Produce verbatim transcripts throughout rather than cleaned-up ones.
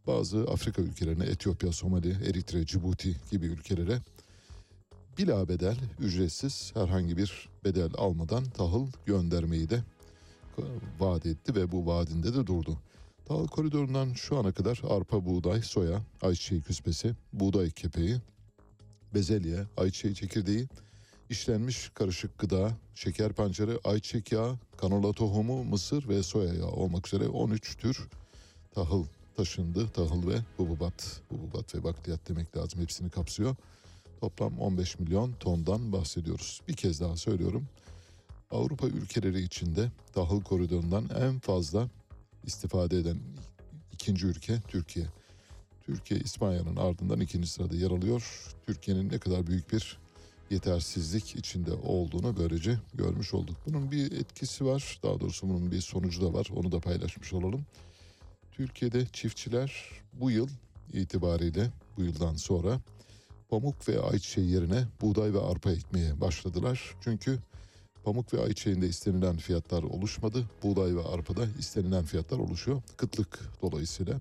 Bazı Afrika ülkelerine, Etiyopya, Somali, Eritre, Cibuti gibi ülkelere bilabedel, ücretsiz, herhangi bir bedel almadan tahıl göndermeyi de vaat etti ve bu vaadinde de durdu. Tahıl koridorundan şu ana kadar arpa, buğday, soya, ayçiçeği küspesi, buğday kepeği, bezelye, ayçiçeği çekirdeği, işlenmiş karışık gıda, şeker pancarı, ayçiçek yağı, kanola tohumu, mısır ve soya yağı olmak üzere on üç tür tahıl taşındı. Tahıl ve hububat, hububat ve bakliyat demek lazım, hepsini kapsıyor. Toplam on beş milyon tondan bahsediyoruz. Bir kez daha söylüyorum. Avrupa ülkeleri içinde tahıl koridorundan en fazla istifade eden ikinci ülke Türkiye. Türkiye İspanya'nın ardından ikinci sırada yer alıyor. Türkiye'nin ne kadar büyük bir yetersizlik içinde olduğunu böylece görmüş olduk. Bunun bir etkisi var. Daha doğrusu bunun bir sonucu da var. Onu da paylaşmış olalım. Türkiye'de çiftçiler bu yıl itibariyle, bu yıldan sonra pamuk ve ayçiçeği yerine buğday ve arpa ekmeye başladılar. Çünkü pamuk ve ayçiçeğinde istenilen fiyatlar oluşmadı. Buğday ve arpada istenilen fiyatlar oluşuyor. Kıtlık dolayısıyla.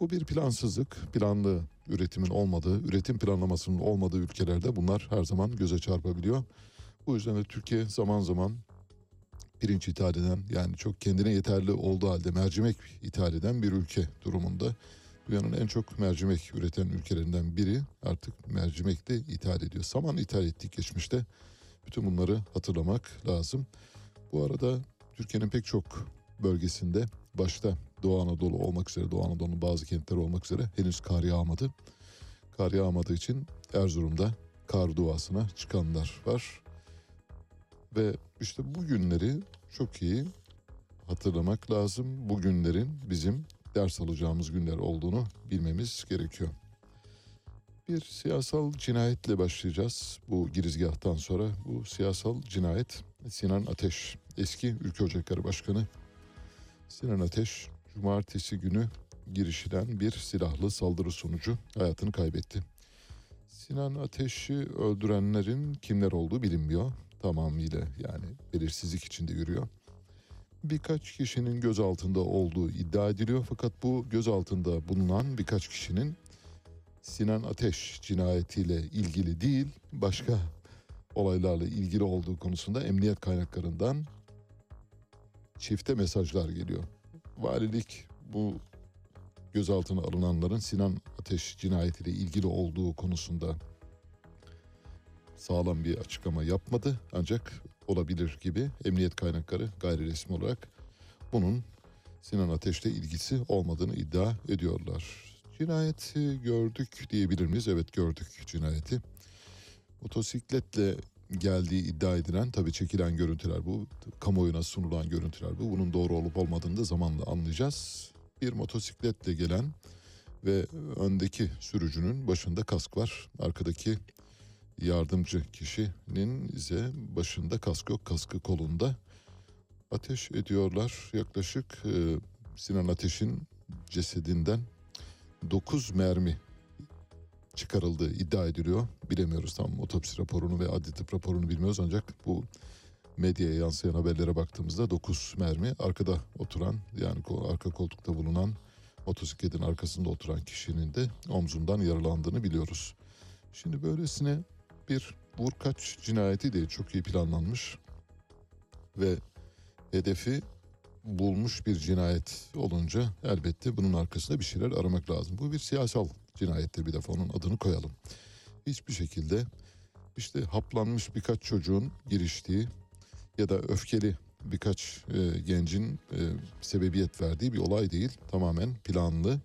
Bu bir plansızlık, planlı üretimin olmadığı, üretim planlamasının olmadığı ülkelerde bunlar her zaman göze çarpabiliyor. Bu yüzden de Türkiye zaman zaman pirinç ithal eden, yani çok kendine yeterli olduğu halde mercimek ithal eden bir ülke durumunda. Dünyanın en çok mercimek üreten ülkelerinden biri artık mercimek de ithal ediyor. Saman ithal ettik geçmişte. Bütün bunları hatırlamak lazım. Bu arada Türkiye'nin pek çok bölgesinde, başta Doğu Anadolu olmak üzere, Doğu Anadolu'nun bazı kentleri olmak üzere henüz kar yağmadı. Kar yağmadığı için Erzurum'da kar duasına çıkanlar var. Ve işte bu günleri çok iyi hatırlamak lazım. Bu günlerin bizim ders alacağımız günler olduğunu bilmemiz gerekiyor. Bir siyasal cinayetle başlayacağız bu girizgahtan sonra. Bu siyasal cinayet Sinan Ateş, eski Ülkü Ocakları Başkanı Sinan Ateş, cumartesi günü girişilen bir silahlı saldırı sonucu hayatını kaybetti. Sinan Ateş'i öldürenlerin kimler olduğu bilinmiyor. Tamamıyla yani belirsizlik içinde yürüyor. Birkaç kişinin gözaltında olduğu iddia ediliyor. Fakat bu gözaltında bulunan birkaç kişinin Sinan Ateş cinayetiyle ilgili değil, başka olaylarla ilgili olduğu konusunda emniyet kaynaklarından çifte mesajlar geliyor. Valilik bu gözaltına alınanların Sinan Ateş cinayetiyle ilgili olduğu konusunda sağlam bir açıklama yapmadı. Ancak olabilir gibi emniyet kaynakları gayri resmi olarak bunun Sinan Ateş'le ilgisi olmadığını iddia ediyorlar. Cinayeti gördük diyebilir miyiz? Evet, gördük cinayeti. Motosikletle geldiği iddia edilen, tabii çekilen görüntüler bu, kamuoyuna sunulan görüntüler bu. Bunun doğru olup olmadığını da zamanla anlayacağız. Bir motosikletle gelen ve öndeki sürücünün başında kask var. Arkadaki yardımcı kişinin ise başında kask yok, kaskı kolunda. Ateş ediyorlar. Yaklaşık e, Sinan Ateş'in cesedinden dokuz mermi çıkarıldığı iddia ediliyor. Bilemiyoruz, tam otopsi raporunu ve adli tıp raporunu bilmiyoruz, ancak bu medyaya yansıyan haberlere baktığımızda dokuz mermi arkada oturan, yani arka koltukta bulunan, motosikletin arkasında oturan kişinin de omzundan yaralandığını biliyoruz. Şimdi böylesine bir vurkaç cinayeti de çok iyi planlanmış ve hedefi bulmuş bir cinayet olunca elbette bunun arkasında bir şeyler aramak lazım. Bu bir siyasal cinayettir, bir defa onun adını koyalım. Hiçbir şekilde işte haplanmış birkaç çocuğun giriştiği ya da öfkeli birkaç e, gencin e, sebebiyet verdiği bir olay değil. Tamamen planlı,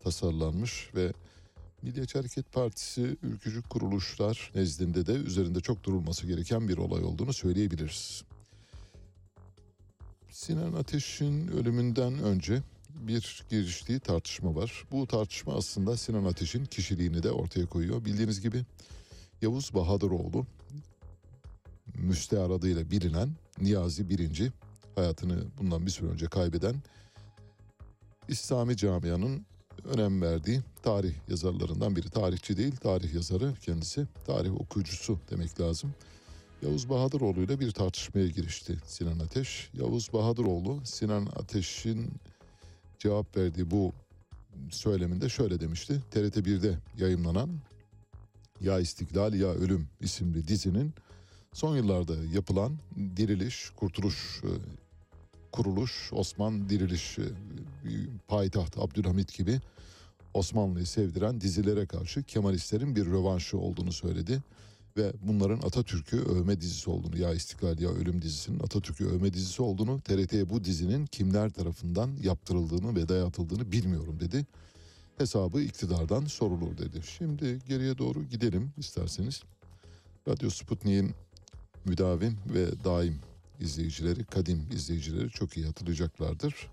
tasarlanmış ve Milliyetçi Hareket Partisi ülkücü kuruluşlar nezdinde de üzerinde çok durulması gereken bir olay olduğunu söyleyebiliriz. Sinan Ateş'in ölümünden önce bir giriştiği tartışma var. Bu tartışma aslında Sinan Ateş'in kişiliğini de ortaya koyuyor. Bildiğiniz gibi Yavuz Bahadıroğlu, müstehar adıyla bilinen Niyazi Birinci, hayatını bundan bir süre önce kaybeden İslami camianın önem verdiği tarih yazarlarından biri. Tarihçi değil, tarih yazarı kendisi, tarih okuyucusu demek lazım. Yavuz Bahadıroğlu ile bir tartışmaya girişti Sinan Ateş. Yavuz Bahadıroğlu, Sinan Ateş'in cevap verdiği bu söyleminde şöyle demişti. T R T bir'de yayımlanan Ya İstiklal Ya Ölüm isimli dizinin son yıllarda yapılan diriliş, kurtuluş kuruluş, Osman dirilişi, payitaht Abdülhamit gibi Osmanlı'yı sevdiren dizilere karşı Kemalistlerin bir rövanşı olduğunu söyledi. Ve bunların Atatürk'ü övme dizisi olduğunu, ya İstiklal ya Ölüm dizisinin Atatürk'ü övme dizisi olduğunu, T R T'ye bu dizinin kimler tarafından yaptırıldığını ve dayatıldığını bilmiyorum dedi. Hesabı iktidardan sorulur dedi. Şimdi geriye doğru gidelim isterseniz. Radyo Sputnik'in müdavim ve daim izleyicileri, kadim izleyicileri çok iyi hatırlayacaklardır.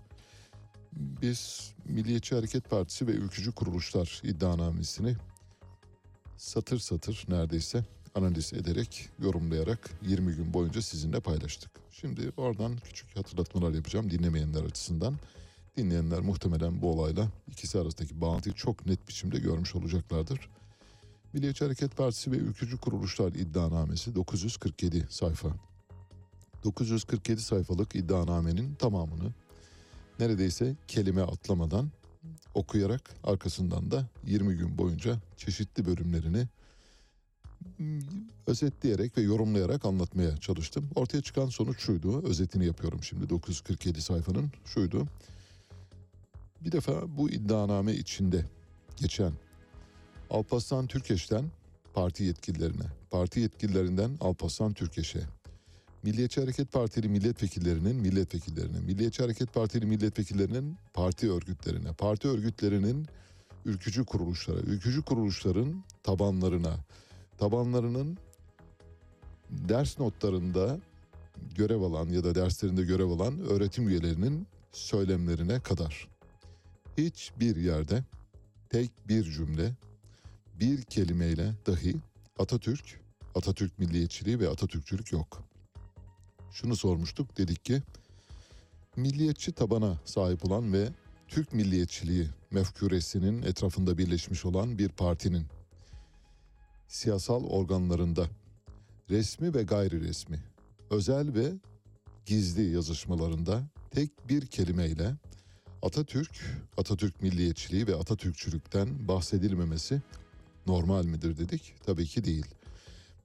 Biz Milliyetçi Hareket Partisi ve Ülkücü Kuruluşlar iddianamesini satır satır neredeyse analiz ederek, yorumlayarak yirmi gün boyunca sizinle paylaştık. Şimdi oradan küçük hatırlatmalar yapacağım dinlemeyenler açısından. Dinleyenler muhtemelen bu olayla ikisi arasındaki bağlantıyı çok net biçimde görmüş olacaklardır. Milliyetçi Hareket Partisi ve Ülkücü Kuruluşlar iddianamesi dokuz yüz kırk yedi sayfa. dokuz yüz kırk yedi sayfalık iddianamenin tamamını neredeyse kelime atlamadan okuyarak, arkasından da yirmi gün boyunca çeşitli bölümlerini özetleyerek ve yorumlayarak anlatmaya çalıştım. Ortaya çıkan sonuç şuydu, özetini yapıyorum şimdi dokuz yüz kırk yedi sayfanın şuydu. Bir defa bu iddianame içinde geçen Alpaslan Türkeş'ten parti yetkililerine, parti yetkililerinden Alpaslan Türkeş'e, Milliyetçi Hareket Partili milletvekillerinin milletvekillerine, Milliyetçi Hareket Partili milletvekillerinin parti örgütlerine, parti örgütlerinin ülkücü kuruluşlara, ülkücü kuruluşların tabanlarına, tabanlarının ders notlarında görev alan ya da derslerinde görev alan öğretim üyelerinin söylemlerine kadar hiçbir yerde tek bir cümle, bir kelimeyle dahi Atatürk, Atatürk milliyetçiliği ve Atatürkçülük yok. Şunu sormuştuk, dedik ki milliyetçi tabana sahip olan ve Türk milliyetçiliği mefkûresinin etrafında birleşmiş olan bir partinin siyasal organlarında resmi ve gayri resmi, özel ve gizli yazışmalarında tek bir kelimeyle Atatürk, Atatürk milliyetçiliği ve Atatürkçülükten bahsedilmemesi normal midir dedik? Tabii ki değil.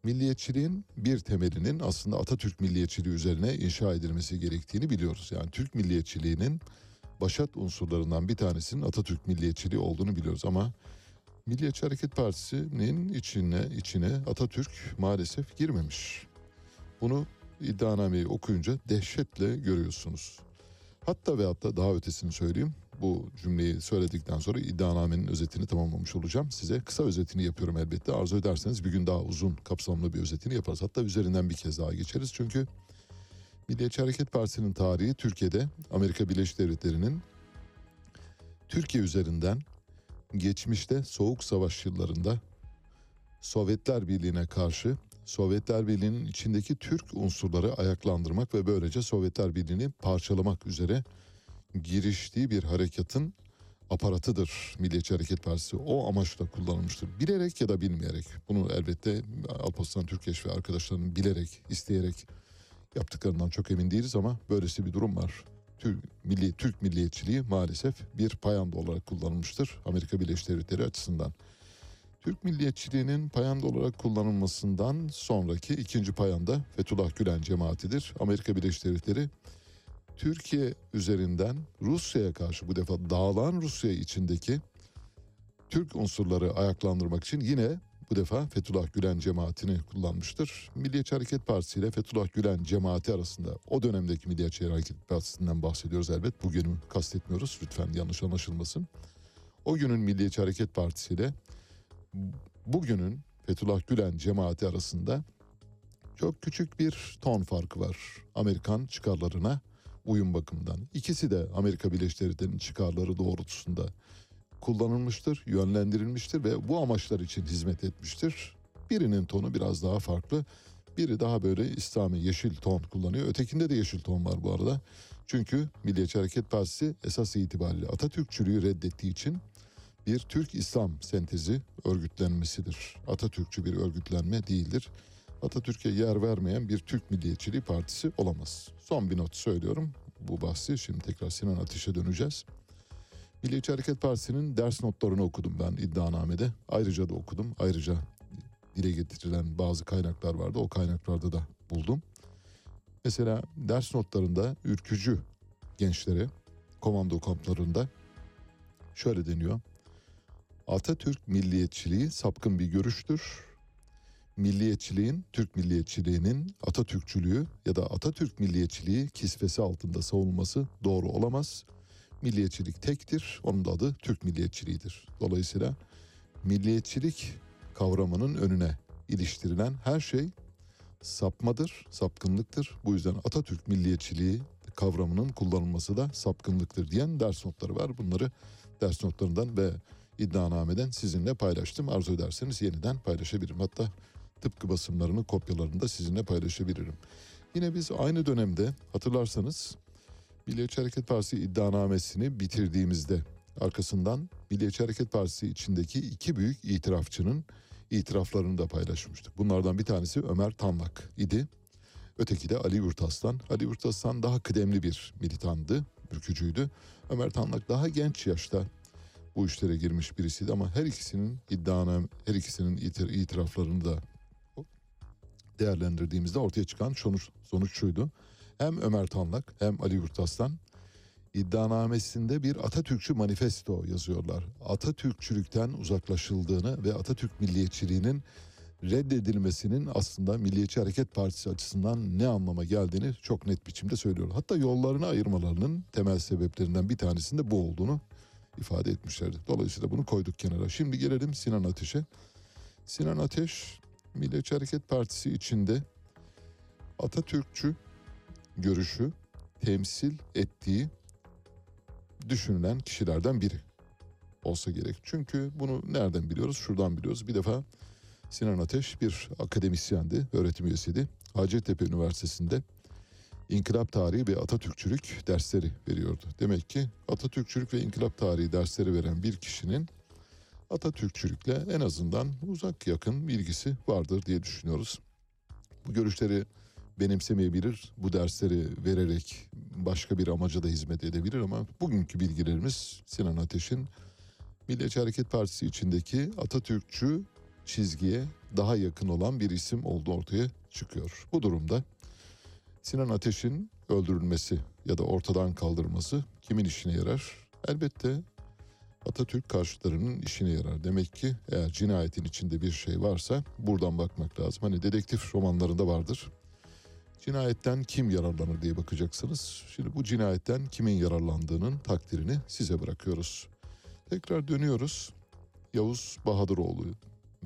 Milliyetçiliğin bir temelinin aslında Atatürk milliyetçiliği üzerine inşa edilmesi gerektiğini biliyoruz. Yani Türk milliyetçiliğinin başat unsurlarından bir tanesinin Atatürk milliyetçiliği olduğunu biliyoruz ama Milliyetçi Hareket Partisi'nin içine, içine Atatürk maalesef girmemiş. Bunu iddianameyi okuyunca dehşetle görüyorsunuz. Hatta ve hatta daha ötesini söyleyeyim. Bu cümleyi söyledikten sonra iddianamenin özetini tamamlamış olacağım. Size kısa özetini yapıyorum elbette. Arzu ederseniz bir gün daha uzun kapsamlı bir özetini yaparız. Hatta üzerinden bir kez daha geçeriz. Çünkü Milliyetçi Hareket Partisi'nin tarihi Türkiye'de Amerika Birleşik Devletleri'nin Türkiye üzerinden geçmişte Soğuk Savaş yıllarında Sovyetler Birliği'ne karşı Sovyetler Birliği'nin içindeki Türk unsurları ayaklandırmak ve böylece Sovyetler Birliği'ni parçalamak üzere giriştiği bir harekatın aparatıdır Milliyetçi Hareket Partisi. O amaçla kullanılmıştır. Bilerek ya da bilmeyerek. Bunu elbette Alparslan Türkeş ve arkadaşlarının bilerek, isteyerek yaptıklarından çok emin değiliz ama böylesi bir durum var. Türk, milli, Türk milliyetçiliği maalesef bir payanda olarak kullanılmıştır Amerika Birleşik Devletleri açısından. Türk milliyetçiliğinin payanda olarak kullanılmasından sonraki ikinci payanda Fethullah Gülen cemaatidir. Amerika Birleşik Devletleri Türkiye üzerinden Rusya'ya karşı, bu defa dağılan Rusya içindeki Türk unsurları ayaklandırmak için yine bu defa Fethullah Gülen cemaatini kullanmıştır. Milliyetçi Hareket Partisi ile Fethullah Gülen cemaati arasında, o dönemdeki Milliyetçi Hareket Partisi'nden bahsediyoruz elbet. Bugünü kastetmiyoruz, lütfen yanlış anlaşılmasın. O günün Milliyetçi Hareket Partisi ile bugünün Fethullah Gülen cemaati arasında çok küçük bir ton farkı var. Amerikan çıkarlarına uyum bakımından. İkisi de Amerika Birleşik Devletleri'nin çıkarları doğrultusunda kullanılmıştır, yönlendirilmiştir ve bu amaçlar için hizmet etmiştir. Birinin tonu biraz daha farklı. Biri daha böyle İslami yeşil ton kullanıyor. Ötekinde de yeşil ton var bu arada. Çünkü Milliyetçi Hareket Partisi esas itibariyle Atatürkçülüğü reddettiği için bir Türk-İslam sentezi örgütlenmesidir. Atatürkçü bir örgütlenme değildir. Atatürk'e yer vermeyen bir Türk Milliyetçiliği Partisi olamaz. Son bir not söylüyorum. Bu bahsi şimdi tekrar Sinan Ateş'e döneceğiz. Milliyetçi Hareket Partisi'nin ders notlarını okudum ben iddianamede. Ayrıca da okudum. Ayrıca dile getirilen bazı kaynaklar vardı. O kaynaklarda da buldum. Mesela ders notlarında ülkücü gençlere komando kamplarında şöyle deniyor. Atatürk milliyetçiliği sapkın bir görüştür. Milliyetçiliğin, Türk milliyetçiliğinin Atatürkçülüğü ya da Atatürk milliyetçiliği kisvesi altında savunulması doğru olamaz. Milliyetçilik tektir, onun da adı Türk milliyetçiliğidir. Dolayısıyla milliyetçilik kavramının önüne iliştirilen her şey sapmadır, sapkınlıktır. Bu yüzden Atatürk milliyetçiliği kavramının kullanılması da sapkınlıktır diyen ders notları var. Bunları ders notlarından ve iddianameden sizinle paylaştım. Arzu ederseniz yeniden paylaşabilirim. Hatta tıpkı basımlarının kopyalarını da sizinle paylaşabilirim. Yine biz aynı dönemde hatırlarsanız Milliyetçi Hareket Partisi iddianamesini bitirdiğimizde arkasından Milliyetçi Hareket Partisi içindeki iki büyük itirafçının itiraflarını da paylaşmıştık. Bunlardan bir tanesi Ömer Tanlak idi. Öteki de Ali Yurtaslan. Ali Yurtaslan daha kıdemli bir militandı, ülkücüydü. Ömer Tanlak daha genç yaşta bu işlere girmiş birisiydi ama her ikisinin iddianam, her ikisinin itiraflarını da değerlendirdiğimizde ortaya çıkan sonuç, sonuç şuydu. Hem Ömer Tanlak hem Ali Yurtaslan iddianamesinde bir Atatürkçü manifesto yazıyorlar. Atatürkçülükten uzaklaşıldığını ve Atatürk milliyetçiliğinin reddedilmesinin aslında Milliyetçi Hareket Partisi açısından ne anlama geldiğini çok net biçimde söylüyorlar. Hatta yollarını ayırmalarının temel sebeplerinden bir tanesinde bu olduğunu ifade etmişlerdi. Dolayısıyla bunu koyduk kenara. Şimdi gelelim Sinan Ateş'e. Sinan Ateş, Milliyetçi Hareket Partisi içinde Atatürkçü görüşü temsil ettiği düşünülen kişilerden biri olsa gerek. Çünkü bunu nereden biliyoruz? Şuradan biliyoruz. Bir defa Sinan Ateş bir akademisyendi, öğretim üyesiydi. Hacettepe Üniversitesi'nde İnkılap Tarihi ve Atatürkçülük dersleri veriyordu. Demek ki Atatürkçülük ve İnkılap Tarihi dersleri veren bir kişinin Atatürkçülükle en azından uzak yakın bilgisi vardır diye düşünüyoruz. Bu görüşleri benimsemeyebilir, bu dersleri vererek başka bir amaca da hizmet edebilir ama bugünkü bilgilerimiz Sinan Ateş'in Milliyetçi Hareket Partisi içindeki Atatürkçü çizgiye daha yakın olan bir isim olduğu ortaya çıkıyor. Bu durumda Sinan Ateş'in öldürülmesi ya da ortadan kaldırılması kimin işine yarar? Elbette Atatürk karşıtlarının işine yarar. Demek ki eğer cinayetin içinde bir şey varsa buradan bakmak lazım. Hani dedektif romanlarında vardır. Cinayetten kim yararlanır diye bakacaksınız. Şimdi bu cinayetten kimin yararlandığının takdirini size bırakıyoruz. Tekrar dönüyoruz. Yavuz Bahadıroğlu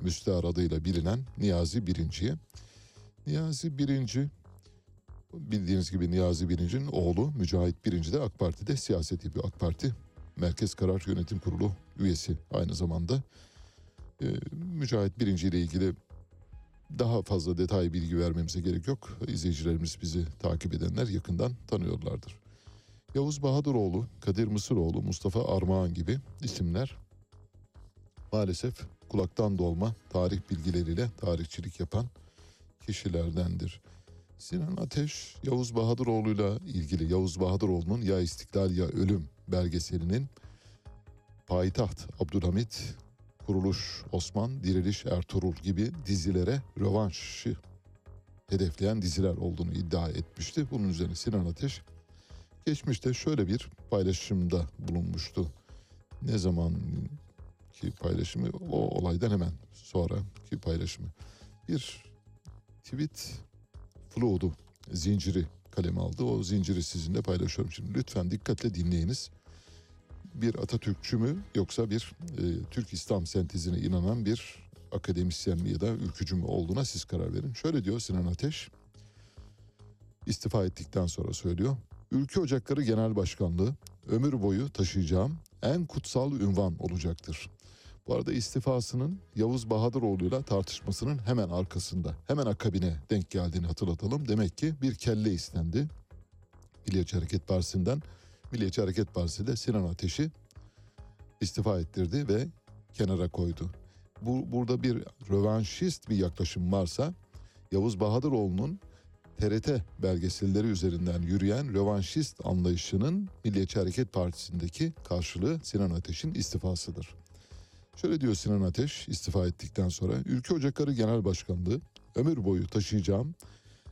müstehar adıyla bilinen Niyazi Birinci'ye. Niyazi Birinci, bildiğiniz gibi Niyazi Birinci'nin oğlu Mücahit Birinci de AK Parti'de siyaset yapıyor. AK Parti Merkez Karar Yönetim Kurulu üyesi aynı zamanda. Ee, Mücahit Birinci ile ilgili daha fazla detay bilgi vermemize gerek yok. İzleyicilerimiz, bizi takip edenler yakından tanıyorlardır. Yavuz Bahadıroğlu, Kadir Mısıroğlu, Mustafa Armağan gibi isimler maalesef kulaktan dolma tarih bilgileriyle tarihçilik yapan kişilerdendir. Sinan Ateş, Yavuz Bahadıroğlu'yla ilgili Yavuz Bahadıroğlu'nun Ya İstiklal Ya Ölüm belgeselinin Payitaht Abdülhamit, Kuruluş Osman, Diriliş Ertuğrul gibi dizilere rövanşı hedefleyen diziler olduğunu iddia etmişti. Bunun üzerine Sinan Ateş geçmişte şöyle bir paylaşımda bulunmuştu. Ne zamanki paylaşımı, o olaydan hemen sonraki paylaşımı. Bir tweet flood'u, zinciri kaleme aldı. O zinciri sizinle paylaşıyorum şimdi. Lütfen dikkatle dinleyiniz. Bir Atatürkçü mü yoksa bir e, Türk İslam sentezine inanan bir akademisyen mi ya da ülkücü mü olduğuna siz karar verin. Şöyle diyor Sinan Ateş, istifa ettikten sonra söylüyor. Ülkü Ocakları Genel Başkanlığı ömür boyu taşıyacağım en kutsal ünvan olacaktır. Bu arada istifasının Yavuz Bahadıroğlu'yla tartışmasının hemen arkasında, hemen akabine denk geldiğini hatırlatalım. Demek ki bir kelle istendi Milliyetçi Hareket Partisi'nden. Milliyetçi Hareket Partisi de Sinan Ateş'i istifa ettirdi ve kenara koydu. Bu, burada bir rövanşist bir yaklaşım varsa Yavuz Bahadıroğlu'nun T R T belgeselleri üzerinden yürüyen rövanşist anlayışının Milliyetçi Hareket Partisi'ndeki karşılığı Sinan Ateş'in istifasıdır. Şöyle diyor Sinan Ateş istifa ettikten sonra, Ülkü Ocakları Genel Başkanlığı ömür boyu taşıyacağım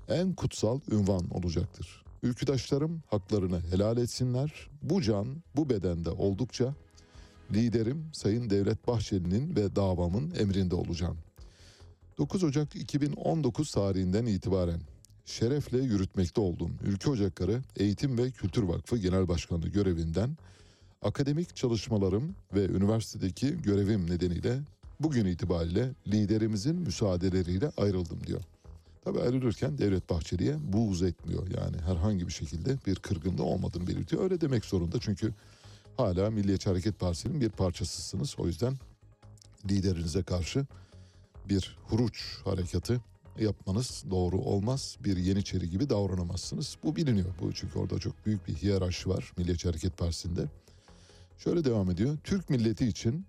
en kutsal ünvan olacaktır. Ülküdaşlarım haklarını helal etsinler. Bu can bu bedende oldukça liderim Sayın Devlet Bahçeli'nin ve davamın emrinde olacağım. dokuz Ocak iki bin on dokuz tarihinden itibaren şerefle yürütmekte olduğum Ülkü Ocakları Eğitim ve Kültür Vakfı Genel Başkanlığı görevinden akademik çalışmalarım ve üniversitedeki görevim nedeniyle bugün itibariyle liderimizin müsaadeleriyle ayrıldım diyor. Tabii ayrılırken Devlet Bahçeli'ye buğz etmiyor. Yani herhangi bir şekilde bir kırgınlığı olmadığını belirtiyor. Öyle demek zorunda çünkü hala Milliyetçi Hareket Partisi'nin bir parçasısınız. O yüzden liderinize karşı bir huruç harekatı yapmanız doğru olmaz. Bir Yeniçeri gibi davranamazsınız. Bu biliniyor. Bu çünkü orada çok büyük bir hiyerarşi var Milliyetçi Hareket Partisi'nde. Şöyle devam ediyor. Türk milleti için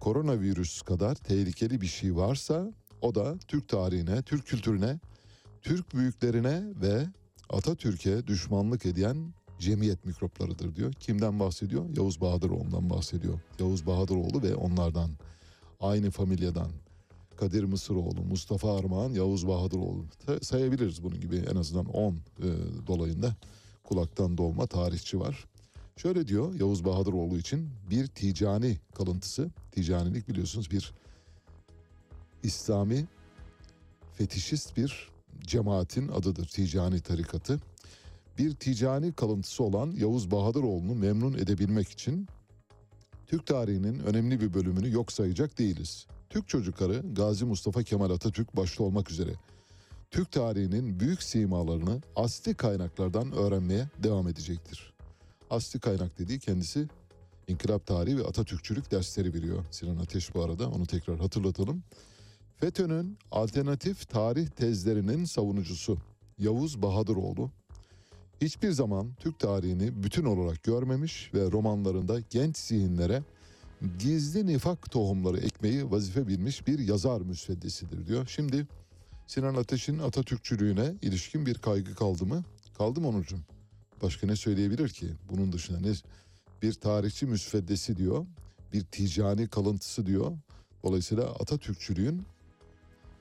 koronavirüs kadar tehlikeli bir şey varsa o da Türk tarihine, Türk kültürüne, Türk büyüklerine ve Atatürk'e düşmanlık eden cemiyet mikroplarıdır diyor. Kimden bahsediyor? Yavuz Bahadıroğlu'ndan bahsediyor. Yavuz Bahadıroğlu ve onlardan, aynı familyadan Kadir Mısıroğlu, Mustafa Armağan, Yavuz Bahadıroğlu sayabiliriz bunun gibi en azından on e, dolayında kulaktan dolma tarihçi var. Şöyle diyor Yavuz Bahadıroğlu için bir ticani kalıntısı, ticanilik biliyorsunuz bir İslami fetişist bir cemaatin adıdır, ticani tarikatı. Bir ticani kalıntısı olan Yavuz Bahadıroğlu'nu memnun edebilmek için Türk tarihinin önemli bir bölümünü yok sayacak değiliz. Türk çocukları Gazi Mustafa Kemal Atatürk başta olmak üzere Türk tarihinin büyük simalarını asli kaynaklardan öğrenmeye devam edecektir. Asli kaynak dediği kendisi İnkılap Tarihi ve Atatürkçülük dersleri veriyor Sinan Ateş bu arada, onu tekrar hatırlatalım. FETÖ'nün alternatif tarih tezlerinin savunucusu Yavuz Bahadıroğlu hiçbir zaman Türk tarihini bütün olarak görmemiş ve romanlarında genç zihinlere gizli nifak tohumları ekmeği vazife bilmiş bir yazar müsveddesidir diyor. Şimdi Sinan Ateş'in Atatürkçülüğüne ilişkin bir kaygı kaldı mı? Kaldı mı Onurcuğum? Başka ne söyleyebilir ki? Bunun dışında ne? Bir tarihçi müsveddesi diyor, bir ticani kalıntısı diyor. Dolayısıyla Atatürkçülüğün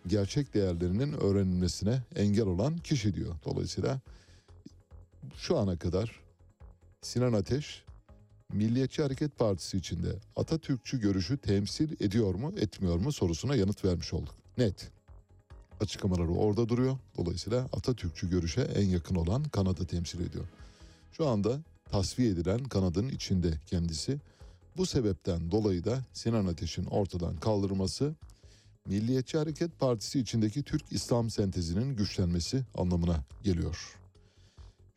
gerçek değerlerinin öğrenilmesine engel olan kişi diyor. Dolayısıyla şu ana kadar Sinan Ateş Milliyetçi Hareket Partisi içinde Atatürkçü görüşü temsil ediyor mu, etmiyor mu sorusuna yanıt vermiş olduk. Net. Açıklamaları orada duruyor. Dolayısıyla Atatürkçü görüşe en yakın olan kanadı temsil ediyor. Şu anda tasfiye edilen kanadın içinde kendisi. Bu sebepten dolayı da Sinan Ateş'in ortadan kaldırılması Milliyetçi Hareket Partisi içindeki Türk İslam sentezinin güçlenmesi anlamına geliyor.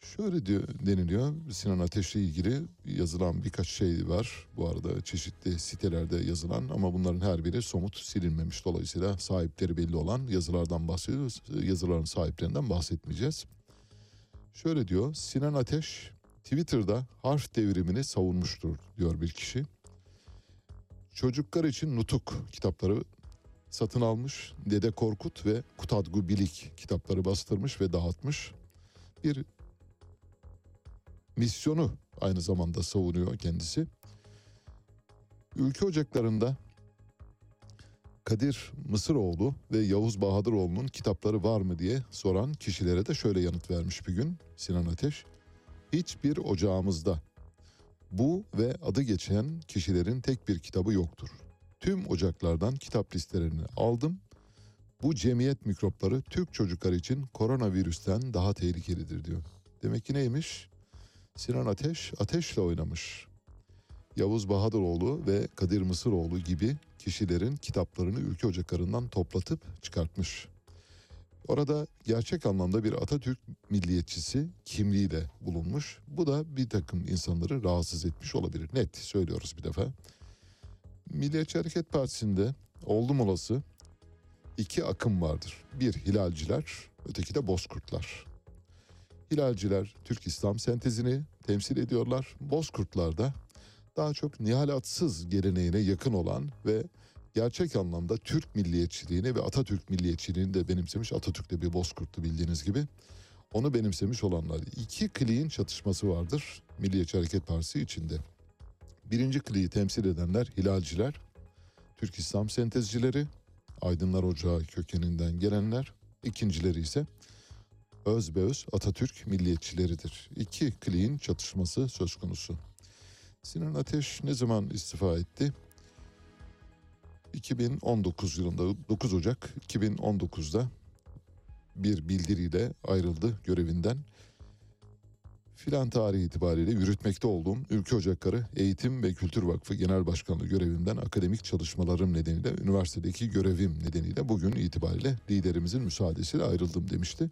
Şöyle diyor, deniliyor Sinan Ateş'le ilgili yazılan birkaç şey var bu arada çeşitli sitelerde yazılan ama bunların her biri somut silinmemiş. Dolayısıyla sahipleri belli olan yazılardan bahsediyoruz, yazıların sahiplerinden bahsetmeyeceğiz. Şöyle diyor Sinan Ateş Twitter'da harf devrimini savunmuştur diyor bir kişi. Çocuklar için Nutuk kitapları satın almış, Dede Korkut ve Kutadgu Bilik kitapları bastırmış ve dağıtmış bir misyonu aynı zamanda savunuyor kendisi. Ülkü Ocakları'nda Kadir Mısıroğlu ve Yavuz Bahadıroğlu'nun kitapları var mı diye soran kişilere de şöyle yanıt vermiş bir gün Sinan Ateş. Hiçbir ocağımızda bu ve adı geçen kişilerin tek bir kitabı yoktur. Tüm ocaklardan kitap listelerini aldım. Bu cemiyet mikropları Türk çocukları için koronavirüsten daha tehlikelidir diyor. Demek ki neymiş? Sinan Ateş ateşle oynamış. Yavuz Bahadıroğlu ve Kadir Mısıroğlu gibi kişilerin kitaplarını Ülkü Ocakları'ndan toplatıp çıkartmış. Orada gerçek anlamda bir Atatürk milliyetçisi kimliğiyle bulunmuş. Bu da bir takım insanları rahatsız etmiş olabilir. Net söylüyoruz bir defa. Milliyetçi Hareket Partisi'nde oldum olası iki akım vardır. Bir hilalciler, öteki de bozkurtlar. Hilalciler Türk İslam sentezini temsil ediyorlar. Bozkurtlar da daha çok nihalatsız geleneğine yakın olan ve gerçek anlamda Türk milliyetçiliğini ve Atatürk milliyetçiliğini de benimsemiş. Atatürk de bir bozkurtlu bildiğiniz gibi. Onu benimsemiş olanlar. İki kliğin çatışması vardır Milliyetçi Hareket Partisi içinde. Birinci kliği temsil edenler hilalciler, Türk İslam sentezcileri, Aydınlar Ocağı kökeninden gelenler. İkincileri ise özbeöz Atatürk milliyetçileridir. İki kliğin çatışması söz konusu. Sinan Ateş ne zaman istifa etti? iki bin on dokuz yılında, dokuz Ocak iki bin on dokuz'da bir bildiriyle ayrıldı görevinden. Filan tarihi itibariyle yürütmekte olduğum Ülkü Ocakları Eğitim ve Kültür Vakfı Genel Başkanlığı görevinden akademik çalışmalarım nedeniyle, üniversitedeki görevim nedeniyle bugün itibariyle liderimizin müsaadesiyle ayrıldım demişti.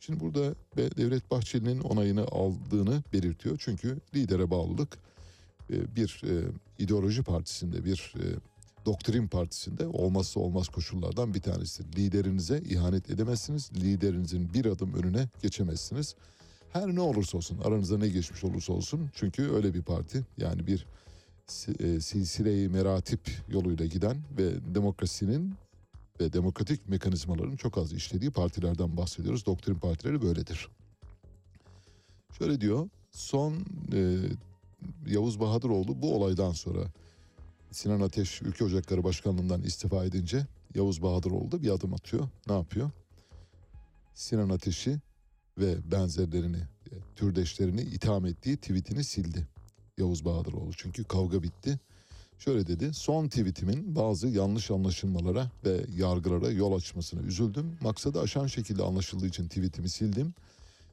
Şimdi burada Devlet Bahçeli'nin onayını aldığını belirtiyor. Çünkü lidere bağlılık bir ideoloji partisinde, bir doktrin partisinde olmazsa olmaz koşullardan bir tanesi. Liderinize ihanet edemezsiniz, liderinizin bir adım önüne geçemezsiniz. Her ne olursa olsun, aranızda ne geçmiş olursa olsun, çünkü öyle bir parti, yani bir silsile-i meratip yoluyla giden ve demokrasinin ve demokratik mekanizmaların çok az işlediği partilerden bahsediyoruz. Doktrin partileri böyledir. Şöyle diyor, son e, Yavuz Bahadıroğlu bu olaydan sonra, Sinan Ateş Ülkü Ocakları Başkanlığından istifa edince Yavuz Bahadıroğlu da bir adım atıyor. Ne yapıyor? Sinan Ateş'i ve benzerlerini, türdeşlerini itham ettiği tweetini sildi Yavuz Bahadıroğlu. Çünkü kavga bitti. Şöyle dedi, son tweetimin bazı yanlış anlaşılmalara ve yargılara yol açmasına üzüldüm. Maksadı aşan şekilde anlaşıldığı için tweetimi sildim.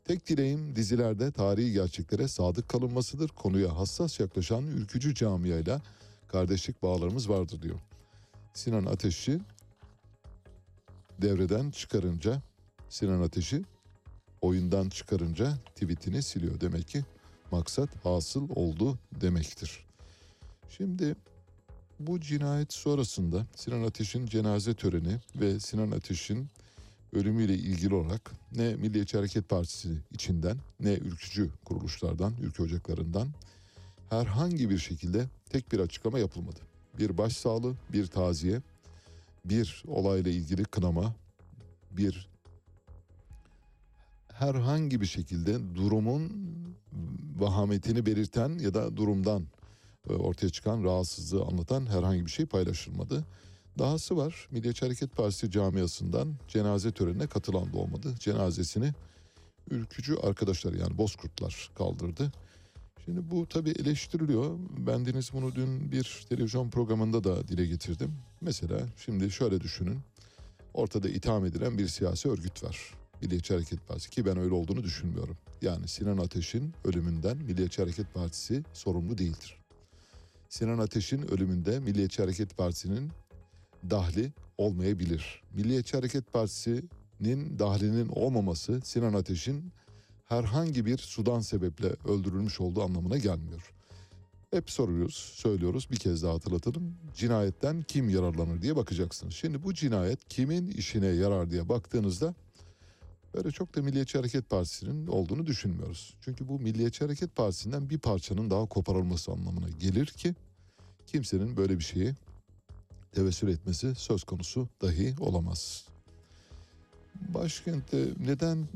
Tek dileğim dizilerde tarihi gerçeklere sadık kalınmasıdır. Konuya hassas yaklaşan ülkücü camiayla kardeşlik bağlarımız vardır diyor. Sinan Ateş'i devreden çıkarınca, Sinan Ateş'i oyundan çıkarınca tweetini siliyor. Demek ki maksat hasıl oldu demektir. Şimdi bu cinayet sonrasında Sinan Ateş'in cenaze töreni ve Sinan Ateş'in ölümüyle ilgili olarak ne Milliyetçi Hareket Partisi içinden, ne ülkücü kuruluşlardan, ülkü ocaklarından herhangi bir şekilde tek bir açıklama yapılmadı. Bir başsağlığı, bir taziye, bir olayla ilgili kınama, bir herhangi bir şekilde durumun vahametini belirten ya da durumdan ortaya çıkan rahatsızlığı anlatan herhangi bir şey paylaşılmadı. Dahası var, Milliyetçi Hareket Partisi camiasından cenaze törenine katılan da olmadı. Cenazesini ülkücü arkadaşlar, yani bozkurtlar kaldırdı. Şimdi bu tabii eleştiriliyor. Bendeniz bunu dün bir televizyon programında da dile getirdim. Mesela şimdi şöyle düşünün. Ortada itham edilen bir siyasi örgüt var, Milliyetçi Hareket Partisi, ki ben öyle olduğunu düşünmüyorum. Yani Sinan Ateş'in ölümünden Milliyetçi Hareket Partisi sorumlu değildir. Sinan Ateş'in ölümünde Milliyetçi Hareket Partisi'nin dahli olmayabilir. Milliyetçi Hareket Partisi'nin dahlinin olmaması Sinan Ateş'in herhangi bir sudan sebeple öldürülmüş olduğu anlamına gelmiyor. Hep soruyoruz, söylüyoruz, bir kez daha hatırlatalım. Cinayetten kim yararlanır diye bakacaksınız. Şimdi bu cinayet kimin işine yarar diye baktığınızda böyle çok da Milliyetçi Hareket Partisi'nin olduğunu düşünmüyoruz. Çünkü bu Milliyetçi Hareket Partisi'nden bir parçanın daha koparılması anlamına gelir ki kimsenin böyle bir şeyi tevessül etmesi söz konusu dahi olamaz. Başkentte neden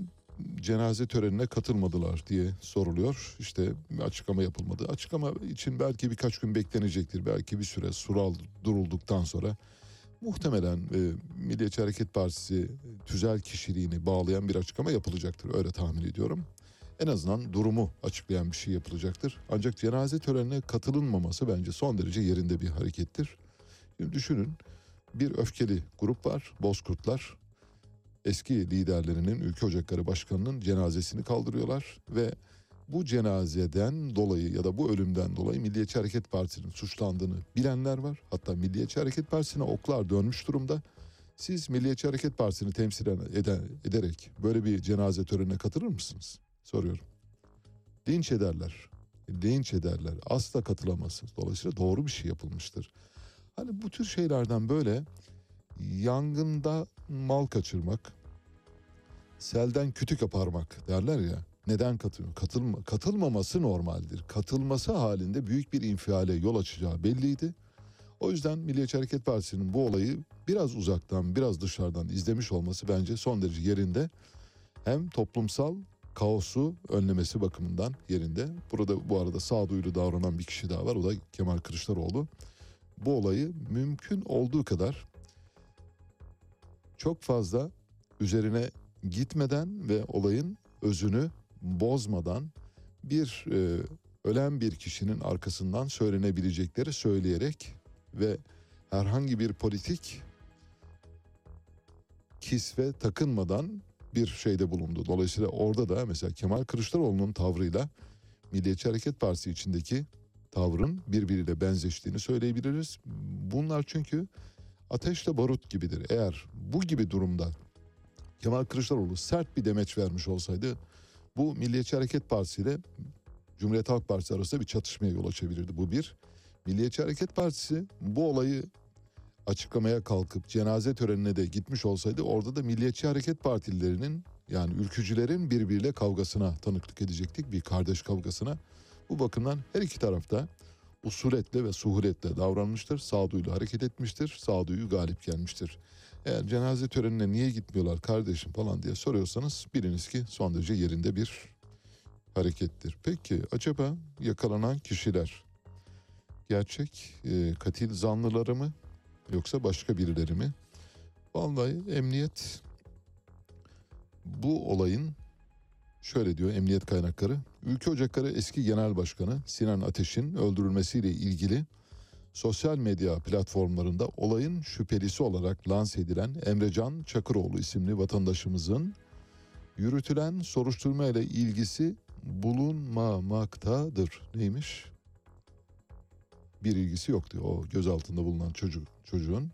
cenaze törenine katılmadılar diye soruluyor. İşte açıklama yapılmadı. Açıklama için belki birkaç gün beklenecektir. Belki bir süre sural durulduktan sonra muhtemelen e, Milliyetçi Hareket Partisi tüzel kişiliğini bağlayan bir açıklama yapılacaktır. Öyle tahmin ediyorum. En azından durumu açıklayan bir şey yapılacaktır. Ancak cenaze törenine katılınmaması bence son derece yerinde bir harekettir. Şimdi düşünün, bir öfkeli grup var, bozkurtlar. Eski liderlerinin, Ülkü Ocakları Başkanı'nın cenazesini kaldırıyorlar ve bu cenazeden dolayı ya da bu ölümden dolayı Milliyetçi Hareket Partisi'nin suçlandığını bilenler var. Hatta Milliyetçi Hareket Partisi'ne oklar dönmüş durumda. Siz Milliyetçi Hareket Partisi'ni temsil eden, ederek böyle bir cenaze törenine katılır mısınız? Soruyorum. Linç ederler. Linç ederler. Asla katılamazsınız. Dolayısıyla doğru bir şey yapılmıştır. Hani bu tür şeylerden böyle yangında mal kaçırmak, selden kütü kaparmak derler ya. Neden katılmıyor? Katılma, katılmaması normaldir. Katılması halinde büyük bir infiale yol açacağı belliydi. O yüzden Milliyetçi Hareket Partisi'nin bu olayı biraz uzaktan, biraz dışarıdan izlemiş olması bence son derece yerinde. Hem toplumsal kaosu önlemesi bakımından yerinde. Burada bu arada sağduyulu davranan bir kişi daha var. O da Kemal Kılıçdaroğlu. Bu olayı mümkün olduğu kadar çok fazla üzerine gitmeden ve olayın özünü bozmadan bir e, ölen bir kişinin arkasından söylenebilecekleri söyleyerek ve herhangi bir politik kisve takınmadan bir şeyde bulundu. Dolayısıyla orada da mesela Kemal Kılıçdaroğlu'nun tavrıyla Milliyetçi Hareket Partisi içindeki tavrın birbiriyle benzeştiğini söyleyebiliriz. Bunlar çünkü ateşle barut gibidir. Eğer bu gibi durumda Kemal Kılıçdaroğlu sert bir demeç vermiş olsaydı bu Milliyetçi Hareket Partisi ile Cumhuriyet Halk Partisi arasında bir çatışmaya yol açabilirdi. Bu bir. Milliyetçi Hareket Partisi bu olayı açıklamaya kalkıp cenaze törenine de gitmiş olsaydı orada da Milliyetçi Hareket Partililerinin yani ülkücülerin birbiriyle kavgasına tanıklık edecektik, bir kardeş kavgasına. Bu bakımdan her iki tarafta usuletle ve suhuletle davranmıştır, sağduyuyla hareket etmiştir, sağduyu galip gelmiştir. Eğer cenaze törenine niye gitmiyorlar kardeşim falan diye soruyorsanız biliniz ki son derece yerinde bir harekettir. Peki acaba yakalanan kişiler gerçek e, katil zanlıları mı yoksa başka birileri mi? Vallahi emniyet bu olayın şöyle diyor emniyet kaynakları. Ülkü Ocakları eski genel başkanı Sinan Ateş'in öldürülmesiyle ilgili sosyal medya platformlarında olayın şüphelisi olarak lanse edilen Emrecan Çakıroğlu isimli vatandaşımızın yürütülen soruşturma ile ilgisi bulunmamaktadır. Neymiş? Bir ilgisi yok diyor. O gözaltında bulunan çocuğu, çocuğun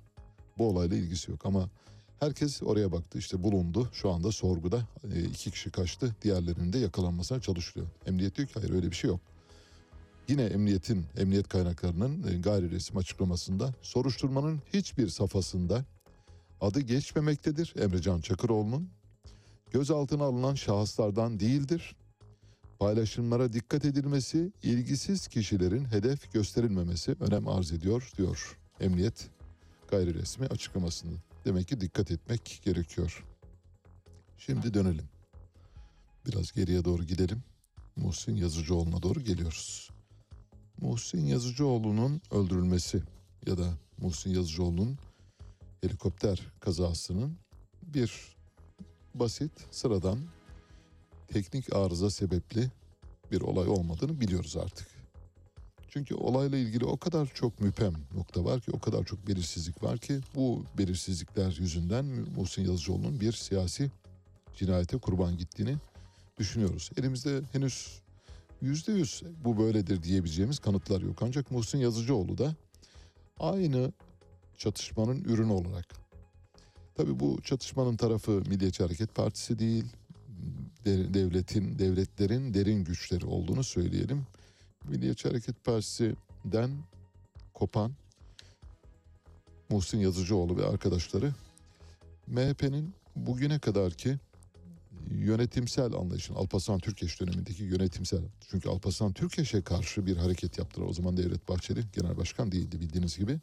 bu olayla ilgisi yok ama herkes oraya baktı. İşte bulundu. Şu anda sorguda e, iki kişi kaçtı. Diğerlerinin de yakalanmasına çalışılıyor. Emniyet diyor ki hayır öyle bir şey yok. Yine emniyetin, emniyet kaynaklarının e, gayri resmi açıklamasında soruşturmanın hiçbir safhasında adı geçmemektedir. Emrecan Çakıroğlu'nun gözaltına alınan şahıslardan değildir. Paylaşımlara dikkat edilmesi, ilgisiz kişilerin hedef gösterilmemesi önem arz ediyor diyor emniyet gayri resmi açıklamasında. Demek ki dikkat etmek gerekiyor. Şimdi dönelim. Biraz geriye doğru gidelim. Muhsin Yazıcıoğlu'na doğru geliyoruz. Muhsin Yazıcıoğlu'nun öldürülmesi ya da Muhsin Yazıcıoğlu'nun helikopter kazasının bir basit, sıradan, teknik arıza sebepli bir olay olmadığını biliyoruz artık. Çünkü olayla ilgili o kadar çok müphem nokta var ki, o kadar çok belirsizlik var ki bu belirsizlikler yüzünden Muhsin Yazıcıoğlu'nun bir siyasi cinayete kurban gittiğini düşünüyoruz. Elimizde henüz yüzde yüz bu böyledir diyebileceğimiz kanıtlar yok. Ancak Muhsin Yazıcıoğlu da aynı çatışmanın ürünü olarak. Tabii bu çatışmanın tarafı Milliyetçi Hareket Partisi değil, devletin, devletlerin derin güçleri olduğunu söyleyelim. Milliyetçi Hareket Partisi'den kopan Muhsin Yazıcıoğlu ve arkadaşları M H P'nin bugüne kadarki yönetimsel anlayışın, Alpaslan Türkeş dönemindeki yönetimsel, çünkü Alpaslan Türkeş'e karşı bir hareket yaptılar. O zaman Devlet Bahçeli genel başkan değildi bildiğiniz gibi.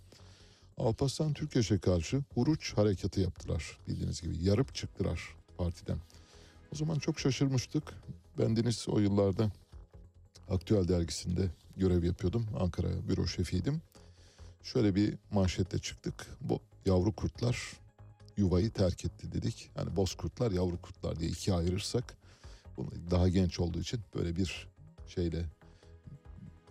Alpaslan Türkeş'e karşı huruç hareketi yaptılar bildiğiniz gibi. Yarıp çıktılar partiden. O zaman çok şaşırmıştık. Bendeniz o yıllarda Aktüel dergisinde görev yapıyordum. Ankara büro şefiydim. Şöyle bir manşetle çıktık. Bu yavru kurtlar yuvayı terk etti dedik. Hani bozkurtlar, yavru kurtlar diye ikiye ayırırsak, bunu daha genç olduğu için böyle bir şeyle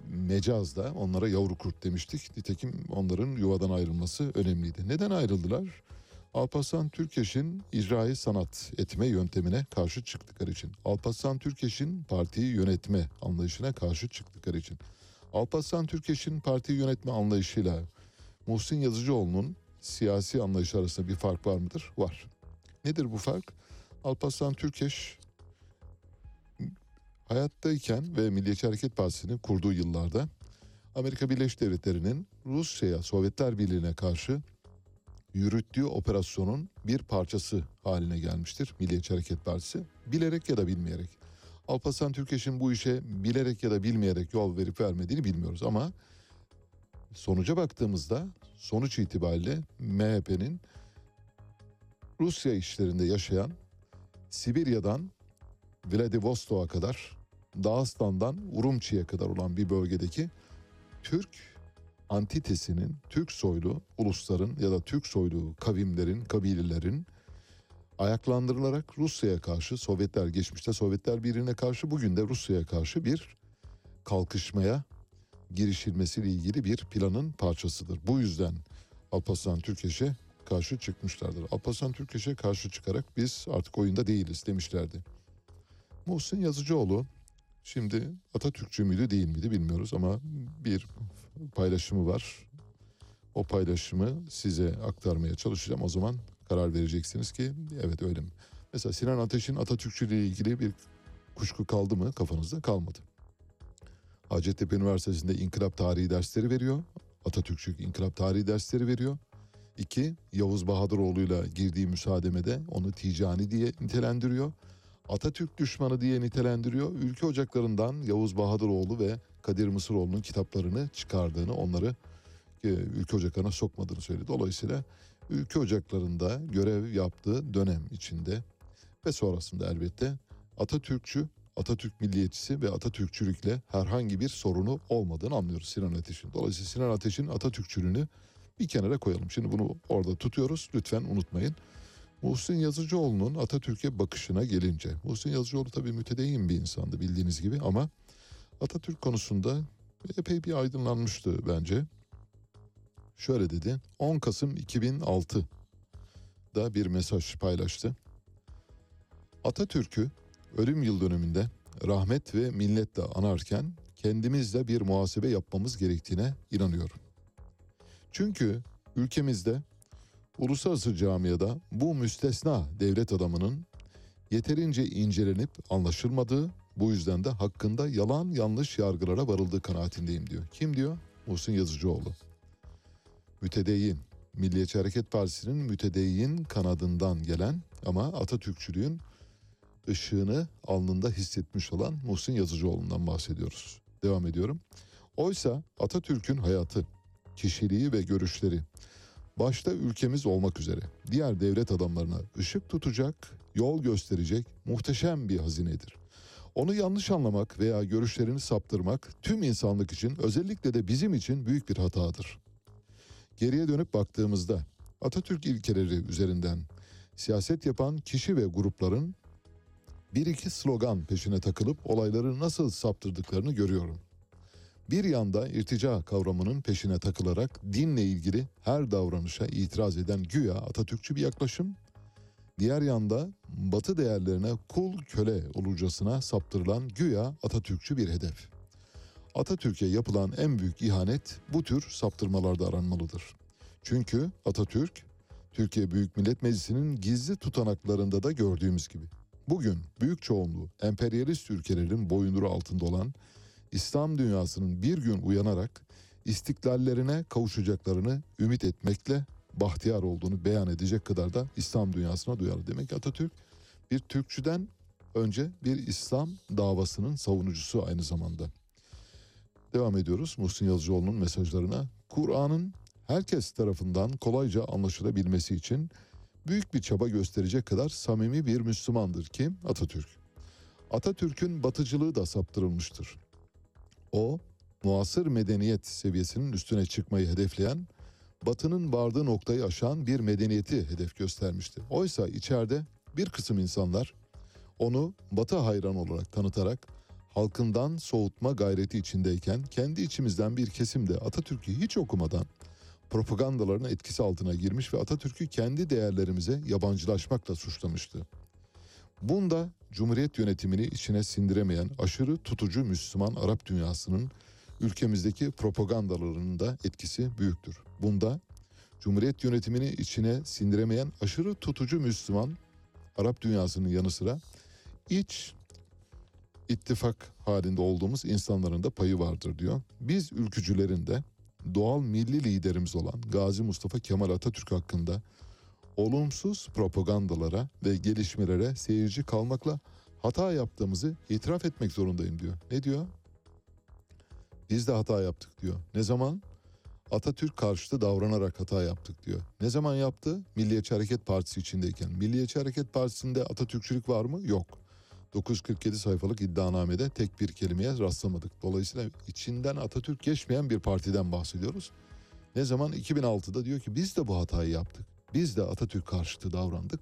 mecazda onlara yavru kurt demiştik. Nitekim onların yuvadan ayrılması önemliydi. Neden ayrıldılar? Alpaslan Türkeş'in icraî sanat etme yöntemine karşı çıktıkları için. Alpaslan Türkeş'in partiyi yönetme anlayışına karşı çıktıkları için. Alpaslan Türkeş'in partiyi yönetme anlayışıyla Muhsin Yazıcıoğlu'nun siyasi anlayışı arasında bir fark var mıdır? Var. Nedir bu fark? Alpaslan Türkeş hayattayken ve Milliyetçi Hareket Partisi'nin kurduğu yıllarda Amerika Birleşik Devletleri'nin Rusya'ya, Sovyetler Birliği'ne karşı yürüttüğü operasyonun bir parçası haline gelmiştir Milliyetçi Hareket Partisi. Bilerek ya da bilmeyerek. Alpaslan Türkeş'in bu işe bilerek ya da bilmeyerek yol verip vermediğini bilmiyoruz ama sonuca baktığımızda sonuç itibariyle M H P'nin Rusya işlerinde yaşayan Sibirya'dan Vladivostok'a kadar, Dağıstan'dan Urumçi'ye kadar olan bir bölgedeki Türk antitesinin, Türk soylu ulusların ya da Türk soylu kavimlerin, kabilelerin ayaklandırılarak Rusya'ya karşı, Sovyetler geçmişte Sovyetler Birliği'ne karşı, bugün de Rusya'ya karşı bir kalkışmaya girişilmesiyle ilgili bir planın parçasıdır. Bu yüzden Alpaslan Türkeş'e karşı çıkmışlardır. Alpaslan Türkeş'e karşı çıkarak biz artık oyunda değiliz demişlerdi. Muhsin Yazıcıoğlu, şimdi Atatürkçü müydü değil miydi bilmiyoruz ama bir paylaşımı var. O paylaşımı size aktarmaya çalışacağım. O zaman karar vereceksiniz ki evet öyle mi? Mesela Sinan Ateş'in Atatürkçülüğü ile ilgili bir kuşku kaldı mı kafanızda? Kalmadı. Hacettepe Üniversitesi'nde inkılap tarihi dersleri veriyor. Atatürkçülük inkılap tarihi dersleri veriyor. İki, Yavuz Bahadıroğlu'yla girdiği müsaademede onu ticani diye nitelendiriyor. Atatürk düşmanı diye nitelendiriyor. Ülkü Ocakları'ndan Yavuz Bahadıroğlu ve Kadir Mısıroğlu'nun kitaplarını çıkardığını, onları Ülkü Ocakları'na sokmadığını söyledi. Dolayısıyla Ülkü Ocakları'nda görev yaptığı dönem içinde ve sonrasında elbette Atatürkçü, Atatürk milliyetçisi ve Atatürkçülükle herhangi bir sorunu olmadığını anlıyoruz Sinan Ateş'in. Dolayısıyla Sinan Ateş'in Atatürkçülüğünü bir kenara koyalım. Şimdi bunu orada tutuyoruz. Lütfen unutmayın. Muhsin Yazıcıoğlu'nun Atatürk'e bakışına gelince, Muhsin Yazıcıoğlu tabii mütedeyyin bir insandı bildiğiniz gibi ama Atatürk konusunda epey bir aydınlanmıştı bence. Şöyle dedi, on Kasım iki bin altı'da bir mesaj paylaştı. Atatürk'ü ölüm yıl dönümünde rahmet ve milletle anarken kendimizle bir muhasebe yapmamız gerektiğine inanıyorum. Çünkü ülkemizde uluslararası camiada bu müstesna devlet adamının yeterince incelenip anlaşılmadığı, bu yüzden de hakkında yalan yanlış yargılara varıldığı kanaatindeyim diyor. Kim diyor? Muhsin Yazıcıoğlu. Mütedeyyin, Milliyetçi Hareket Partisi'nin mütedeyyin kanadından gelen ama Atatürkçülüğün ışığını alnında hissetmiş olan Muhsin Yazıcıoğlu'ndan bahsediyoruz. Devam ediyorum. Oysa Atatürk'ün hayatı, kişiliği ve görüşleri başta ülkemiz olmak üzere diğer devlet adamlarına ışık tutacak, yol gösterecek muhteşem bir hazinedir. Onu yanlış anlamak veya görüşlerini saptırmak tüm insanlık için, özellikle de bizim için büyük bir hatadır. Geriye dönüp baktığımızda Atatürk ilkeleri üzerinden siyaset yapan kişi ve grupların bir iki slogan peşine takılıp olayları nasıl saptırdıklarını görüyorum. Bir yanda irtica kavramının peşine takılarak dinle ilgili her davranışa itiraz eden güya Atatürkçü bir yaklaşım, diğer yanda Batı değerlerine kul köle olurcasına saptırılan güya Atatürkçü bir hedef. Atatürk'e yapılan en büyük ihanet bu tür saptırmalarda aranmalıdır. Çünkü Atatürk, Türkiye Büyük Millet Meclisi'nin gizli tutanaklarında da gördüğümüz gibi, bugün büyük çoğunluğu emperyalist ülkelerin boyunduruğu altında olan İslam dünyasının bir gün uyanarak istiklallerine kavuşacaklarını ümit etmekle bahtiyar olduğunu beyan edecek kadar da İslam dünyasına duyarlı. Demek ki Atatürk bir Türkçüden önce bir İslam davasının savunucusu aynı zamanda. Devam ediyoruz Muhsin Yazıcıoğlu'nun mesajlarına. Kur'an'ın herkes tarafından kolayca anlaşılabilmesi için büyük bir çaba gösterecek kadar samimi bir Müslümandır ki Atatürk. Atatürk'ün batıcılığı da saptırılmıştır. O, muasır medeniyet seviyesinin üstüne çıkmayı hedefleyen, Batı'nın vardığı noktayı aşan bir medeniyeti hedef göstermişti. Oysa içeride bir kısım insanlar onu Batı hayranı olarak tanıtarak halkından soğutma gayreti içindeyken, kendi içimizden bir kesim de Atatürk'ü hiç okumadan propagandaların etkisi altına girmiş ve Atatürk'ü kendi değerlerimize yabancılaşmakla suçlamıştı. Bunda Cumhuriyet yönetimini içine sindiremeyen aşırı tutucu Müslüman Arap dünyasının ülkemizdeki propagandalarının da etkisi büyüktür. Bunda Cumhuriyet yönetimini içine sindiremeyen aşırı tutucu Müslüman Arap dünyasının yanı sıra iç ittifak halinde olduğumuz insanların da payı vardır diyor. Biz ülkücülerin de doğal milli liderimiz olan Gazi Mustafa Kemal Atatürk hakkında olumsuz propagandalara ve gelişmelere seyirci kalmakla hata yaptığımızı itiraf etmek zorundayım diyor. Ne diyor? Biz de hata yaptık diyor. Ne zaman? Atatürk karşıtı davranarak hata yaptık diyor. Ne zaman yaptı? Milliyetçi Hareket Partisi içindeyken. Milliyetçi Hareket Partisi'nde Atatürkçülük var mı? Yok. dokuz yüz kırk yedi sayfalık iddianamede tek bir kelimeye rastlamadık. Dolayısıyla içinden Atatürk geçmeyen bir partiden bahsediyoruz. Ne zaman? iki bin altı'da diyor ki biz de bu hatayı yaptık. Biz de Atatürk karşıtı davrandık.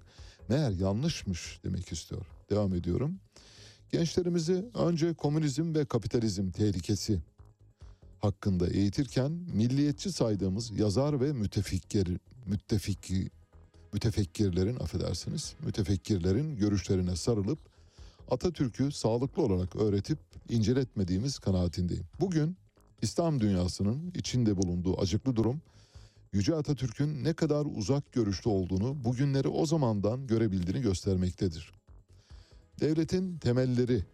meğer yanlışmış demek istiyor. Devam ediyorum. Gençlerimizi önce komünizm ve kapitalizm tehlikesi hakkında eğitirken milliyetçi saydığımız yazar ve mütefekkir, müttefik, mütefekkirlerin, affedersiniz, mütefekkirlerin görüşlerine sarılıp Atatürk'ü sağlıklı olarak öğretip inceletmediğimiz kanaatindeyim. Bugün İslam dünyasının içinde bulunduğu acıklı durum, Yüce Atatürk'ün ne kadar uzak görüşlü olduğunu bugünleri o zamandan görebildiğini göstermektedir. Devletin temelleri,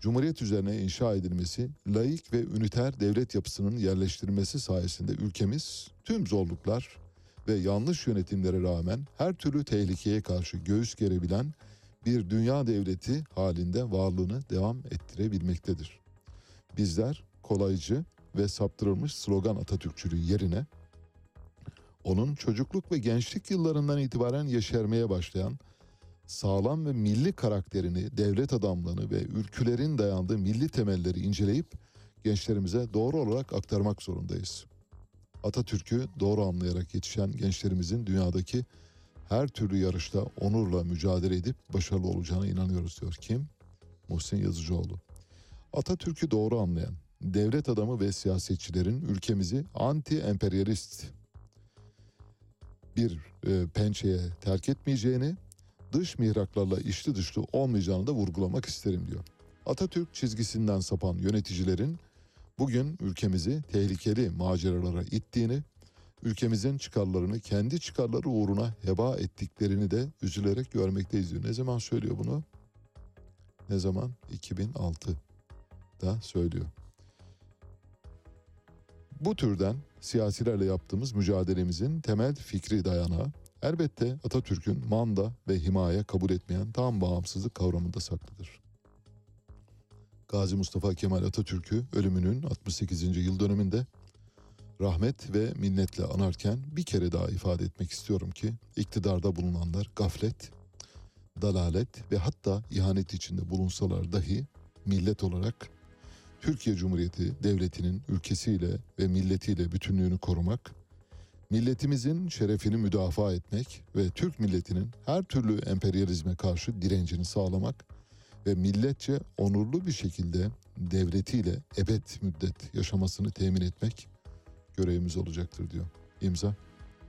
Cumhuriyet üzerine inşa edilmesi, laik ve üniter devlet yapısının yerleştirilmesi sayesinde ülkemiz tüm zorluklar ve yanlış yönetimlere rağmen her türlü tehlikeye karşı göğüs gerebilen bir dünya devleti halinde varlığını devam ettirebilmektedir. Bizler kolaycı ve saptırılmış slogan Atatürkçülüğü yerine, onun çocukluk ve gençlik yıllarından itibaren yeşermeye başlayan sağlam ve milli karakterini, devlet adamlığını ve ülkülerin dayandığı milli temelleri inceleyip gençlerimize doğru olarak aktarmak zorundayız. Atatürk'ü doğru anlayarak yetişen gençlerimizin dünyadaki her türlü yarışta onurla mücadele edip başarılı olacağına inanıyoruz diyor. Kim? Muhsin Yazıcıoğlu. Atatürk'ü doğru anlayan devlet adamı ve siyasetçilerin ülkemizi anti-emperyalist bir e, pençeye terk etmeyeceğini, dış mihraklarla içli dışlı olmayacağını da vurgulamak isterim diyor. Atatürk çizgisinden sapan yöneticilerin bugün ülkemizi tehlikeli maceralara ittiğini, ülkemizin çıkarlarını kendi çıkarları uğruna heba ettiklerini de üzülerek görmekteyiz diyor. Ne zaman söylüyor bunu? Ne zaman? iki bin altıda söylüyor. Bu türden siyasilerle yaptığımız mücadelemizin temel fikri dayanağı elbette Atatürk'ün manda ve himaye kabul etmeyen tam bağımsızlık kavramında saklıdır. Gazi Mustafa Kemal Atatürk'ü ölümünün altmış sekizinci yıl dönümünde rahmet ve minnetle anarken bir kere daha ifade etmek istiyorum ki iktidarda bulunanlar gaflet, dalalet ve hatta ihanet içinde bulunsalar dahi millet olarak Türkiye Cumhuriyeti Devleti'nin ülkesiyle ve milletiyle bütünlüğünü korumak, milletimizin şerefini müdafaa etmek ve Türk milletinin her türlü emperyalizme karşı direncini sağlamak ve milletçe onurlu bir şekilde devletiyle ebed müddet yaşamasını temin etmek görevimiz olacaktır diyor. İmza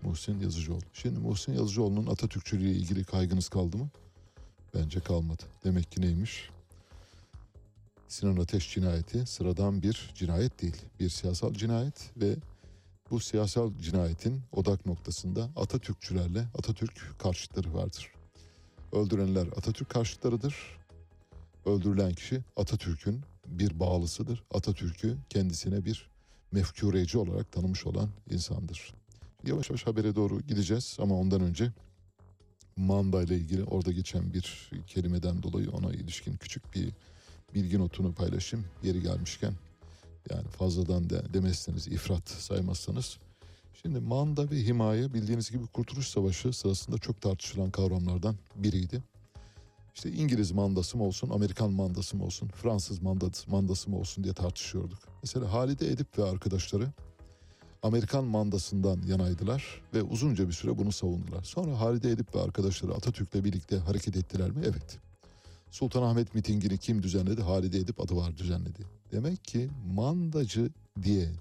Muhsin Yazıcıoğlu. Şimdi Muhsin Yazıcıoğlu'nun Atatürkçülüğüyle ilgili kaygınız kaldı mı? Bence kalmadı. Demek ki neymiş? Sinan Ateş cinayeti sıradan bir cinayet değil. Bir siyasal cinayet ve bu siyasal cinayetin odak noktasında Atatürkçülerle Atatürk karşıtları vardır. Öldürenler Atatürk karşıtlarıdır. Öldürülen kişi Atatürk'ün bir bağlısıdır. Atatürk'ü kendisine bir mefkureci olarak tanımış olan insandır. Yavaş yavaş habere doğru gideceğiz ama ondan önce manda ile ilgili orada geçen bir kelimeden dolayı ona ilişkin küçük bir bilgi notunu paylaşayım yeri gelmişken. Yani fazladan de demezseniz, ifrat saymazsanız. Şimdi manda ve himaye bildiğiniz gibi Kurtuluş Savaşı sırasında çok tartışılan kavramlardan biriydi. İşte İngiliz mandası mı olsun, Amerikan mandası mı olsun, Fransız mandası mı olsun diye tartışıyorduk. Mesela Halide Edip ve arkadaşları Amerikan mandasından yanaydılar ve uzunca bir süre bunu savundular. Sonra Halide Edip ve arkadaşları Atatürk'le birlikte hareket ettiler mi? Evet. Sultanahmet mitingini kim düzenledi? Halide Edip adı var düzenledi. Demek ki mandacı diye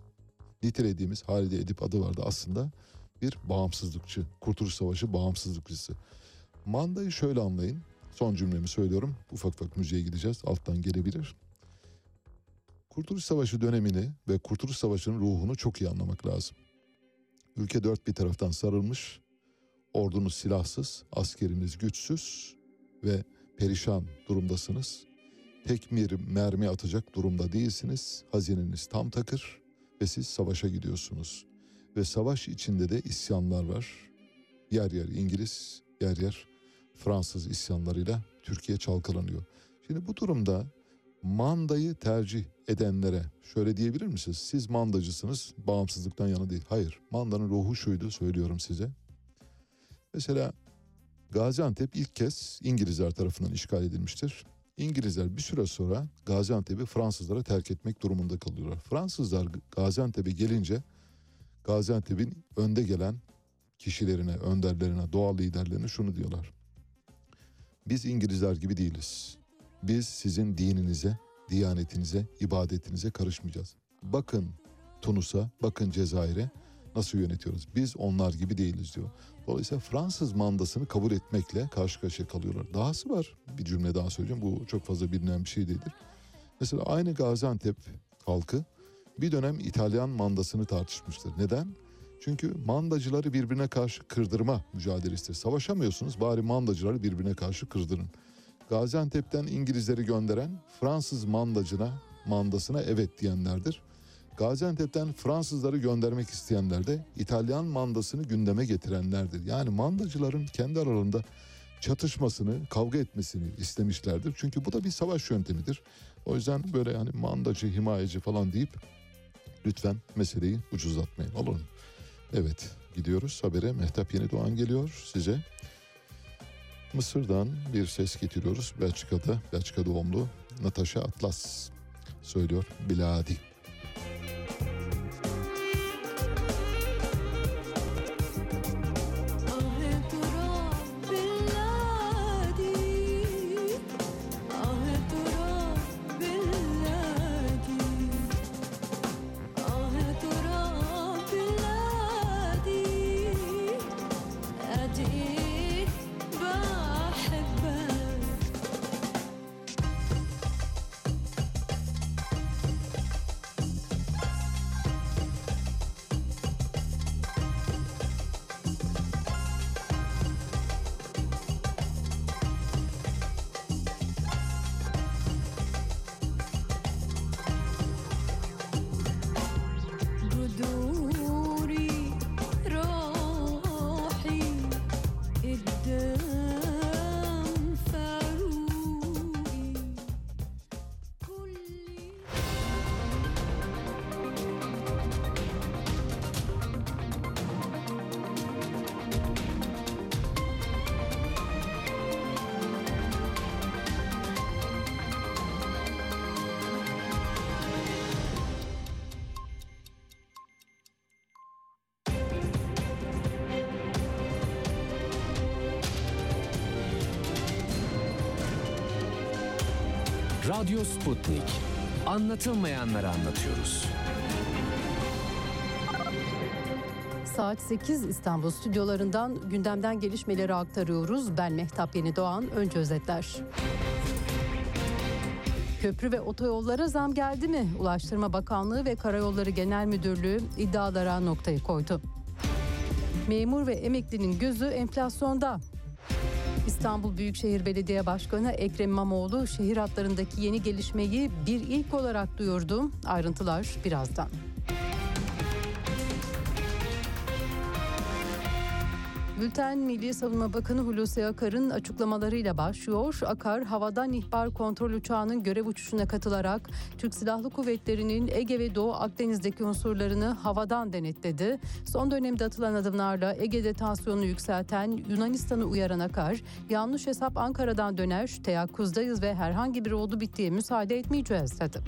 nitelediğimiz Halide Edip adı vardı aslında bir bağımsızlıkçı, Kurtuluş Savaşı bağımsızlıkçısı. Mandayı şöyle anlayın, son cümlemi söylüyorum, ufak ufak müziğe gideceğiz, alttan gelebilir. Kurtuluş Savaşı dönemini ve Kurtuluş Savaşı'nın ruhunu çok iyi anlamak lazım. Ülke dört bir taraftan sarılmış, ordunuz silahsız, askeriniz güçsüz ve perişan durumdasınız. Tek bir mermi atacak durumda değilsiniz. Hazineniz tam takır ve siz savaşa gidiyorsunuz. Ve savaş içinde de isyanlar var. Yer yer İngiliz, yer yer Fransız isyanlarıyla Türkiye çalkalanıyor. Şimdi bu durumda mandayı tercih edenlere şöyle diyebilir misiniz? Siz mandacısınız, bağımsızlıktan yana değil. Hayır, mandanın ruhu şuydu, söylüyorum size. Mesela Gaziantep ilk kez İngilizler tarafından işgal edilmiştir. İngilizler bir süre sonra Gaziantep'i Fransızlara terk etmek durumunda kalıyorlar. Fransızlar Gaziantep'e gelince Gaziantep'in önde gelen kişilerine, önderlerine, doğal liderlerine şunu diyorlar. Biz İngilizler gibi değiliz. Biz sizin dininize, diyanetinize, ibadetinize karışmayacağız. Bakın Tunus'a, bakın Cezayir'e nasıl yönetiyoruz. Biz onlar gibi değiliz diyor. Dolayısıyla Fransız mandasını kabul etmekle karşı karşıya kalıyorlar. Dahası var. Bir cümle daha söyleyeceğim. Bu çok fazla bilinen bir şey değildir. Mesela aynı Gaziantep halkı bir dönem İtalyan mandasını tartışmıştır. Neden? Çünkü mandacıları birbirine karşı kırdırma mücadelesidir. Savaşamıyorsunuz, bari mandacıları birbirine karşı kırdırın. Gaziantep'ten İngilizleri gönderen Fransız mandacına, mandasına evet diyenlerdir. Gaziantep'ten Fransızları göndermek isteyenler de İtalyan mandasını gündeme getirenlerdir. Yani mandacıların kendi aralarında çatışmasını, kavga etmesini istemişlerdir. Çünkü bu da bir savaş yöntemidir. O yüzden böyle yani mandacı, himayeci falan deyip lütfen meseleyi ucuzlatmayın. Olur mu? Evet, gidiyoruz habere. Mehtap Yenidoğan geliyor size. Mısır'dan bir ses getiriyoruz. Belçika'da, Belçika doğumlu Natasha Atlas söylüyor. Biladi. Radyo Sputnik. Anlatılmayanları anlatıyoruz. Saat sekiz İstanbul stüdyolarından gündemden gelişmeleri aktarıyoruz. Ben Mehtap Yenidoğan. Önce özetler. Köprü ve otoyollara zam geldi mi? Ulaştırma Bakanlığı ve Karayolları Genel Müdürlüğü iddialara noktayı koydu. Memur ve emeklinin gözü enflasyonda. İstanbul Büyükşehir Belediye Başkanı Ekrem İmamoğlu şehir hatlarındaki yeni gelişmeyi bir ilk olarak duyurdu. Ayrıntılar birazdan. Bülten Milli Savunma Bakanı Hulusi Akar'ın açıklamalarıyla başlıyor. Akar, havadan ihbar kontrol uçağının görev uçuşuna katılarak Türk Silahlı Kuvvetleri'nin Ege ve Doğu Akdeniz'deki unsurlarını havadan denetledi. Son dönemde atılan adımlarla Ege'de tansiyonunu yükselten Yunanistan'ı uyaran Akar, yanlış hesap Ankara'dan döner, teyakkuzdayız ve herhangi bir oldu bittiye müsaade etmeyeceğiz dedi.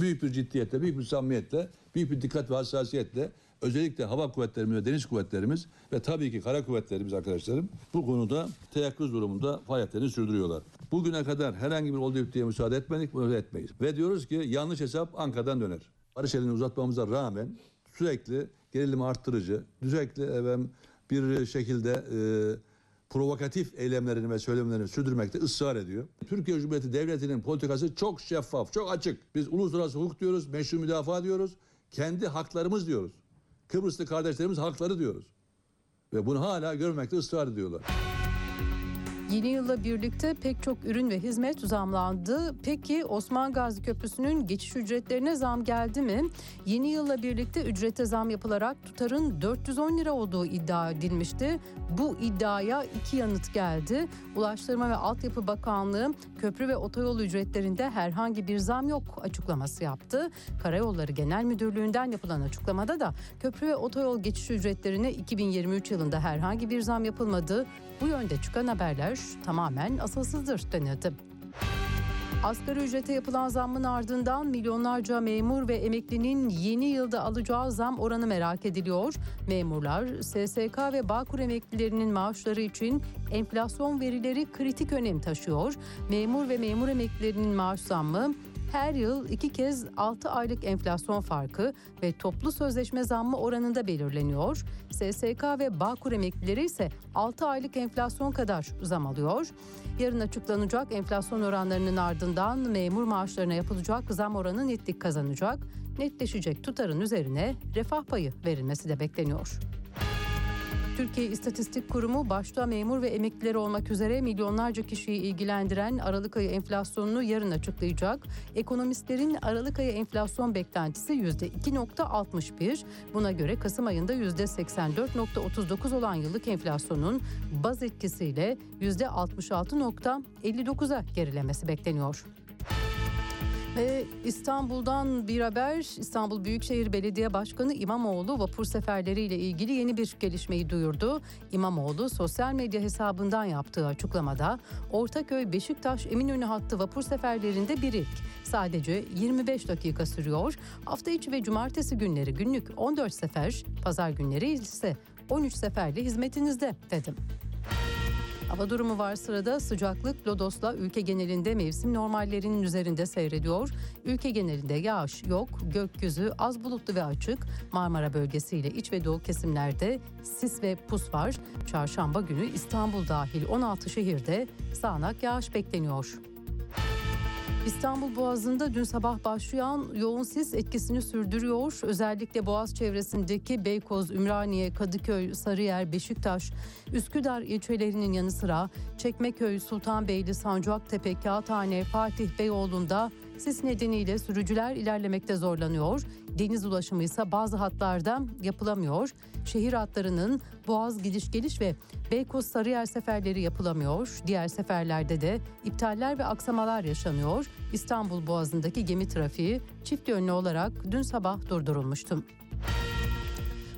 Büyük bir ciddiyetle, büyük bir samimiyetle, büyük bir dikkat ve hassasiyetle özellikle hava kuvvetlerimiz ve deniz kuvvetlerimiz ve tabii ki kara kuvvetlerimiz arkadaşlarım bu konuda teyakkuz durumunda faaliyetlerini sürdürüyorlar. Bugüne kadar herhangi bir oldu bittiye müsaade etmedik, bunu etmeyiz. Ve diyoruz ki yanlış hesap Ankara'dan döner. Barış elini uzatmamıza rağmen sürekli gerilimi arttırıcı, sürekli efendim, bir şekilde e, provokatif eylemlerini ve söylemlerini sürdürmekte ısrar ediyor. Türkiye Cumhuriyeti Devleti'nin politikası çok şeffaf, çok açık. Biz uluslararası hukuk diyoruz, meşru müdafaa diyoruz, kendi haklarımız diyoruz. Kıbrıslı kardeşlerimiz hakları diyoruz. Ve bunu hala görmekte ısrar ediyorlar. Yeni yılla birlikte pek çok ürün ve hizmet zamlandı. Peki Osman Gazi Köprüsü'nün geçiş ücretlerine zam geldi mi? Yeni yılla birlikte ücrete zam yapılarak tutarın dört yüz on lira olduğu iddia edilmişti. Bu iddiaya iki yanıt geldi. Ulaştırma ve Altyapı Bakanlığı köprü ve otoyol ücretlerinde herhangi bir zam yok açıklaması yaptı. Karayolları Genel Müdürlüğü'nden yapılan açıklamada da köprü ve otoyol geçiş ücretlerine iki bin yirmi üç yılında herhangi bir zam yapılmadı. Bu yönde çıkan haberler tamamen asılsızdır denildi. Asgari ücrete yapılan zammın ardından milyonlarca memur ve emeklinin yeni yılda alacağı zam oranı merak ediliyor. Memurlar, S S K ve Bağkur emeklilerinin maaşları için enflasyon verileri kritik önem taşıyor. Memur ve memur emeklilerinin maaş zammı her yıl iki kez altı aylık enflasyon farkı ve toplu sözleşme zammı oranında belirleniyor. S S K ve Bağkur emeklileri ise altı aylık enflasyon kadar zam alıyor. Yarın açıklanacak enflasyon oranlarının ardından memur maaşlarına yapılacak zam oranı netlik kazanacak. Netleşecek tutarın üzerine refah payı verilmesi de bekleniyor. Türkiye İstatistik Kurumu başta memur ve emeklileri olmak üzere milyonlarca kişiyi ilgilendiren Aralık ayı enflasyonunu yarın açıklayacak. Ekonomistlerin Aralık ayı enflasyon beklentisi yüzde iki virgül altmış bir. Buna göre Kasım ayında yüzde seksen dört virgül otuz dokuz olan yıllık enflasyonun baz etkisiyle yüzde altmış altı virgül elli dokuza gerilemesi bekleniyor. Ve İstanbul'dan bir haber. İstanbul Büyükşehir Belediye Başkanı İmamoğlu vapur seferleriyle ilgili yeni bir gelişmeyi duyurdu. İmamoğlu sosyal medya hesabından yaptığı açıklamada Ortaköy Beşiktaş Eminönü hattı vapur seferlerinde bir ilk. Sadece yirmi beş dakika sürüyor. Hafta içi ve cumartesi günleri günlük on dört sefer, pazar günleri ise on üç seferle hizmetinizde dedim. Hava durumu var sırada. Sıcaklık Lodos'la ülke genelinde mevsim normallerinin üzerinde seyrediyor. Ülke genelinde yağış yok, gökyüzü az bulutlu ve açık. Marmara bölgesiyle iç ve doğu kesimlerde sis ve pus var. Çarşamba günü İstanbul dahil on altı şehirde sağanak yağış bekleniyor. İstanbul Boğazı'nda dün sabah başlayan yoğun sis etkisini sürdürüyor. Özellikle Boğaz çevresindeki Beykoz, Ümraniye, Kadıköy, Sarıyer, Beşiktaş, Üsküdar ilçelerinin yanı sıra Çekmeköy, Sultanbeyli, Sancaktepe, Kağıthane, Fatih, Beyoğlu'nda sis nedeniyle sürücüler ilerlemekte zorlanıyor. Deniz ulaşımı ise bazı hatlarda yapılamıyor. Şehir hatlarının Boğaz gidiş geliş ve Beykoz Sarıyer seferleri yapılamıyor. Diğer seferlerde de iptaller ve aksamalar yaşanıyor. İstanbul Boğazı'ndaki gemi trafiği çift yönlü olarak dün sabah durdurulmuştu.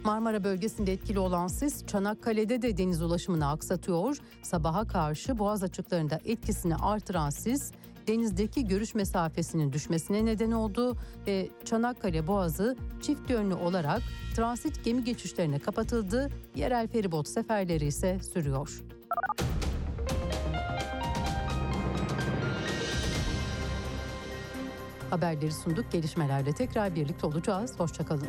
Marmara bölgesinde etkili olan sis Çanakkale'de de deniz ulaşımını aksatıyor. Sabaha karşı Boğaz açıklarında etkisini artıran sis denizdeki görüş mesafesinin düşmesine neden oldu ve Çanakkale Boğazı çift yönlü olarak transit gemi geçişlerine kapatıldı. Yerel feribot seferleri ise sürüyor. Haberleri sunduk. Gelişmelerle tekrar birlikte olacağız. Hoşçakalın.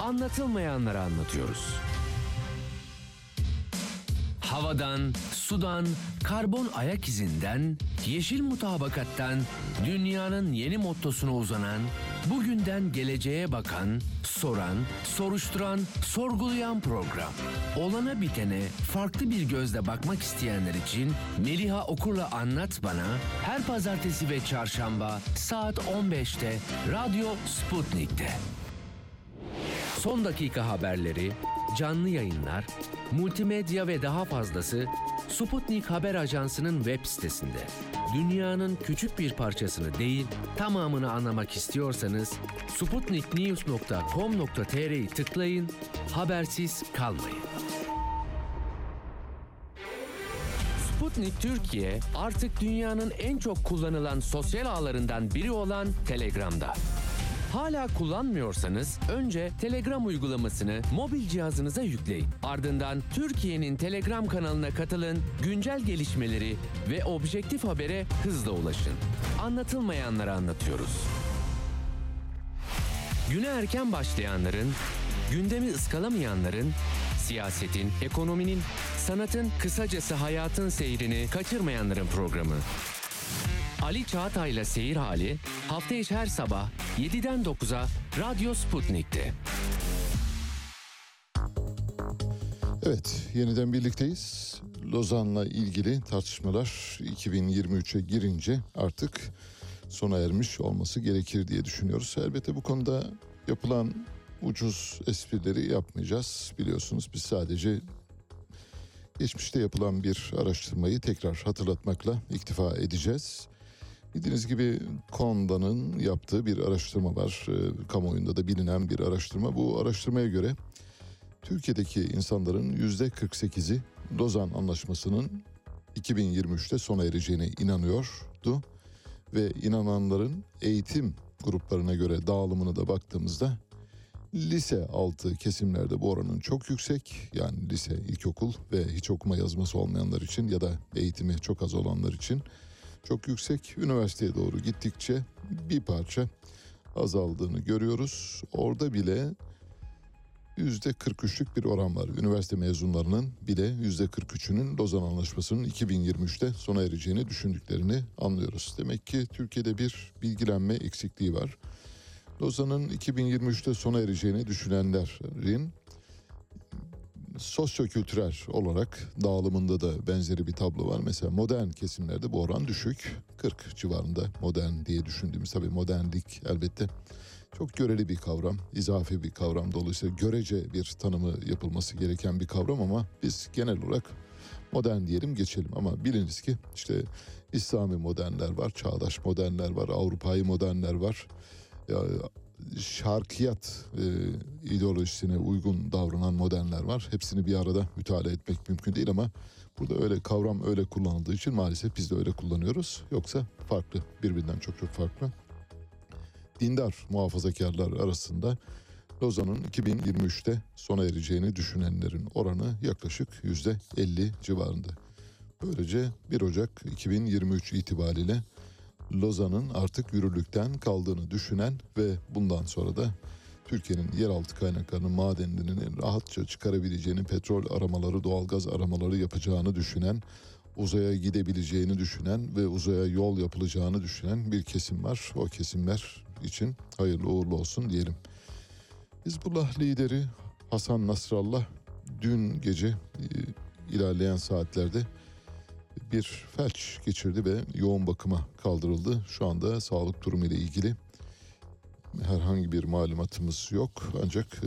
Anlatılmayanları anlatıyoruz. Havadan, sudan, karbon ayak izinden, yeşil mutabakattan, dünyanın yeni mottosuna uzanan, bugünden geleceğe bakan, soran, soruşturan, sorgulayan program. Olana bitene farklı bir gözle bakmak isteyenler için Meliha Okur'la Anlat Bana her pazartesi ve çarşamba saat on beşte Radyo Sputnik'te. Son dakika haberleri, canlı yayınlar, multimedya ve daha fazlası Sputnik Haber Ajansı'nın web sitesinde. Dünyanın küçük bir parçasını değil, tamamını anlamak istiyorsanız sputnik news nokta com nokta t r'yi tıklayın, habersiz kalmayın. Sputnik Türkiye artık dünyanın en çok kullanılan sosyal ağlarından biri olan Telegram'da. Hala kullanmıyorsanız önce Telegram uygulamasını mobil cihazınıza yükleyin. Ardından Türkiye'nin Telegram kanalına katılın, güncel gelişmeleri ve objektif habere hızla ulaşın. Anlatılmayanları anlatıyoruz. Güne erken başlayanların, gündemi ıskalamayanların, siyasetin, ekonominin, sanatın, kısacası hayatın seyrini kaçırmayanların programı. Ali Çağatay'la Seyir Hali hafta içi her sabah yediden dokuza Radyo Sputnik'te. Evet, yeniden birlikteyiz. Lozan'la ilgili tartışmalar iki bin yirmi üçe girince artık sona ermiş olması gerekir diye düşünüyoruz. Elbette bu konuda yapılan ucuz esprileri yapmayacağız. Biliyorsunuz biz sadece geçmişte yapılan bir araştırmayı tekrar hatırlatmakla iktifa edeceğiz. Bildiğiniz gibi Konda'nın yaptığı bir araştırma var. Kamuoyunda da bilinen bir araştırma. Bu araştırmaya göre Türkiye'deki insanların yüzde kırk sekizi Lozan Anlaşması'nın iki bin yirmi üçte sona ereceğine inanıyordu. Ve inananların eğitim gruplarına göre dağılımına da baktığımızda lise altı kesimlerde bu oranın çok yüksek. Yani lise, ilkokul ve hiç okuma yazması olmayanlar için ya da eğitimi çok az olanlar için çok yüksek. Üniversiteye doğru gittikçe bir parça azaldığını görüyoruz. Orada bile yüzde kırk üçlük bir oran var. Üniversite mezunlarının bile yüzde kırk üçünün Lozan Anlaşması'nın iki bin yirmi üçte sona ereceğini düşündüklerini anlıyoruz. Demek ki Türkiye'de bir bilgilenme eksikliği var. Lozan'ın iki bin yirmi üçte sona ereceğini düşünenlerin sosyo-kültürel olarak dağılımında da benzeri bir tablo var. Mesela modern kesimlerde bu oran düşük. kırk civarında modern diye düşündüğümüz, tabii modernlik elbette çok göreli bir kavram, izafi bir kavram. Dolayısıyla görece bir tanımı yapılması gereken bir kavram ama biz genel olarak modern diyelim geçelim. Ama biliniz ki işte İslami modernler var, çağdaş modernler var, Avrupa'yı modernler var. Ya, şarkiyat e, ideolojisine uygun davranan modernler var. Hepsini bir arada mütalaa etmek mümkün değil ama burada öyle kavram öyle kullanıldığı için maalesef biz de öyle kullanıyoruz. Yoksa farklı, birbirinden çok çok farklı. Dindar muhafazakarlar arasında Lozan'ın iki bin yirmi üçte sona ereceğini düşünenlerin oranı yaklaşık yüzde elli civarında. Böylece bir Ocak iki bin yirmi üç itibariyle Lozan'ın artık yürürlükten kaldığını düşünen ve bundan sonra da Türkiye'nin yeraltı kaynaklarının madenlerini rahatça çıkarabileceğini, petrol aramaları, doğalgaz aramaları yapacağını düşünen, uzaya gidebileceğini düşünen ve uzaya yol yapılacağını düşünen bir kesim var. O kesimler için hayırlı uğurlu olsun diyelim. Hizbullah lideri Hasan Nasrallah dün gece ilerleyen saatlerde bir felç geçirdi ve yoğun bakıma kaldırıldı. Şu anda sağlık durumu ile ilgili herhangi bir malumatımız yok. Ancak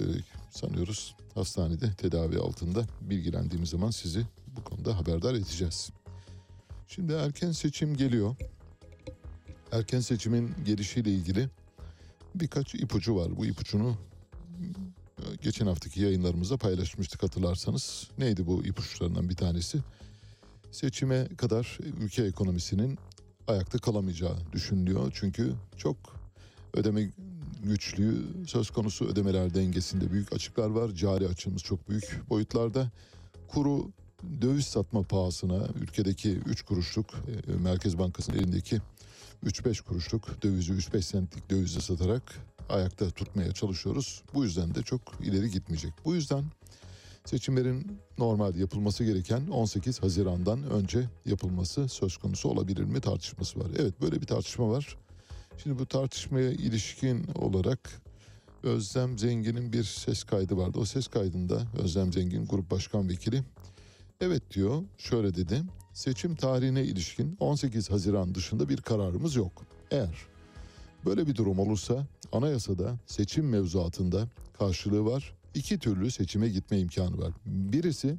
sanıyoruz hastanede tedavi altında, bilgilendiğimiz zaman sizi bu konuda haberdar edeceğiz. Şimdi erken seçim geliyor. Erken seçimin gelişiyle ilgili birkaç ipucu var. Bu ipucunu geçen haftaki yayınlarımızda paylaşmıştık hatırlarsanız. Neydi bu ipuçlarından bir tanesi? Seçime kadar ülke ekonomisinin ayakta kalamayacağı düşünülüyor. Çünkü çok ödeme güçlüğü söz konusu, ödemeler dengesinde büyük açıklar var. Cari açığımız çok büyük boyutlarda. Kuru döviz satma pahasına ülkedeki üç kuruşluk Merkez Bankası'nın elindeki üç beş kuruşluk dövizi üç beş sentlik dövizi satarak ayakta tutmaya çalışıyoruz. Bu yüzden de çok ileri gitmeyecek. Bu yüzden seçimlerin normalde yapılması gereken on sekiz Haziran'dan önce yapılması söz konusu olabilir mi tartışması var. Evet, böyle bir tartışma var. Şimdi bu tartışmaya ilişkin olarak Özlem Zengin'in bir ses kaydı vardı. O ses kaydında Özlem Zengin Grup Başkan Vekili evet diyor, şöyle dedi: seçim tarihine ilişkin on sekiz Haziran dışında bir kararımız yok. Eğer böyle bir durum olursa anayasada seçim mevzuatında karşılığı var. İki türlü seçime gitme imkanı var. Birisi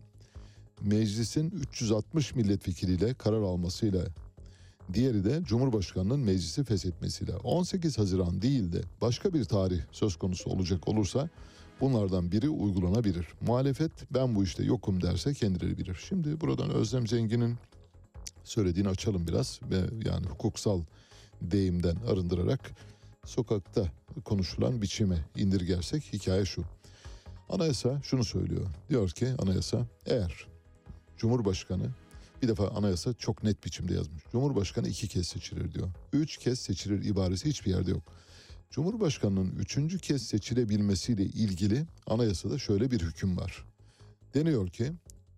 meclisin üç yüz altmış milletvekiliyle karar almasıyla, diğeri de Cumhurbaşkanı'nın meclisi feshetmesiyle. on sekiz Haziran değil de başka bir tarih söz konusu olacak olursa bunlardan biri uygulanabilir. Muhalefet ben bu işte yokum derse kendileri bilir. Şimdi buradan Özlem Zengin'in söylediğini açalım biraz ve yani hukuksal deyimden arındırarak sokakta konuşulan biçime indirgersek hikaye şu. Anayasa şunu söylüyor. Diyor ki anayasa, eğer Cumhurbaşkanı, bir defa anayasa çok net biçimde yazmış. Cumhurbaşkanı iki kez seçilir diyor. Üç kez seçilir ibaresi hiçbir yerde yok. Cumhurbaşkanının üçüncü kez seçilebilmesiyle ilgili anayasada şöyle bir hüküm var. Deniyor ki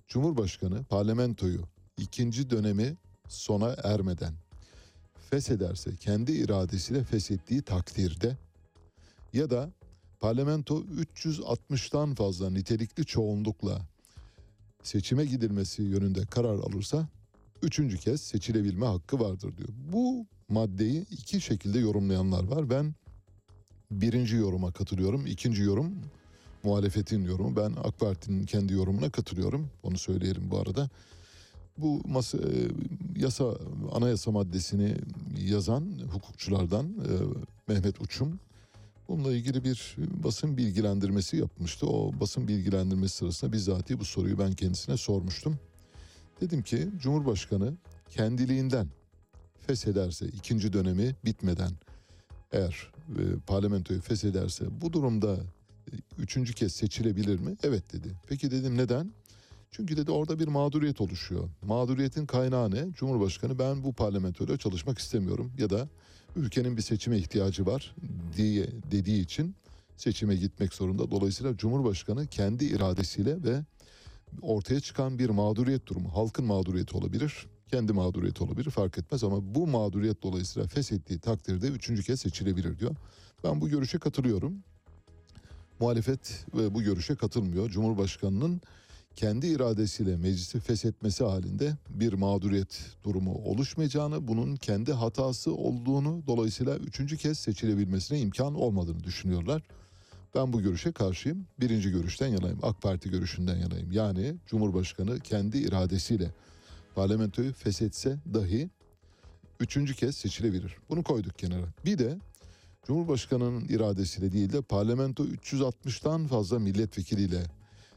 Cumhurbaşkanı parlamentoyu ikinci dönemi sona ermeden feshederse, kendi iradesiyle feshettiği takdirde ya da parlamento üç yüz altmıştan fazla nitelikli çoğunlukla seçime gidilmesi yönünde karar alırsa üçüncü kez seçilebilme hakkı vardır diyor. Bu maddeyi iki şekilde yorumlayanlar var. Ben birinci yoruma katılıyorum. İkinci yorum muhalefetin yorumu. Ben AK Parti'nin kendi yorumuna katılıyorum. Onu söyleyelim bu arada. Bu masa, yasa, anayasa maddesini yazan hukukçulardan e, Mehmet Uçum bununla ilgili bir basın bilgilendirmesi yapmıştı. O basın bilgilendirmesi sırasında bizzatihi bu soruyu ben kendisine sormuştum. Dedim ki Cumhurbaşkanı kendiliğinden feshederse, ikinci dönemi bitmeden eğer e, parlamentoyu feshederse bu durumda e, üçüncü kez seçilebilir mi? Evet dedi. Peki dedim neden? Çünkü dedi orada bir mağduriyet oluşuyor. Mağduriyetin kaynağı ne? Cumhurbaşkanı ben bu parlamentoyla çalışmak istemiyorum ya da ülkenin bir seçime ihtiyacı var diye dediği için seçime gitmek zorunda. Dolayısıyla Cumhurbaşkanı kendi iradesiyle ve ortaya çıkan bir mağduriyet durumu, halkın mağduriyeti olabilir, kendi mağduriyeti olabilir fark etmez ama bu mağduriyet dolayısıyla feshettiği takdirde üçüncü kez seçilebilir diyor. Ben bu görüşe katılıyorum. Muhalefet bu görüşe katılmıyor. Cumhurbaşkanının kendi iradesiyle meclisi feshetmesi halinde bir mağduriyet durumu oluşmayacağını, bunun kendi hatası olduğunu, dolayısıyla üçüncü kez seçilebilmesine imkan olmadığını düşünüyorlar. Ben bu görüşe karşıyım. Birinci görüşten yanayım. AK Parti görüşünden yanayım. Yani Cumhurbaşkanı kendi iradesiyle parlamentoyu feshetse dahi üçüncü kez seçilebilir. Bunu koyduk kenara. Bir de Cumhurbaşkanı'nın iradesiyle değil de parlamento üç yüz altmıştan fazla milletvekiliyle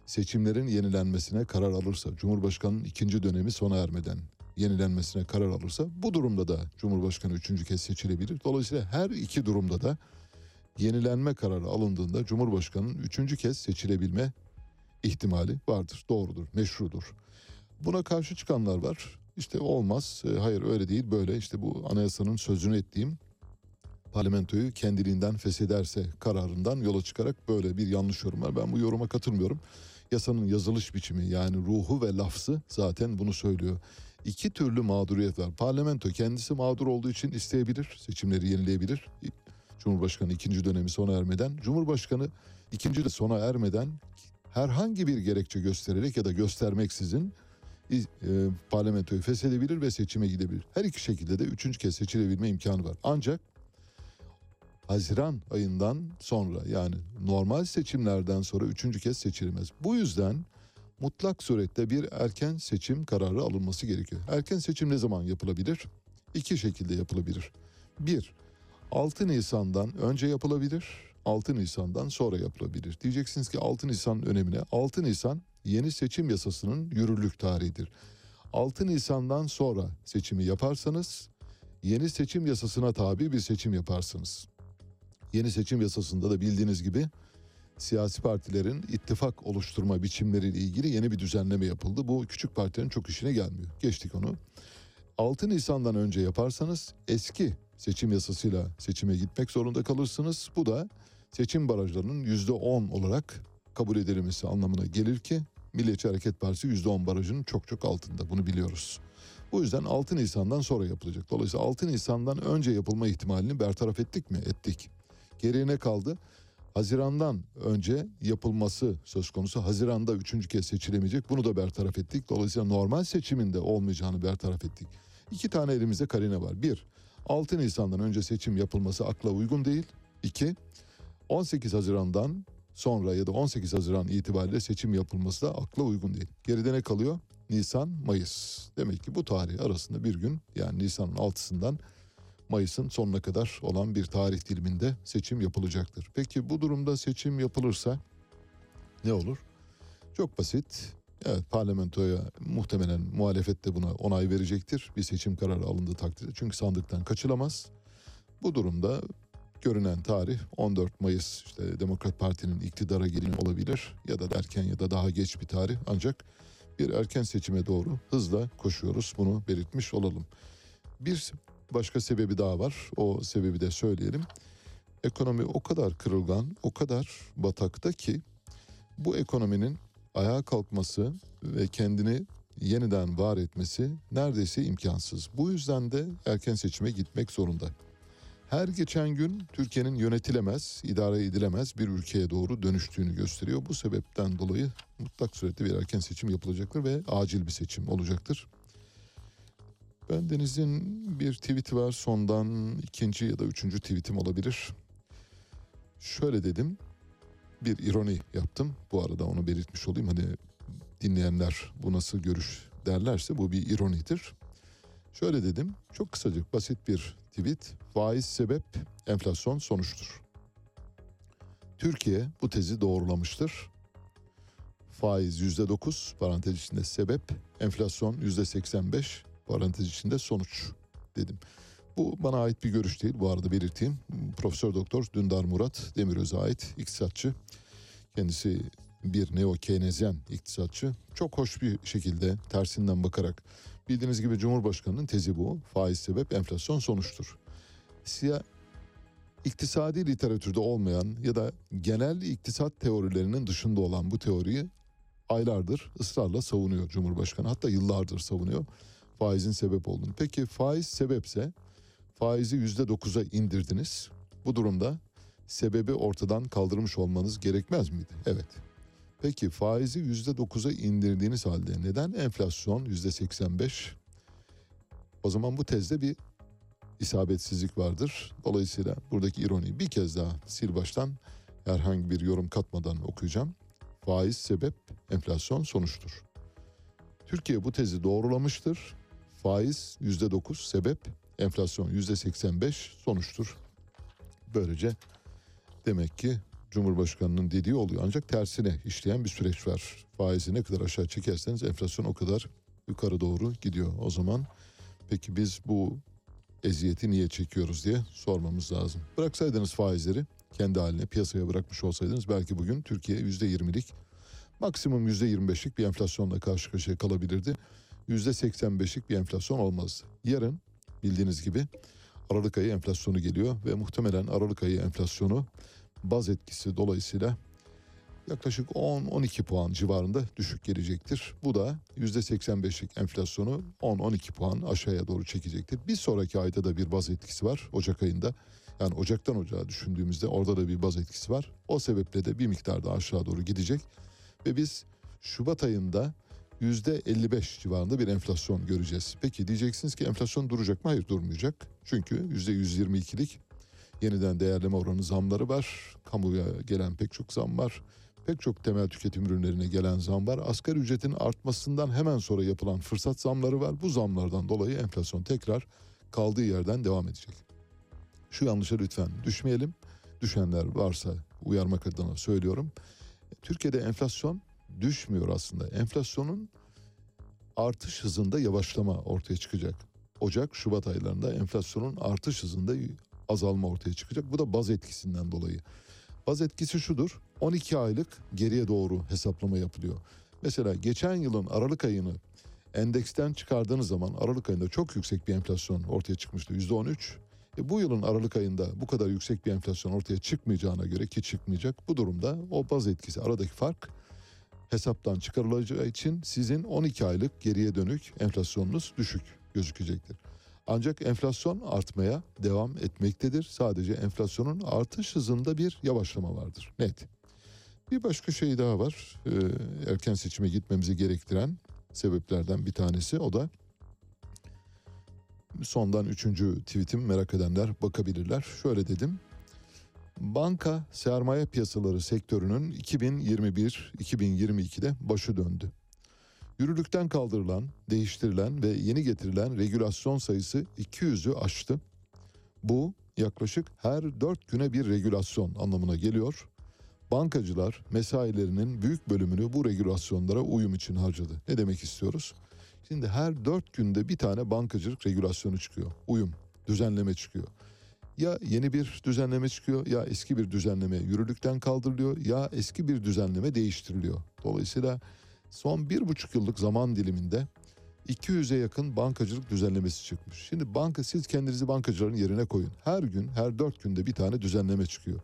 seçimlerin yenilenmesine karar alırsa, Cumhurbaşkanı'nın ikinci dönemi sona ermeden yenilenmesine karar alırsa bu durumda da Cumhurbaşkanı üçüncü kez seçilebilir. Dolayısıyla her iki durumda da yenilenme kararı alındığında Cumhurbaşkanı'nın üçüncü kez seçilebilme ihtimali vardır. Doğrudur, meşrudur. Buna karşı çıkanlar var. İşte olmaz, hayır öyle değil böyle, işte bu anayasanın sözünü ettiğim parlamentoyu kendiliğinden feshederse kararından yola çıkarak böyle bir yanlış yorum var. Ben bu yoruma katılmıyorum. Yasanın yazılış biçimi yani ruhu ve lafzı zaten bunu söylüyor. İki türlü mağduriyet var. Parlamento kendisi mağdur olduğu için isteyebilir, seçimleri yenileyebilir. Cumhurbaşkanı ikinci dönemi sona ermeden, Cumhurbaşkanı ikinci de sona ermeden herhangi bir gerekçe göstererek ya da göstermeksizin e, parlamentoyu feshedebilir ve seçime gidebilir. Her iki şekilde de üçüncü kez seçilebilme imkanı var. Ancak Haziran ayından sonra yani normal seçimlerden sonra üçüncü kez seçilemez. Bu yüzden mutlak surette bir erken seçim kararı alınması gerekiyor. Erken seçim ne zaman yapılabilir? İki şekilde yapılabilir. Bir, altı Nisan'dan önce yapılabilir, altı Nisan'dan sonra yapılabilir. Diyeceksiniz ki altı Nisan'ın önemine. altı Nisan yeni seçim yasasının yürürlük tarihidir. altı Nisan'dan sonra seçimi yaparsanız yeni seçim yasasına tabi bir seçim yaparsınız. Yeni seçim yasasında da bildiğiniz gibi siyasi partilerin ittifak oluşturma biçimleriyle ilgili yeni bir düzenleme yapıldı. Bu küçük partilerin çok işine gelmiyor. Geçtik onu. altı Nisan'dan önce yaparsanız eski seçim yasasıyla seçime gitmek zorunda kalırsınız. Bu da seçim barajlarının yüzde on olarak kabul edilmesi anlamına gelir ki Milliyetçi Hareket Partisi yüzde on barajının çok çok altında. Bunu biliyoruz. Bu yüzden altı Nisan'dan sonra yapılacak. Dolayısıyla altı Nisan'dan önce yapılma ihtimalini bertaraf ettik mi? Ettik. Geriye ne kaldı? Haziran'dan önce yapılması söz konusu. Haziran'da üçüncü kez seçilemeyecek. Bunu da bertaraf ettik. Dolayısıyla normal seçiminde olmayacağını bertaraf ettik. İki tane elimizde karine var. Bir, altı Nisan'dan önce seçim yapılması akla uygun değil. İki, on sekiz Haziran'dan sonra ya da on sekiz Haziran itibariyle seçim yapılması da akla uygun değil. Geride ne kalıyor? Nisan, Mayıs. Demek ki bu tarih arasında bir gün, yani Nisan'ın altısından Mayıs'ın sonuna kadar olan bir tarih diliminde seçim yapılacaktır. Peki bu durumda seçim yapılırsa ne olur? Çok basit. Evet, parlamentoya muhtemelen muhalefet de buna onay verecektir. Bir seçim kararı alındığı takdirde. Çünkü sandıktan kaçılamaz. Bu durumda görünen tarih on dört Mayıs, işte Demokrat Parti'nin iktidara gelişi olabilir ya da erken ya da daha geç bir tarih. Ancak bir erken seçime doğru hızla koşuyoruz. Bunu belirtmiş olalım. Bir başka sebebi daha var. O sebebi de söyleyelim. Ekonomi o kadar kırılgan, o kadar batakta ki bu ekonominin ayağa kalkması ve kendini yeniden var etmesi neredeyse imkansız. Bu yüzden de erken seçime gitmek zorunda. her geçen gün Türkiye'nin yönetilemez, idare edilemez bir ülkeye doğru dönüştüğünü gösteriyor. Bu sebepten dolayı mutlak surette bir erken seçim yapılacaktır ve acil bir seçim olacaktır. Ben Deniz'in bir tweet'i var, sondan ikinci ya da üçüncü tweet'im olabilir. Şöyle dedim, bir ironi yaptım. Bu arada onu belirtmiş olayım, hani dinleyenler bu nasıl görüş derlerse bu bir ironidir. Şöyle dedim, çok kısacık basit bir tweet. Faiz sebep, enflasyon sonuçtur. Türkiye bu tezi doğrulamıştır. Faiz yüzde dokuz, parantez içinde sebep, enflasyon yüzde seksen beş, parantez içinde sonuç dedim. Bu bana ait bir görüş değil, bu arada belirteyim. Profesör Doktor Dündar Murat Demiröz'e ait iktisatçı. Kendisi bir neo-Keynesyen iktisatçı. Çok hoş bir şekilde tersinden bakarak, bildiğiniz gibi Cumhurbaşkanı'nın tezi bu. Faiz sebep, enflasyon sonuçtur. Siyah, iktisadi literatürde olmayan ya da genel iktisat teorilerinin dışında olan bu teoriyi aylardır ısrarla savunuyor Cumhurbaşkanı. Hatta yıllardır savunuyor faizin sebep olduğunu. Peki faiz sebepse, faizi yüzde dokuza indirdiniz. Bu durumda sebebi ortadan kaldırmış olmanız gerekmez miydi? Evet. Peki faizi yüzde dokuza indirdiğiniz halde neden enflasyon yüzde seksen beş? O zaman bu tezde bir isabetsizlik vardır. Dolayısıyla buradaki ironiyi bir kez daha sil baştan, herhangi bir yorum katmadan okuyacağım. Faiz sebep, enflasyon sonuçtur. Türkiye bu tezi doğrulamıştır. Faiz yüzde dokuz sebep, enflasyon yüzde seksen beş sonuçtur. Böylece demek ki Cumhurbaşkanı'nın dediği oluyor, ancak tersine işleyen bir süreç var. Faizi ne kadar aşağı çekerseniz enflasyon o kadar yukarı doğru gidiyor o zaman. Peki biz bu eziyeti niye çekiyoruz diye sormamız lazım. Bıraksaydınız faizleri kendi haline, piyasaya bırakmış olsaydınız belki bugün Türkiye yüzde yirmilik, maksimum yüzde yirmi beşlik bir enflasyonla karşı karşıya kalabilirdi. yüzde seksen beşlik bir enflasyon olmazdı. Yarın bildiğiniz gibi Aralık ayı enflasyonu geliyor ve muhtemelen Aralık ayı enflasyonu baz etkisi dolayısıyla yaklaşık on on iki puan civarında düşük gelecektir. Bu da yüzde seksen beşlik enflasyonu on on iki puan aşağıya doğru çekecektir. Bir sonraki ayda da bir baz etkisi var, Ocak ayında. Yani Ocak'tan Ocağa düşündüğümüzde orada da bir baz etkisi var. O sebeple de bir miktar daha aşağı doğru gidecek. Ve biz Şubat ayında yüzde elli beş civarında bir enflasyon göreceğiz. Peki diyeceksiniz ki enflasyon duracak mı? Hayır, durmayacak. Çünkü yüzde yüz yirmi ikilik yeniden değerleme oranı zamları var. Kamuya gelen pek çok zam var. Pek çok temel tüketim ürünlerine gelen zam var. Asgari ücretin artmasından hemen sonra yapılan fırsat zamları var. Bu zamlardan dolayı enflasyon tekrar kaldığı yerden devam edecek. Şu yanlışa lütfen düşmeyelim. Düşenler varsa uyarmak adına söylüyorum. Türkiye'de enflasyon düşmüyor aslında. Enflasyonun artış hızında yavaşlama ortaya çıkacak. Ocak, Şubat aylarında enflasyonun artış hızında azalma ortaya çıkacak. Bu da baz etkisinden dolayı. Baz etkisi şudur. on iki aylık geriye doğru hesaplama yapılıyor. Mesela geçen yılın Aralık ayını endeksten çıkardığınız zaman Aralık ayında çok yüksek bir enflasyon ortaya çıkmıştı. yüzde on üç. E bu yılın Aralık ayında bu kadar yüksek bir enflasyon ortaya çıkmayacağına göre, ki çıkmayacak, bu durumda o baz etkisi, aradaki fark hesaptan çıkarılacağı için sizin on iki aylık geriye dönük enflasyonunuz düşük gözükecektir. Ancak enflasyon artmaya devam etmektedir. Sadece enflasyonun artış hızında bir yavaşlama vardır. Net. Bir başka şey daha var. Ee, erken seçime gitmemizi gerektiren sebeplerden bir tanesi. O da sondan üçüncü tweetim, merak edenler bakabilirler. Şöyle dedim. Banka sermaye piyasaları sektörünün iki bin yirmi bir iki bin yirmi iki'de başı döndü. Yürürlükten kaldırılan, değiştirilen ve yeni getirilen regülasyon sayısı iki yüzü aştı. Bu yaklaşık her dört güne bir regülasyon anlamına geliyor. Bankacılar mesailerinin büyük bölümünü bu regülasyonlara uyum için harcadı. Ne demek istiyoruz? Şimdi her dört günde bir tane bankacılık regülasyonu çıkıyor. Uyum, düzenleme çıkıyor. Ya yeni bir düzenleme çıkıyor, ya eski bir düzenleme yürürlükten kaldırılıyor, ya eski bir düzenleme değiştiriliyor. Dolayısıyla son bir buçuk yıllık zaman diliminde iki yüze yakın bankacılık düzenlemesi çıkmış. Şimdi banka, siz kendinizi bankacıların yerine koyun. Her gün, her dört günde bir tane düzenleme çıkıyor.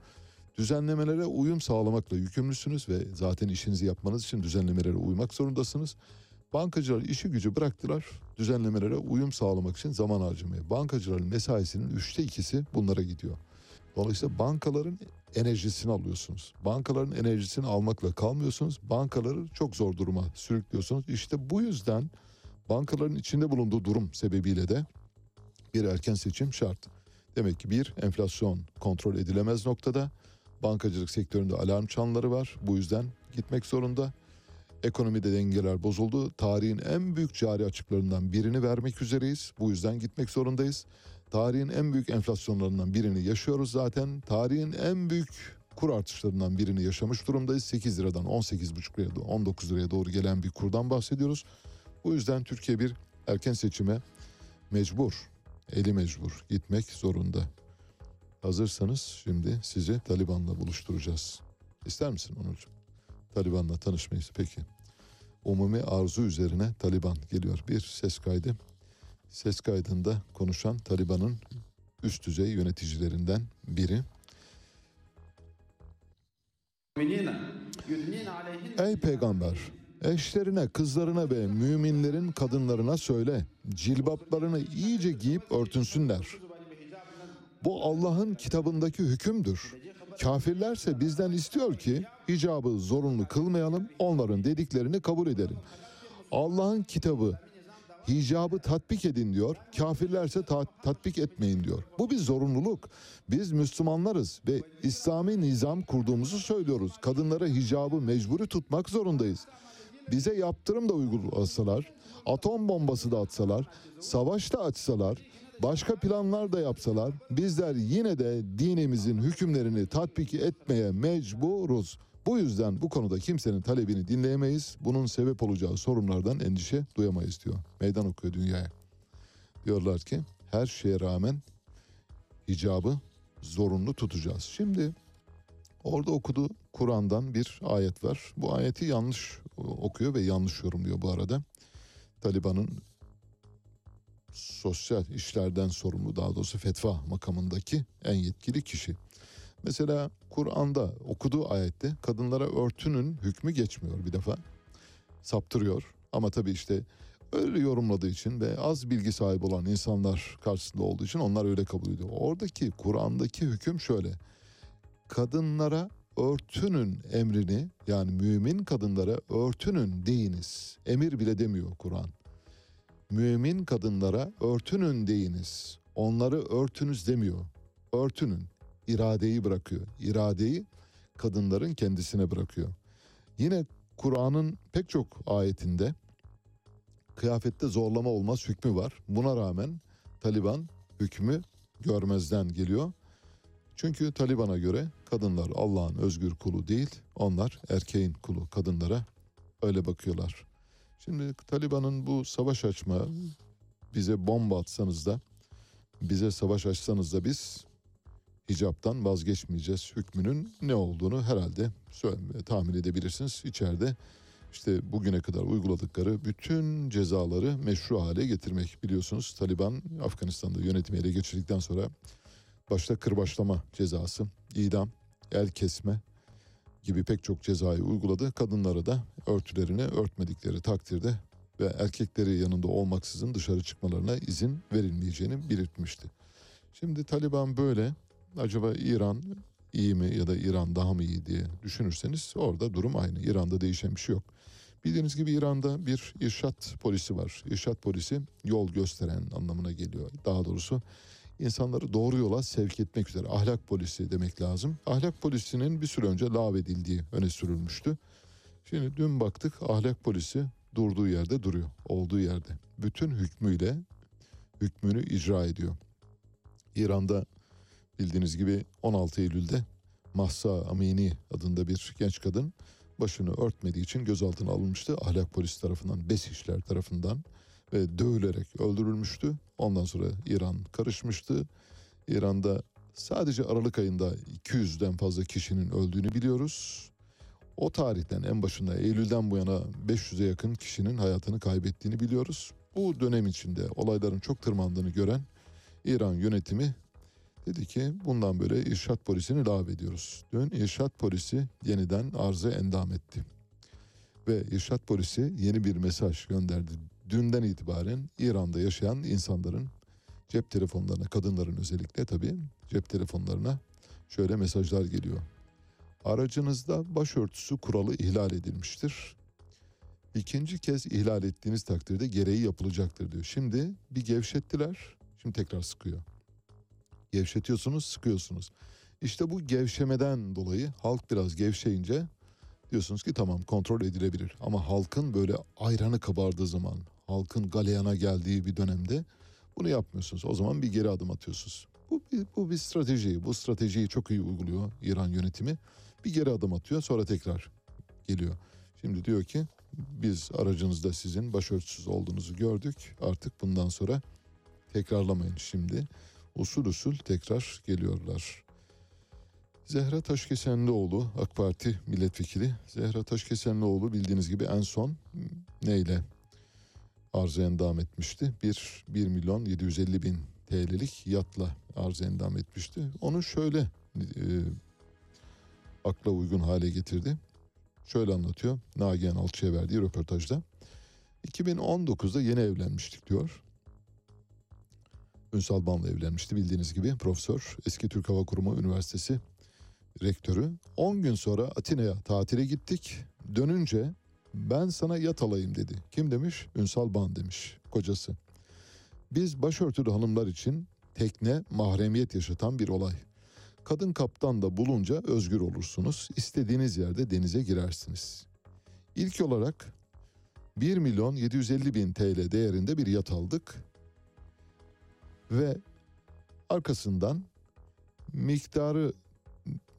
Düzenlemelere uyum sağlamakla yükümlüsünüz ve zaten işinizi yapmanız için düzenlemelere uymak zorundasınız. Bankacılar işi gücü bıraktılar, düzenlemelere uyum sağlamak için zaman harcamaya. Bankacıların mesaisinin üçte ikisi bunlara gidiyor. Dolayısıyla bankaların enerjisini alıyorsunuz. Bankaların enerjisini almakla kalmıyorsunuz. Bankaları çok zor duruma sürüklüyorsunuz. İşte bu yüzden bankaların içinde bulunduğu durum sebebiyle de bir erken seçim şart. Demek ki bir, enflasyon kontrol edilemez noktada. Bankacılık sektöründe alarm çanları var. Bu yüzden gitmek zorunda. Ekonomide dengeler bozuldu. Tarihin en büyük cari açıklarından birini vermek üzereyiz. Bu yüzden gitmek zorundayız. Tarihin en büyük enflasyonlarından birini yaşıyoruz zaten. Tarihin en büyük kur artışlarından birini yaşamış durumdayız. sekiz liradan on sekiz buçuk liraya, on dokuz liraya doğru gelen bir kurdan bahsediyoruz. Bu yüzden Türkiye bir erken seçime mecbur, eli mecbur gitmek zorunda. Hazırsanız şimdi sizi Taliban'la buluşturacağız. İster misin Onurcuğum? Taliban'la tanışmayız. Peki. Umumi arzu üzerine Taliban geliyor. Bir ses kaydı. Ses kaydında konuşan Taliban'ın üst düzey yöneticilerinden biri. Ey peygamber, eşlerine, kızlarına ve müminlerin kadınlarına söyle, cilbaplarını iyice giyip örtünsünler. Bu Allah'ın kitabındaki hükümdür. Kafirlerse bizden istiyor ki hicabı zorunlu kılmayalım, onların dediklerini kabul edelim. Allah'ın kitabı hicabı tatbik edin diyor, kafirlerse ta- tatbik etmeyin diyor. Bu bir zorunluluk. Biz Müslümanlarız ve İslami nizam kurduğumuzu söylüyoruz. Kadınlara hicabı mecburi tutmak zorundayız. Bize yaptırım da uygulasalar, atom bombası da atsalar, savaş da açsalar, başka planlar da yapsalar, bizler yine de dinimizin hükümlerini tatbik etmeye mecburuz. Bu yüzden bu konuda kimsenin talebini dinleyemeyiz. Bunun sebep olacağı sorunlardan endişe duyamayız diyor. Meydan okuyor dünyaya. Diyorlar ki her şeye rağmen hicabı zorunlu tutacağız. Şimdi orada okuduğu Kur'an'dan bir ayet var. Bu ayeti yanlış okuyor ve yanlış yorumluyor bu arada. Taliban'ın sosyal işlerden sorumlu, daha doğrusu fetva makamındaki en yetkili kişi. Mesela Kur'an'da okuduğu ayette kadınlara örtünün hükmü geçmiyor bir defa. Saptırıyor ama tabii işte öyle yorumladığı için ve az bilgi sahibi olan insanlar karşısında olduğu için onlar öyle kabul ediyor. Oradaki Kur'an'daki hüküm şöyle. Kadınlara örtünün emrini, yani mümin kadınlara örtünün deyiniz. Emir bile demiyor Kur'an. Mümin kadınlara örtünün deyiniz. Onları örtünüz demiyor. Örtünün. İradeyi bırakıyor. İradeyi kadınların kendisine bırakıyor. Yine Kur'an'ın pek çok ayetinde kıyafette zorlama olmaz hükmü var. Buna rağmen Taliban hükmü görmezden geliyor. Çünkü Taliban'a göre kadınlar Allah'ın özgür kulu değil, onlar erkeğin kulu. Kadınlara öyle bakıyorlar. Şimdi Taliban'ın bu savaş açma, bize bomba atsanız da, bize savaş açsanız da biz hicaptan vazgeçmeyeceğiz hükmünün ne olduğunu herhalde tahmin edebilirsiniz. İçeride işte bugüne kadar uyguladıkları bütün cezaları meşru hale getirmek. Biliyorsunuz Taliban Afganistan'da yönetimi ele geçirdikten sonra başta kırbaçlama cezası, idam, el kesme gibi pek çok cezayı uyguladı. Kadınlara da örtülerini örtmedikleri takdirde ve erkekleri yanında olmaksızın dışarı çıkmalarına izin verilmeyeceğini belirtmişti. Şimdi Taliban böyle. Acaba İran iyi mi ya da İran daha mı iyi diye düşünürseniz orada durum aynı. İran'da değişen bir şey yok. Bildiğiniz gibi İran'da bir irşat polisi var. İrşat polisi yol gösteren anlamına geliyor. Daha doğrusu insanları doğru yola sevk etmek üzere ahlak polisi demek lazım. Ahlak polisinin bir süre önce lağvedildiği öne sürülmüştü. Şimdi dün baktık ahlak polisi durduğu yerde duruyor. Olduğu yerde. Bütün hükmüyle hükmünü icra ediyor. İran'da bildiğiniz gibi on altı Eylül'de Mahsa Amini adında bir genç kadın başını örtmediği için gözaltına alınmıştı. Ahlak polisi tarafından, besişler tarafından ve dövülerek öldürülmüştü. Ondan sonra İran karışmıştı. İran'da sadece Aralık ayında iki yüzden fazla kişinin öldüğünü biliyoruz. O tarihten en başında Eylül'den bu yana beş yüze yakın kişinin hayatını kaybettiğini biliyoruz. Bu dönem içinde olayların çok tırmandığını gören İran yönetimi dedi ki bundan böyle irşat polisini lağvediyoruz. Dün irşat polisi yeniden arıza endam etti. ve irşad polisi yeni bir mesaj gönderdi. Dünden itibaren İran'da yaşayan insanların cep telefonlarına, kadınların özellikle tabii cep telefonlarına şöyle mesajlar geliyor. Aracınızda başörtüsü kuralı ihlal edilmiştir. İkinci kez ihlal ettiğiniz takdirde gereği yapılacaktır diyor. Şimdi bir gevşettiler, şimdi tekrar sıkıyor. Gevşetiyorsunuz, sıkıyorsunuz. İşte bu gevşemeden dolayı halk biraz gevşeyince diyorsunuz ki tamam, kontrol edilebilir. Ama halkın böyle ayranı kabardığı zaman, halkın galeyana geldiği bir dönemde bunu yapmıyorsunuz. O zaman bir geri adım atıyorsunuz. Bu, bu bir strateji. Bu stratejiyi çok iyi uyguluyor İran yönetimi. Bir geri adım atıyor, sonra tekrar geliyor. Şimdi diyor ki biz aracınızda sizin başörtüsüz olduğunuzu gördük. Artık bundan sonra tekrarlamayın şimdi. Usul usul tekrar geliyorlar. Zehra Taşkesenlioğlu, AK Parti milletvekili. Zehra Taşkesenlioğlu bildiğiniz gibi en son neyle arz endam etmişti? bir milyon yedi yüz elli bin T L'lik yatla arz endam etmişti. Onu şöyle e, akla uygun hale getirdi. Şöyle anlatıyor Nagihan Alçı'ya verdiği röportajda. iki bin on dokuzda yeni evlenmiştik diyor. Ünsal Ban'la evlenmişti bildiğiniz gibi, profesör. Eski Türk Hava Kurumu Üniversitesi rektörü. on gün sonra Atina'ya tatile gittik. Dönünce ben sana yat alayım dedi. Kim demiş? Ünsal Ban demiş, kocası. Biz başörtülü hanımlar için tekne mahremiyet yaşatan bir olay. Kadın kaptan da bulunca özgür olursunuz. İstediğiniz yerde denize girersiniz. İlk olarak bir milyon yedi yüz elli bin T L değerinde bir yat aldık. Ve arkasından miktarı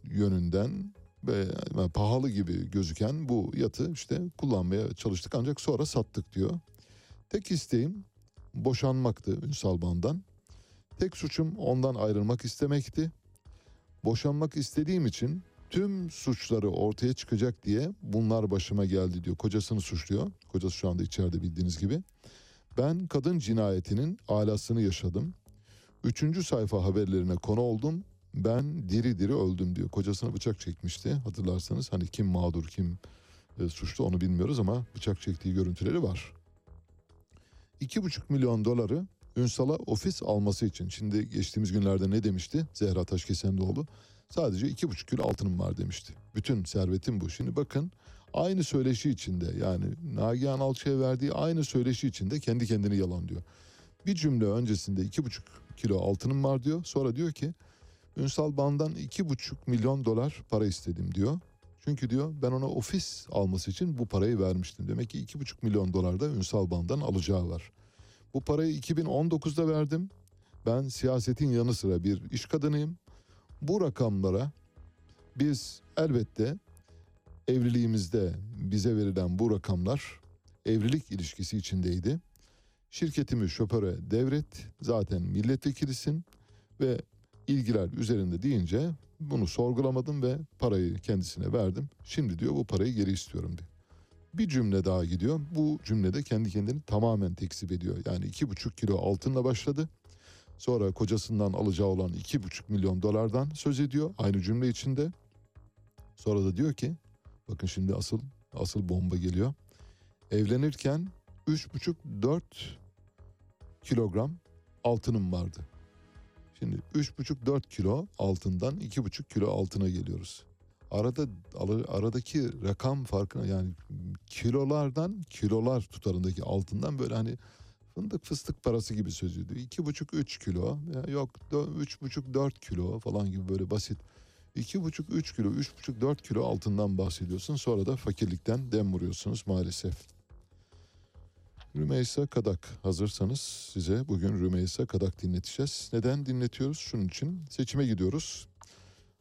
yönünden ve pahalı gibi gözüken bu yatı işte kullanmaya çalıştık, ancak sonra sattık diyor. Tek isteğim boşanmaktı Ünsal Ban'dan. Tek suçum ondan ayrılmak istemekti. Boşanmak istediğim için tüm suçları ortaya çıkacak diye bunlar başıma geldi diyor. Kocasını suçluyor. Kocası şu anda içeride bildiğiniz gibi. Ben kadın cinayetinin alasını yaşadım. Üçüncü sayfa haberlerine konu oldum. Ben diri diri öldüm diyor. Kocasına bıçak çekmişti hatırlarsanız. Hani kim mağdur, kim e, suçlu onu bilmiyoruz ama bıçak çektiği görüntüleri var. iki buçuk milyon doları Ünsal'a ofis alması için. Şimdi geçtiğimiz günlerde ne demişti Zehra Taşkesenlioğlu? Sadece iki buçuk kilo altınım var demişti. Bütün servetim bu. Şimdi bakın, aynı söyleşi içinde, yani Nagihan Alçı'ya verdiği aynı söyleşi içinde kendi kendini yalan diyor. Bir cümle öncesinde iki buçuk kilo altınım var diyor. Sonra diyor ki Ünsal Ban'dan iki buçuk milyon dolar para istedim diyor. Çünkü diyor ben ona ofis alması için bu parayı vermiştim. Demek ki iki buçuk milyon dolar da Ünsal Ban'dan alacağı var. Bu parayı iki bin on dokuzda verdim. Ben siyasetin yanı sıra bir iş kadınıyım. Bu rakamlara biz elbette evliliğimizde bize verilen bu rakamlar evlilik ilişkisi içindeydi. Şirketimi şoföre devret, zaten milletvekilisin ve ilgiler üzerinde deyince bunu sorgulamadım ve parayı kendisine verdim. Şimdi diyor bu parayı geri istiyorum diyor. Bir cümle daha gidiyor. Bu cümlede kendi kendini tamamen tekzip ediyor. Yani iki buçuk kilo altınla başladı. Sonra kocasından alacağı olan iki buçuk milyon dolardan söz ediyor. Aynı cümle içinde. Sonra da diyor ki, bakın şimdi asıl asıl bomba geliyor. Evlenirken üç buçuk dört kilogram altınım vardı. Şimdi üç buçuk dört kilo altından iki buçuk kilo altına geliyoruz. Arada aradaki rakam farkına, yani kilolardan kilolar tutarındaki altından böyle hani fındık fıstık parası gibi söz ediyor. İki buçuk üç kilo, yok üç buçuk dört kilo falan gibi böyle basit. İki buçuk üç kilo, üç buçuk dört kilo altından bahsediyorsun. Sonra da fakirlikten dem vuruyorsunuz maalesef. Rümeysa Kadak, hazırsanız size bugün Rümeysa Kadak dinleteceğiz. Neden dinletiyoruz? Şunun için, seçime gidiyoruz.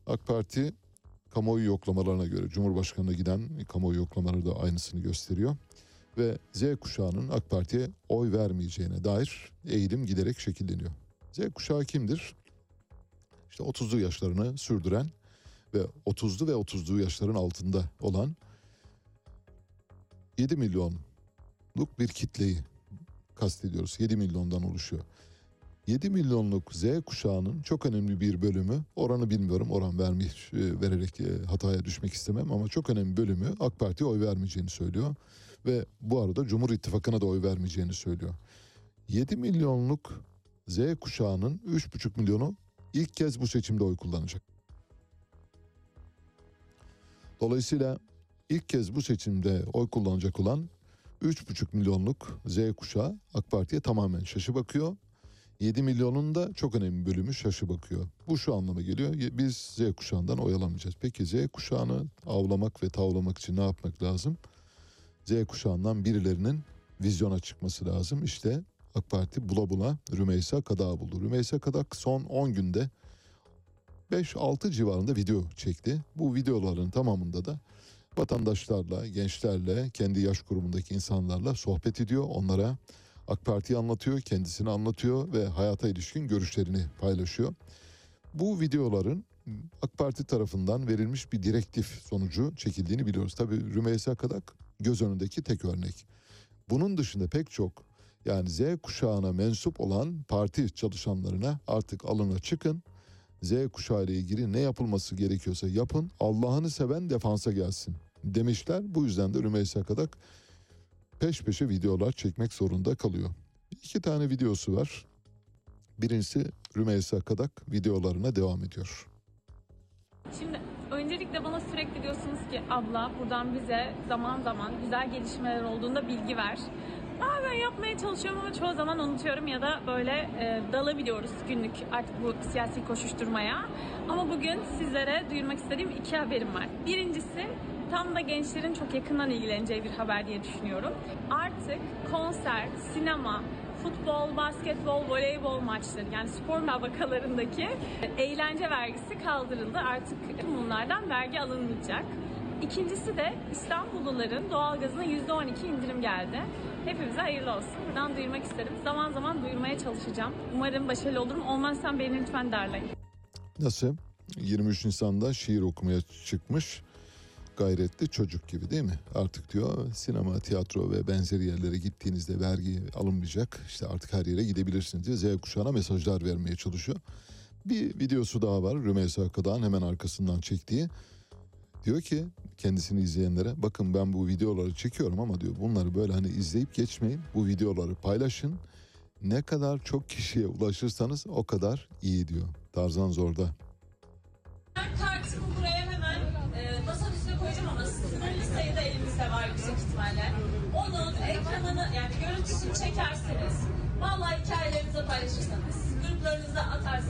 AK Parti kamuoyu yoklamalarına göre, Cumhurbaşkanı'na giden kamuoyu yoklamaları da aynısını gösteriyor. Ve Z kuşağının AK Parti'ye oy vermeyeceğine dair eğilim giderek şekilleniyor. Z kuşağı kimdir? İşte otuzlu yaşlarını sürdüren ve otuzlu ve otuzlu yaşların altında olan yedi milyonluk bir kitleyi kastediyoruz. yedi milyondan oluşuyor. yedi milyonluk Z kuşağının çok önemli bir bölümü, oranı bilmiyorum, oran vermiş, vererek hataya düşmek istemem ama çok önemli bölümü AK Parti'ye oy vermeyeceğini söylüyor. Ve bu arada Cumhur İttifakı'na da oy vermeyeceğini söylüyor. yedi milyonluk Z kuşağının üç buçuk milyonu ilk kez bu seçimde oy kullanacak. Dolayısıyla ilk kez bu seçimde oy kullanacak olan üç buçuk milyonluk Z kuşağı AK Parti'ye tamamen şaşı bakıyor. yedi milyonun da çok önemli bölümü şaşı bakıyor. Bu şu anlama geliyor: biz Z kuşağından oy alamayacağız. Peki Z kuşağını avlamak ve tavlamak için ne yapmak lazım? Z kuşağından birilerinin vizyona çıkması lazım. İşte AK Parti bula bula Rümeysa Kadak'ı buldu. Rümeysa Kadak son on günde beş altı civarında video çekti. Bu videoların tamamında da vatandaşlarla, gençlerle, kendi yaş grubundaki insanlarla sohbet ediyor. Onlara AK Parti'yi anlatıyor, kendisini anlatıyor ve hayata ilişkin görüşlerini paylaşıyor. Bu videoların AK Parti tarafından verilmiş bir direktif sonucu çekildiğini biliyoruz. Tabii Rümeysa Kadak göz önündeki tek örnek. Bunun dışında pek çok, yani Z kuşağına mensup olan parti çalışanlarına artık alına çıkın, Z kuşağı ile ilgili ne yapılması gerekiyorsa yapın, Allah'ını seven defansa gelsin demişler. Bu yüzden de Rümeysa Kadak peş peşe videolar çekmek zorunda kalıyor. İki tane videosu var. Birincisi Rümeysa Kadak videolarına devam ediyor. Şimdi öncelikle bana sürekli diyorsunuz ki abla buradan bize zaman zaman güzel gelişmeler olduğunda bilgi ver. Bazen yapmaya çalışıyorum ama çoğu zaman unutuyorum ya da böyle e, dalabiliyoruz günlük artık bu siyasi koşuşturmaya. Ama bugün sizlere duyurmak istediğim iki haberim var. Birincisi tam da gençlerin çok yakından ilgileneceği bir haber diye düşünüyorum. Artık konser, sinema, futbol, basketbol, voleybol maçları, yani spor mabakalarındaki eğlence vergisi kaldırıldı. Artık bunlardan vergi alınmayacak. İkincisi de İstanbulluların doğalgazına yüzde on iki indirim geldi. Hepimize hayırlı olsun. Buradan duyurmak isterim. Zaman zaman duyurmaya çalışacağım. Umarım başarılı olurum. Olmazsam beni lütfen darlayın. Nasıl? yirmi üç Nisan'da şiir okumaya çıkmış gayretli çocuk gibi, değil mi? Artık diyor, sinema, tiyatro ve benzeri yerlere gittiğinizde vergi alınmayacak. İşte artık her yere gidebilirsiniz diye Z kuşağına mesajlar vermeye çalışıyor. Bir videosu daha var Rümeysa Kadak'ın hemen arkasından çektiği. Diyor ki kendisini izleyenlere, bakın ben bu videoları çekiyorum ama diyor bunları böyle hani izleyip geçmeyin. Bu videoları paylaşın. Ne kadar çok kişiye ulaşırsanız o kadar iyi diyor. Tarzan Zor'da. Kartımı buraya hemen e, masanın üstüne koyacağım ama sizin listeyi de elimizde var yüksek ihtimalle. Onun ekranını, yani görüntüsünü çekerseniz, vallahi hikayelerinize paylaşırsanız, gruplarınıza atarsanız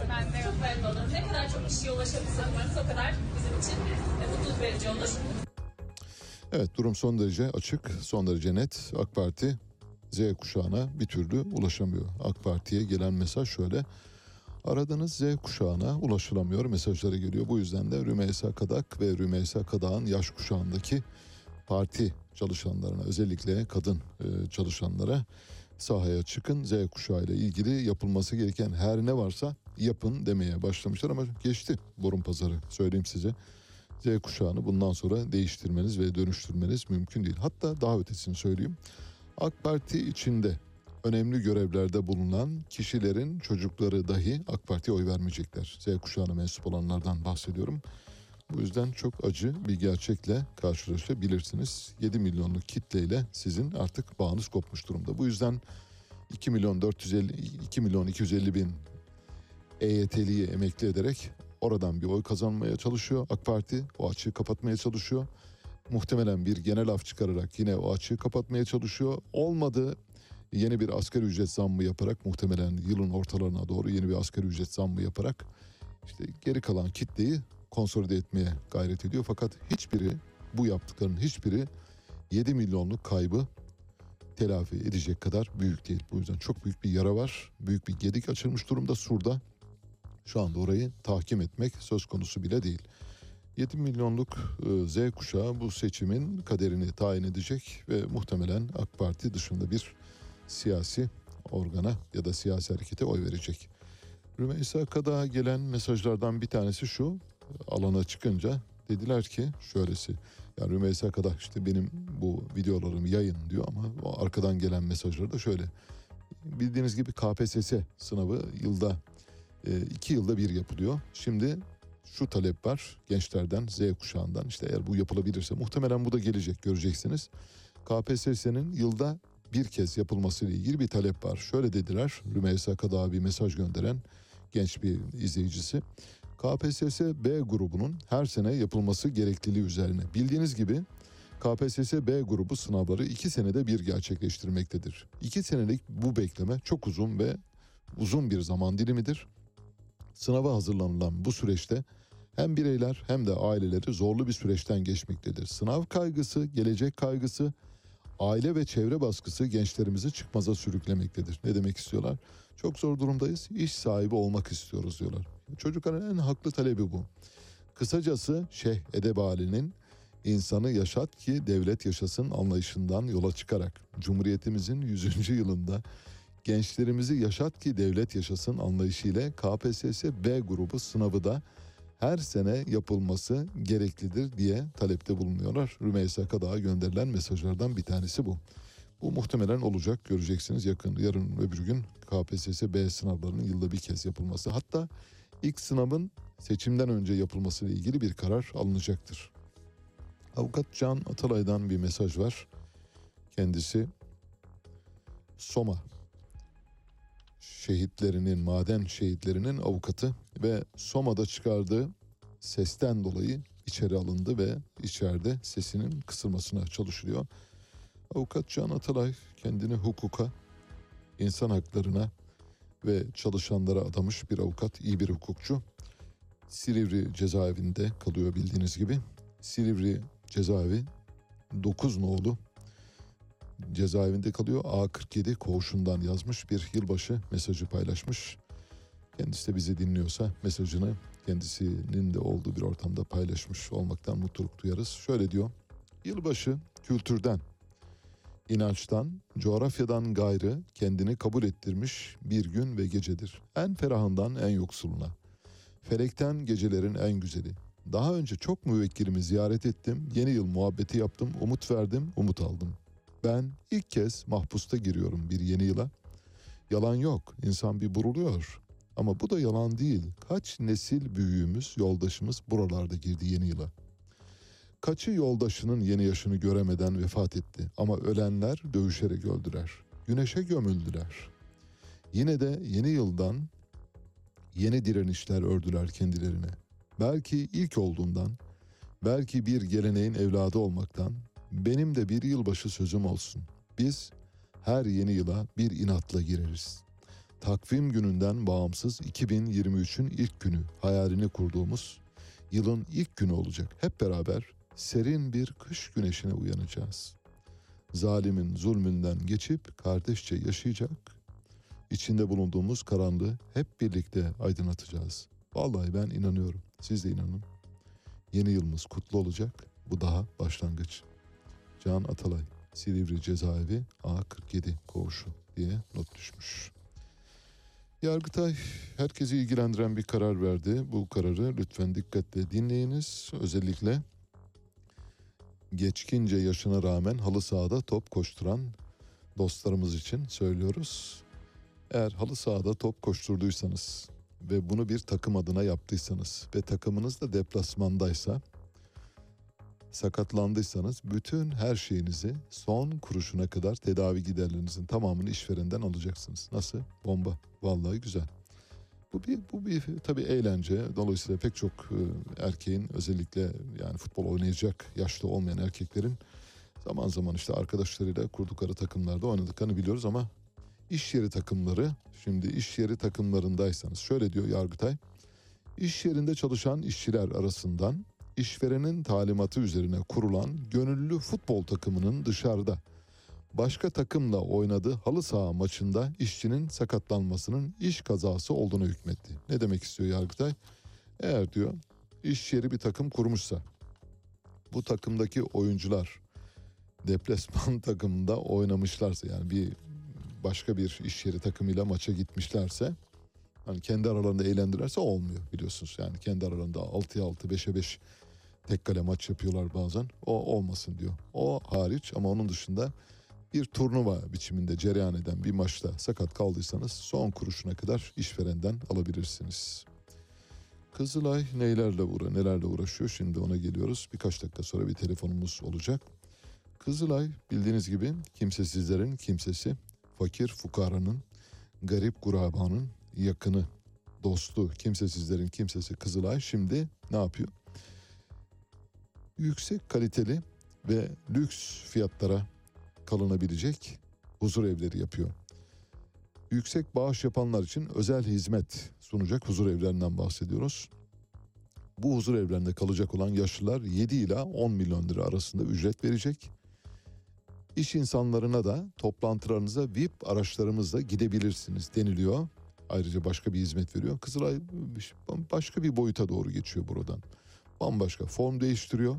çok mutlu olurum. Ne kadar çok kişiye ulaşabilirseniz o kadar bizim için mutluluk verici olur. Evet, durum son derece açık, son derece net. AK Parti Z kuşağına bir türlü ulaşamıyor. AK Parti'ye gelen mesaj şöyle: aradığınız Z kuşağına ulaşılamıyor mesajları geliyor. Bu yüzden de Rümeysa Kadak ve Rümeysa Kadak'ın yaş kuşağındaki parti çalışanlarına, özellikle kadın çalışanlara sahaya çıkın, Z kuşağı ile ilgili yapılması gereken her ne varsa yapın demeye başlamışlar ama geçti borun pazarı, söyleyeyim size. Z kuşağını bundan sonra değiştirmeniz ve dönüştürmeniz mümkün değil. Hatta daha ötesini söyleyeyim. AK Parti içinde önemli görevlerde bulunan kişilerin çocukları dahi AK Parti'ye oy vermeyecekler. Z kuşağına mensup olanlardan bahsediyorum. Bu yüzden çok acı bir gerçekle karşılaşabilirsiniz. yedi milyonluk kitleyle sizin artık bağınız kopmuş durumda. Bu yüzden iki milyon iki yüz elli bin E Y T'liyi emekli ederek oradan bir oy kazanmaya çalışıyor AK Parti. O açığı kapatmaya çalışıyor. Muhtemelen bir genel af çıkararak yine o açığı kapatmaya çalışıyor. Olmadı yeni bir asgari ücret zammı yaparak, muhtemelen yılın ortalarına doğru yeni bir asgari ücret zammı yaparak işte geri kalan kitleyi konsolide etmeye gayret ediyor. Fakat hiçbiri, bu yaptıklarının hiçbiri yedi milyonluk kaybı telafi edecek kadar büyük değil. Bu yüzden çok büyük bir yara var. Büyük bir gedik açılmış durumda Sur'da. Şu anda orayı tahkim etmek söz konusu bile değil. yedi milyonluk Z kuşağı bu seçimin kaderini tayin edecek ve muhtemelen AK Parti dışında bir siyasi organa ya da siyasi harekete oy verecek. Rümeysa Kadak'a gelen mesajlardan bir tanesi şu: alana çıkınca dediler ki şöylesi, yani Rümeysa Kadak işte benim bu videolarımı yayın diyor ama arkadan gelen mesajları da şöyle: bildiğiniz gibi K P S S sınavı yılda iki yılda bir yapılıyor. Şimdi şu talep var gençlerden, Z kuşağından, işte eğer bu yapılabilirse muhtemelen bu da gelecek, göreceksiniz. K P S S'nin yılda bir kez yapılmasıyla ilgili bir talep var. Şöyle dediler, Rümeysa Kadak bir mesaj gönderen genç bir izleyicisi. K P S S B grubunun her sene yapılması gerekliliği üzerine. Bildiğiniz gibi K P S S B grubu sınavları iki senede bir gerçekleştirmektedir. İki senelik bu bekleme çok uzun ve uzun bir zaman dilimidir. Sınava hazırlanılan bu süreçte hem bireyler hem de aileleri zorlu bir süreçten geçmektedir. Sınav kaygısı, gelecek kaygısı, aile ve çevre baskısı gençlerimizi çıkmaza sürüklemektedir. Ne demek istiyorlar? Çok zor durumdayız, iş sahibi olmak istiyoruz diyorlar. Çocukların en haklı talebi bu. Kısacası Şeyh Edebali'nin insanı yaşat ki devlet yaşasın anlayışından yola çıkarak Cumhuriyetimizin yüzüncü yılında gençlerimizi yaşat ki devlet yaşasın anlayışı ile K P S S B grubu sınavı da her sene yapılması gereklidir diye talepte bulunuyorlar. Rümeysa Kadak'a gönderilen mesajlardan bir tanesi bu. Bu muhtemelen olacak, göreceksiniz yakın, yarın öbür gün K P S S B sınavlarının yılda bir kez yapılması. Hatta ilk sınavın seçimden önce yapılmasıyla ilgili bir karar alınacaktır. Avukat Can Atalay'dan bir mesaj var. Kendisi Soma şehitlerinin, maden şehitlerinin avukatı ve Soma'da çıkardığı sesten dolayı içeri alındı ve içeride sesinin kısılmasına çalışılıyor. Avukat Can Atalay kendini hukuka, insan haklarına ve çalışanlara adamış bir avukat, iyi bir hukukçu. Silivri cezaevinde kalıyor bildiğiniz gibi. Silivri cezaevi dokuz nolu cezaevinde kalıyor. A kırk yedi koğuşundan yazmış bir yılbaşı mesajı paylaşmış. Kendisi de bizi dinliyorsa mesajını kendisinin de olduğu bir ortamda paylaşmış olmaktan mutluluk duyarız. Şöyle diyor, yılbaşı kültürden, inançtan, coğrafyadan gayrı kendini kabul ettirmiş bir gün ve gecedir. En ferahından en yoksuluna, felekten gecelerin en güzeli. Daha önce çok müvekkilimi ziyaret ettim, yeni yıl muhabbeti yaptım, umut verdim, umut aldım. Ben ilk kez mahpusta giriyorum bir yeni yıla. Yalan yok, insan bir buruluyor. Ama bu da yalan değil. Kaç nesil büyüğümüz, yoldaşımız buralarda girdi yeni yıla. Kaçı yoldaşının yeni yaşını göremeden vefat etti. Ama ölenler dövüşerek öldüler. Güneşe gömüldüler. Yine de yeni yıldan yeni direnişler ördüler kendilerine. Belki ilk olduğundan, belki bir geleneğin evladı olmaktan, benim de bir yılbaşı sözüm olsun. Biz her yeni yıla bir inatla gireriz. Takvim gününden bağımsız iki bin yirmi üçün ilk günü hayalini kurduğumuz yılın ilk günü olacak. Hep beraber serin bir kış güneşine uyanacağız. Zalimin zulmünden geçip kardeşçe yaşayacak. İçinde bulunduğumuz karanlığı hep birlikte aydınlatacağız. Vallahi ben inanıyorum. Siz de inanın. Yeni yılımız kutlu olacak. Bu daha başlangıç. Can Atalay, Silivri cezaevi A kırk yedi koğuşu diye not düşmüş. Yargıtay herkesi ilgilendiren bir karar verdi. Bu kararı lütfen dikkatle dinleyiniz. Özellikle geçkince yaşına rağmen halı sahada top koşturan dostlarımız için söylüyoruz. Eğer halı sahada top koşturduysanız ve bunu bir takım adına yaptıysanız ve takımınız da deplasmandaysa, sakatlandıysanız bütün her şeyinizi son kuruşuna kadar tedavi giderlerinizin tamamını işverenden alacaksınız. Nasıl? Bomba. Vallahi güzel. Bu bir, bu bir tabii eğlence. Dolayısıyla pek çok erkeğin, özellikle yani futbol oynayacak yaşta olmayan erkeklerin zaman zaman işte arkadaşlarıyla kurdukları takımlarda oynadıklarını biliyoruz ama iş yeri takımları, şimdi iş yeri takımlarındaysanız şöyle diyor Yargıtay, iş yerinde çalışan işçiler arasından İşverenin talimatı üzerine kurulan gönüllü futbol takımının dışarıda başka takımla oynadığı halı saha maçında işçinin sakatlanmasının iş kazası olduğuna hükmetti. Ne demek istiyor Yargıtay? Eğer diyor iş yeri bir takım kurmuşsa bu takımdaki oyuncular deplasman takımında oynamışlarsa, yani bir başka bir iş yeri takımıyla maça gitmişlerse, hani kendi aralarında eğlendirirse olmuyor biliyorsunuz. Yani kendi aralarında altıya altı, beşe beş tek kale maç yapıyorlar bazen. O olmasın diyor. O hariç, ama onun dışında bir turnuva biçiminde cereyan eden bir maçta sakat kaldıysanız son kuruşuna kadar işverenden alabilirsiniz. Kızılay nelerle uğra nelerle uğraşıyor, şimdi ona geliyoruz. Birkaç dakika sonra bir telefonumuz olacak. Kızılay bildiğiniz gibi kimsesizlerin kimsesi, fakir fukaranın, garip gurabanın yakını, dostu, kimsesizlerin kimsesi Kızılay şimdi ne yapıyor? Yüksek kaliteli ve lüks fiyatlara kalınabilecek huzur evleri yapıyor. Yüksek bağış yapanlar için özel hizmet sunacak huzur evlerinden bahsediyoruz. Bu huzur evlerinde kalacak olan yaşlılar yedi ila on milyon lira arasında ücret verecek. İş insanlarına da toplantılarınıza V I P araçlarımızla gidebilirsiniz deniliyor. Ayrıca başka bir hizmet veriyor. Kızılay başka bir boyuta doğru geçiyor buradan. Bambaşka form değiştiriyor.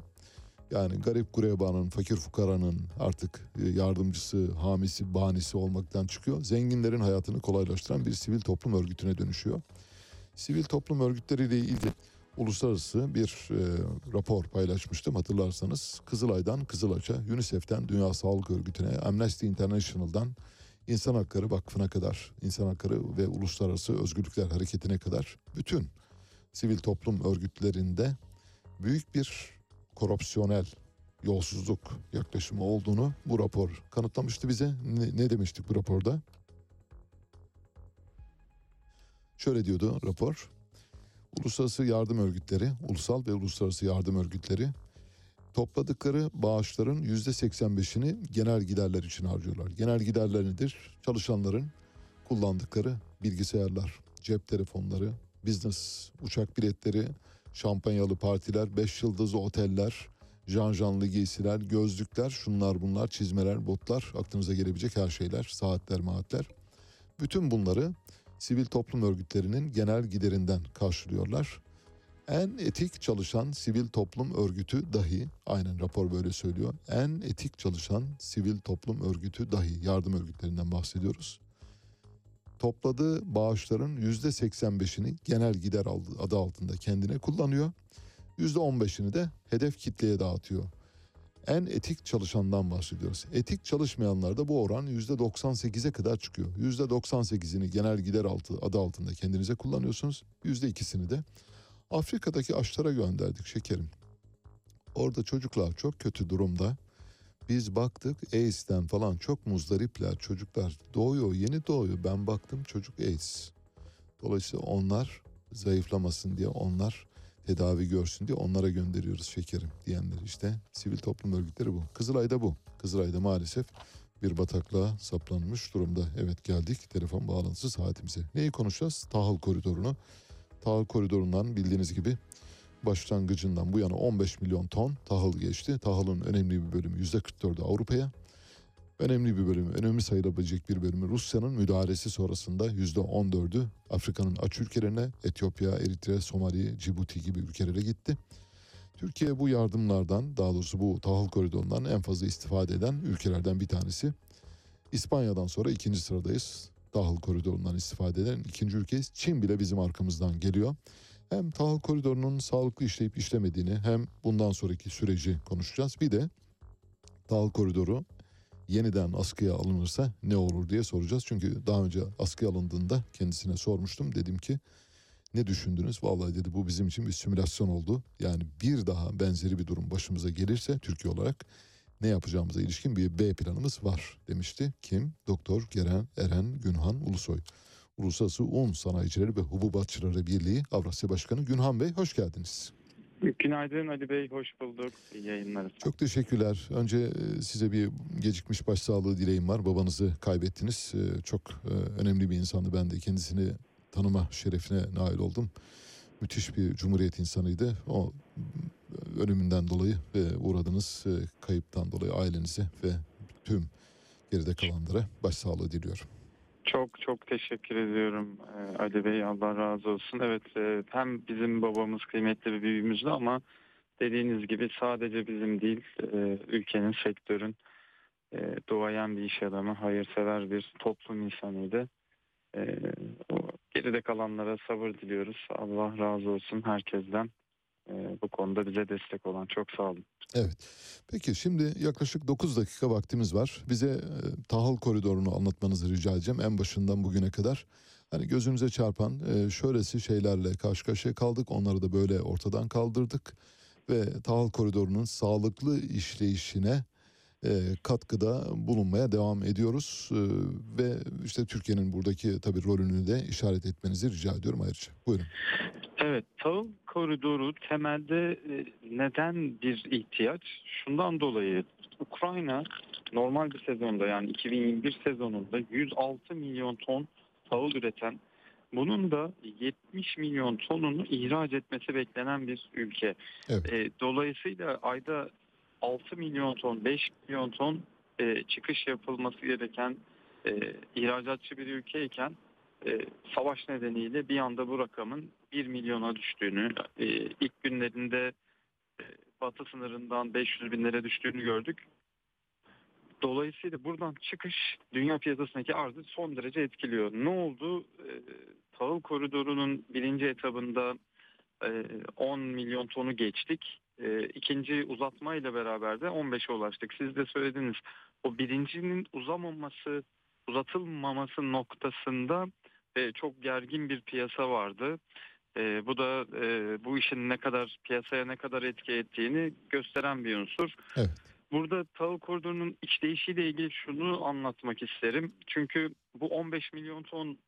Yani garip gurebanın, fakir fukaranın artık yardımcısı, hamisi, bahanesi olmaktan çıkıyor. Zenginlerin hayatını kolaylaştıran bir sivil toplum örgütüne dönüşüyor. Sivil toplum örgütleriyle ilgili uluslararası bir e, rapor paylaşmıştım hatırlarsanız. Kızılay'dan Kızılaç'a, UNICEF'ten Dünya Sağlık Örgütü'ne, Amnesty International'dan İnsan Hakları Vakfı'na kadar, İnsan Hakları ve Uluslararası Özgürlükler Hareketi'ne kadar bütün sivil toplum örgütlerinde büyük bir korupsiyonel yolsuzluk yaklaşımı olduğunu bu rapor kanıtlamıştı bize. Ne, ne demiştik bu raporda? Şöyle diyordu rapor. Uluslararası yardım örgütleri, ulusal ve uluslararası yardım örgütleri topladıkları bağışların yüzde seksen beşini genel giderler için harcıyorlar. Genel giderler nedir? Çalışanların kullandıkları bilgisayarlar, cep telefonları, business, uçak biletleri, şampanyalı partiler, beş yıldızlı oteller, janjanlı giysiler, gözlükler, şunlar bunlar, çizmeler, botlar, aklınıza gelebilecek her şeyler, saatler, maatler. Bütün bunları sivil toplum örgütlerinin genel giderinden karşılıyorlar. En etik çalışan sivil toplum örgütü dahi, aynen rapor böyle söylüyor, en etik çalışan sivil toplum örgütü dahi, yardım örgütlerinden bahsediyoruz, topladığı bağışların yüzde seksen beşini genel gider adı altında kendine kullanıyor. yüzde on beşini de hedef kitleye dağıtıyor. En etik çalışandan bahsediyoruz. Etik çalışmayanlarda bu oran yüzde doksan sekize kadar çıkıyor. yüzde doksan sekizini genel gider altı adı altında kendinize kullanıyorsunuz. yüzde ikisini de Afrika'daki açlara gönderdik şekerim. Orada çocuklar çok kötü durumda. Biz baktık A I D S'ten falan çok muzdaripler, çocuklar doğuyor, yeni doğuyor. Ben baktım çocuk A I D S. Dolayısıyla onlar zayıflamasın diye, onlar tedavi görsün diye onlara gönderiyoruz şekerim diyenler. İşte sivil toplum örgütleri bu. Kızılay'da bu. Kızılay'da maalesef bir bataklığa saplanmış durumda. Evet, geldik telefon bağlantısı saatimize. Neyi konuşacağız? Tahıl koridorunu. Tahıl koridorundan bildiğiniz gibi başlangıcından bu yana on beş milyon ton tahıl geçti. Tahılın önemli bir bölümü yüzde kırk dördü Avrupa'ya, önemli bir bölümü, önemli sayılabilecek bir bölümü Rusya'nın müdahalesi sonrasında yüzde on dördü Afrika'nın aç ülkelerine, Etiyopya, Eritre, Somali, Cibuti gibi ülkelere gitti. Türkiye bu yardımlardan, daha doğrusu bu tahıl koridorundan en fazla istifade eden ülkelerden bir tanesi. İspanya'dan sonra ikinci sıradayız. Tahıl koridorundan istifade eden ikinci ülkeyiz. Çin bile bizim arkamızdan geliyor. Hem tahıl koridorunun sağlıklı işleyip işlemediğini, hem bundan sonraki süreci konuşacağız. Bir de tahıl koridoru yeniden askıya alınırsa ne olur diye soracağız. Çünkü daha önce askıya alındığında kendisine sormuştum. Dedim ki ne düşündünüz? Vallahi dedi bu bizim için bir simülasyon oldu. Yani bir daha benzeri bir durum başımıza gelirse Türkiye olarak ne yapacağımıza ilişkin bir B planımız var demişti. Kim? Doktor Eren Günhan Ulusoy. Uluslararası Un Sanayicileri ve Hububatçıları Birliği Avrasya Başkanı Günhan Bey, hoş geldiniz. Günaydın Ali Bey, hoş bulduk. İyi yayınlar. Çok teşekkürler. Önce size bir gecikmiş başsağlığı dileğim var. Babanızı kaybettiniz. Çok önemli bir insandı. Ben de kendisini tanıma şerefine nail oldum. Müthiş bir cumhuriyet insanıydı. O ölümünden dolayı ve uğradığınız kayıptan dolayı ailenize ve tüm geride kalanlara başsağlığı diliyorum. Çok çok teşekkür ediyorum Ali Bey, Allah razı olsun. Evet, hem bizim babamız kıymetli bir büyüğümüzdü ama dediğiniz gibi sadece bizim değil, ülkenin, sektörün duayen bir iş adamı, hayırsever bir toplum insanıydı. Geride kalanlara sabır diliyoruz. Allah razı olsun herkesten. bu konuda bize destek olan. Çok sağ olun. Evet. Peki şimdi yaklaşık dokuz dakika vaktimiz var. Bize tahıl koridorunu anlatmanızı rica edeceğim en başından bugüne kadar. Hani gözümüze çarpan şöylesi şeylerle karşı karşıya kaldık. Onları da böyle ortadan kaldırdık. Ve tahıl koridorunun sağlıklı işleyişine katkıda bulunmaya devam ediyoruz. Ve işte Türkiye'nin buradaki tabii rolünü de işaret etmenizi rica ediyorum ayrıca. Buyurun. Evet, tahıl koridoru temelde neden bir ihtiyaç? Şundan dolayı Ukrayna normal bir sezonda, yani iki bin yirmi bir sezonunda yüz altı milyon ton tahıl üreten, bunun da yetmiş milyon tonunu ihraç etmesi beklenen bir ülke. Evet. Dolayısıyla ayda altı milyon ton, beş milyon ton çıkış yapılması gereken ihracatçı bir ülkeyken savaş nedeniyle bir anda bu rakamın bir milyona düştüğünü, ilk günlerinde batı sınırından beş yüz binlere düştüğünü gördük. Dolayısıyla buradan çıkış dünya piyasasındaki arzı son derece etkiliyor. Ne oldu? Tahıl koridorunun birinci etabında on milyon tonu geçtik. İkinci uzatmayla beraber de on beşe ulaştık. Siz de söylediniz, o birincinin uzamaması, uzatılmaması noktasında çok gergin bir piyasa vardı. E, bu da e, bu işin ne kadar piyasaya ne kadar etki ettiğini gösteren bir unsur. Evet. Burada tahıl koridorunun işleyişiyle ilgili şunu anlatmak isterim. Çünkü bu on beş milyon ton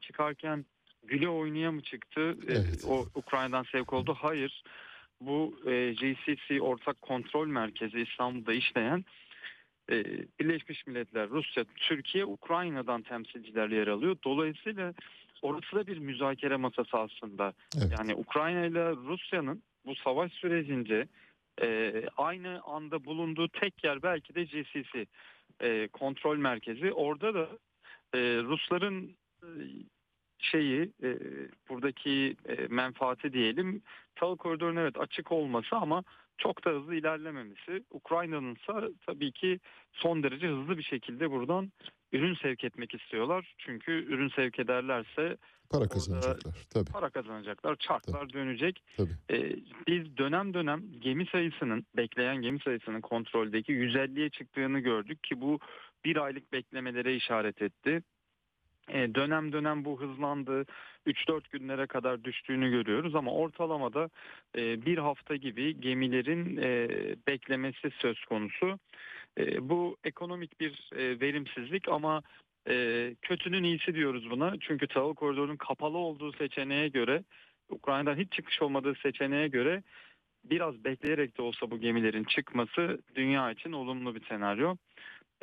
çıkarken güle oynaya mı çıktı? Evet. E, o Ukrayna'dan sevk oldu. Hayır. Bu e, G C C Ortak Kontrol Merkezi İstanbul'da işleyen e, Birleşmiş Milletler, Rusya, Türkiye, Ukrayna'dan temsilciler yer alıyor. Dolayısıyla orası da bir müzakere masası aslında. Evet. Yani Ukrayna ile Rusya'nın bu savaş sürecince e, aynı anda bulunduğu tek yer belki de G C C e, kontrol merkezi. Orada da e, Rusların e, şeyi e, buradaki e, menfaati diyelim, tahıl koridorunun evet açık olması ama çok da hızlı ilerlememesi. Ukrayna'nınsa tabii ki son derece hızlı bir şekilde buradan ürün sevk etmek istiyorlar. Çünkü ürün sevk ederlerse para kazanacaklar. Tabii. Para kazanacaklar. Çarklar tabii dönecek. Tabii. Ee, biz dönem dönem gemi sayısının, bekleyen gemi sayısının kontroldeki yüz elliye çıktığını gördük ki bu bir aylık beklemelere işaret etti. Ee, dönem dönem bu hızlandı. üç dört günlere kadar düştüğünü görüyoruz ama ortalamada e, bir hafta gibi gemilerin e, beklemesi söz konusu. E, bu ekonomik bir e, verimsizlik ama e, kötünün iyisi diyoruz buna. Çünkü tahıl koridorunun kapalı olduğu seçeneğe göre, Ukrayna'dan hiç çıkış olmadığı seçeneğe göre biraz bekleyerek de olsa bu gemilerin çıkması dünya için olumlu bir senaryo.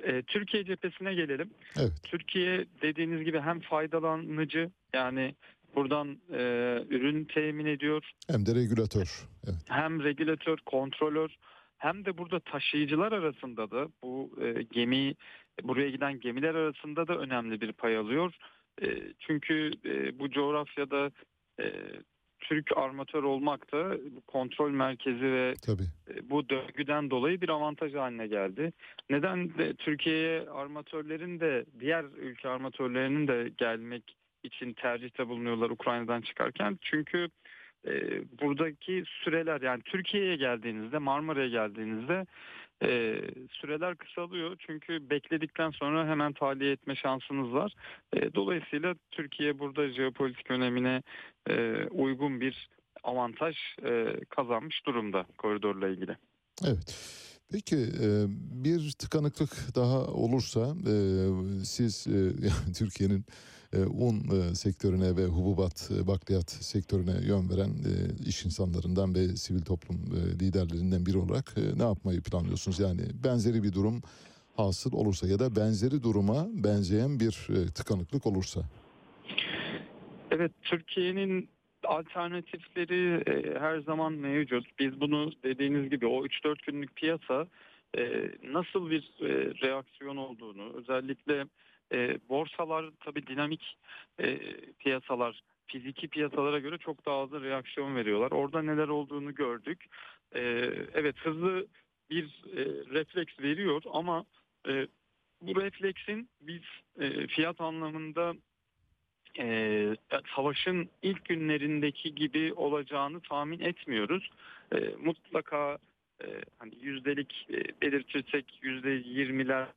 E, Türkiye cephesine gelelim. Evet. Türkiye dediğiniz gibi hem faydalanıcı, yani buradan e, ürün temin ediyor. Hem de regülatör. Evet. Hem regülatör, kontrolör. Hem de burada taşıyıcılar arasında da bu e, gemi buraya giden gemiler arasında da önemli bir pay alıyor. E, çünkü e, bu coğrafyada e, Türk armatör olmak da kontrol merkezi ve e, bu döngüden dolayı bir avantaj haline geldi. Neden de Türkiye'ye armatörlerin de diğer ülke armatörlerinin de gelmek için tercihte bulunuyorlar Ukrayna'dan çıkarken? Çünkü buradaki süreler, yani Türkiye'ye geldiğinizde, Marmara'ya geldiğinizde e, süreler kısalıyor. Çünkü bekledikten sonra hemen tahliye etme şansınız var. E, dolayısıyla Türkiye burada jeopolitik önemine e, uygun bir avantaj e, kazanmış durumda koridorla ilgili. Evet. Peki bir tıkanıklık daha olursa siz yani Türkiye'nin un sektörüne ve hububat bakliyat sektörüne yön veren iş insanlarından ve sivil toplum liderlerinden biri olarak ne yapmayı planlıyorsunuz? Yani benzeri bir durum hasıl olursa ya da benzeri duruma benzeyen bir tıkanıklık olursa. Evet, Türkiye'nin alternatifleri e, her zaman mevcut. Biz bunu dediğiniz gibi o üç dört günlük piyasa e, nasıl bir e, reaksiyon olduğunu, özellikle e, borsalar tabii dinamik e, piyasalar, fiziki piyasalara göre çok daha hızlı reaksiyon veriyorlar. Orada neler olduğunu gördük. E, evet, hızlı bir e, refleks veriyor ama e, bu refleksin biz e, fiyat anlamında e, savaşın ilk günlerindeki gibi olacağını tahmin etmiyoruz. E, mutlaka e, hani yüzdelik e, belirtirsek yüzde yirmiler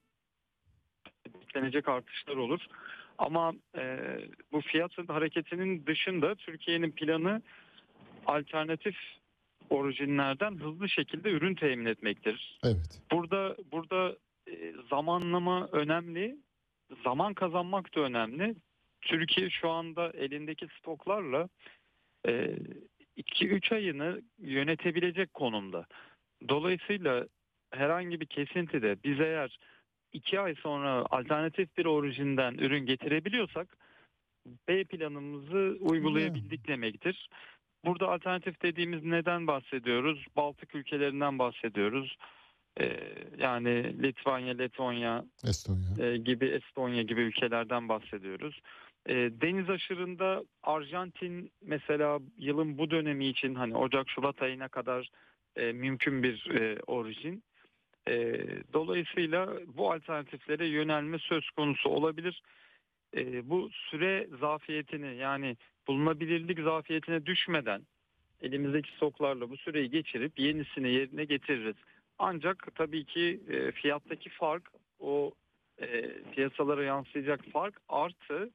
beklenecek artışlar olur. Ama e, bu fiyat hareketinin dışında Türkiye'nin planı alternatif orijinlerden hızlı şekilde ürün temin etmektir. Evet. Burada burada e, zamanlama önemli, zaman kazanmak da önemli. Türkiye şu anda elindeki stoklarla iki üç ayını yönetebilecek konumda. Dolayısıyla herhangi bir kesintide biz eğer iki ay sonra alternatif bir orijinden ürün getirebiliyorsak B planımızı uygulayabildik demektir. Burada alternatif dediğimiz neden bahsediyoruz? Baltık ülkelerinden bahsediyoruz. Yani Litvanya, Letonya Estonya. gibi Estonya gibi ülkelerden bahsediyoruz. Deniz aşırında Arjantin mesela yılın bu dönemi için hani Ocak-Şubat ayına kadar mümkün bir orijin. Dolayısıyla bu alternatiflere yönelme söz konusu olabilir. Bu süre zafiyetini, yani bulunabilirlik zafiyetine düşmeden elimizdeki stoklarla bu süreyi geçirip yenisini yerine getiririz. Ancak tabii ki e, fiyattaki fark, o e, piyasalara yansıyacak fark artı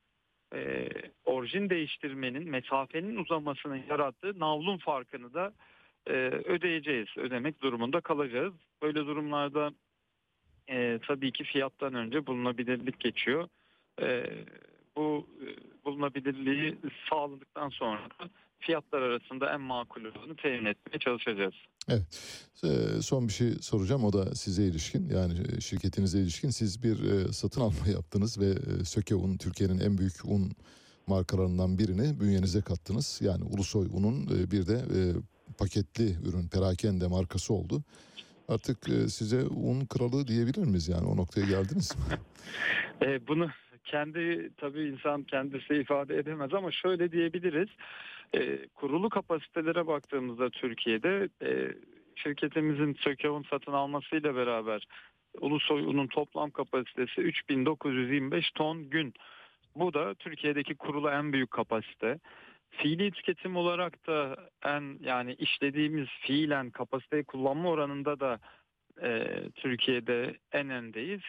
e, orijin değiştirmenin, mesafenin uzamasının yarattığı navlun farkını da e, ödeyeceğiz. Ödemek durumunda kalacağız. Böyle durumlarda e, tabii ki fiyattan önce bulunabilirlik geçiyor. E, bu e, bulunabilirliği sağladıktan sonra fiyatlar arasında en makul olanı temin etmeye çalışacağız. Evet. Son bir şey soracağım, o da size ilişkin, yani şirketinize ilişkin. Siz bir satın alma yaptınız ve Söke Un, Türkiye'nin en büyük un markalarından birini bünyenize kattınız. Yani Ulusoy Un'un bir de paketli ürün, perakende markası oldu. Artık size un kralı diyebilir miyiz, yani o noktaya geldiniz mi? e, bunu kendi tabii insan kendisi ifade edemez ama şöyle diyebiliriz. E, kurulu kapasitelere baktığımızda Türkiye'de e, şirketimizin Söke Un satın almasıyla beraber Ulusoy Un'un toplam kapasitesi üç bin dokuz yüz yirmi beş ton gün. Bu da Türkiye'deki kurulu en büyük kapasite. Fiili tüketim olarak da en, yani işlediğimiz fiilen kapasiteyi kullanma oranında da e, Türkiye'de en öndeyiz.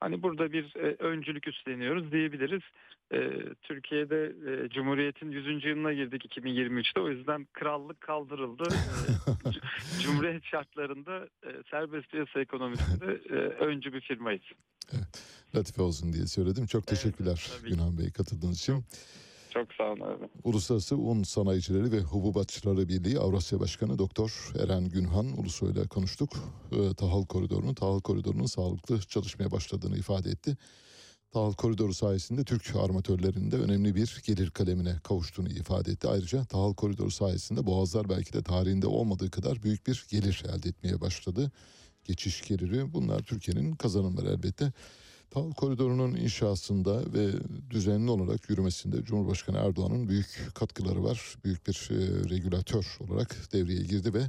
Hani burada bir öncülük üstleniyoruz diyebiliriz. Türkiye'de Cumhuriyet'in yüzüncü yılına girdik iki bin yirmi üçte. O yüzden krallık kaldırıldı. Cumhuriyet şartlarında serbest piyasa ekonomisinde öncü bir firmayız. Evet, latife olsun diye söyledim. Çok teşekkürler evet, Günhan Bey katıldığınız için. Çok sağ olun abi. Uluslararası Un Sanayicileri ve Hububatçıları Birliği Avrasya Başkanı Doktor Eren Günhan Ulusoy ile konuştuk. E, tahıl koridorunun, tahıl koridorunun sağlıklı çalışmaya başladığını ifade etti. Tahıl koridoru sayesinde Türk armatörlerinde önemli bir gelir kalemine kavuştuğunu ifade etti. Ayrıca tahıl koridoru sayesinde Boğazlar belki de tarihinde olmadığı kadar büyük bir gelir elde etmeye başladı. Geçiş geliri, bunlar Türkiye'nin kazanımları elbette. Tahıl koridorunun inşasında ve düzenli olarak yürümesinde Cumhurbaşkanı Erdoğan'ın büyük katkıları var. Büyük bir e, regülatör olarak devreye girdi ve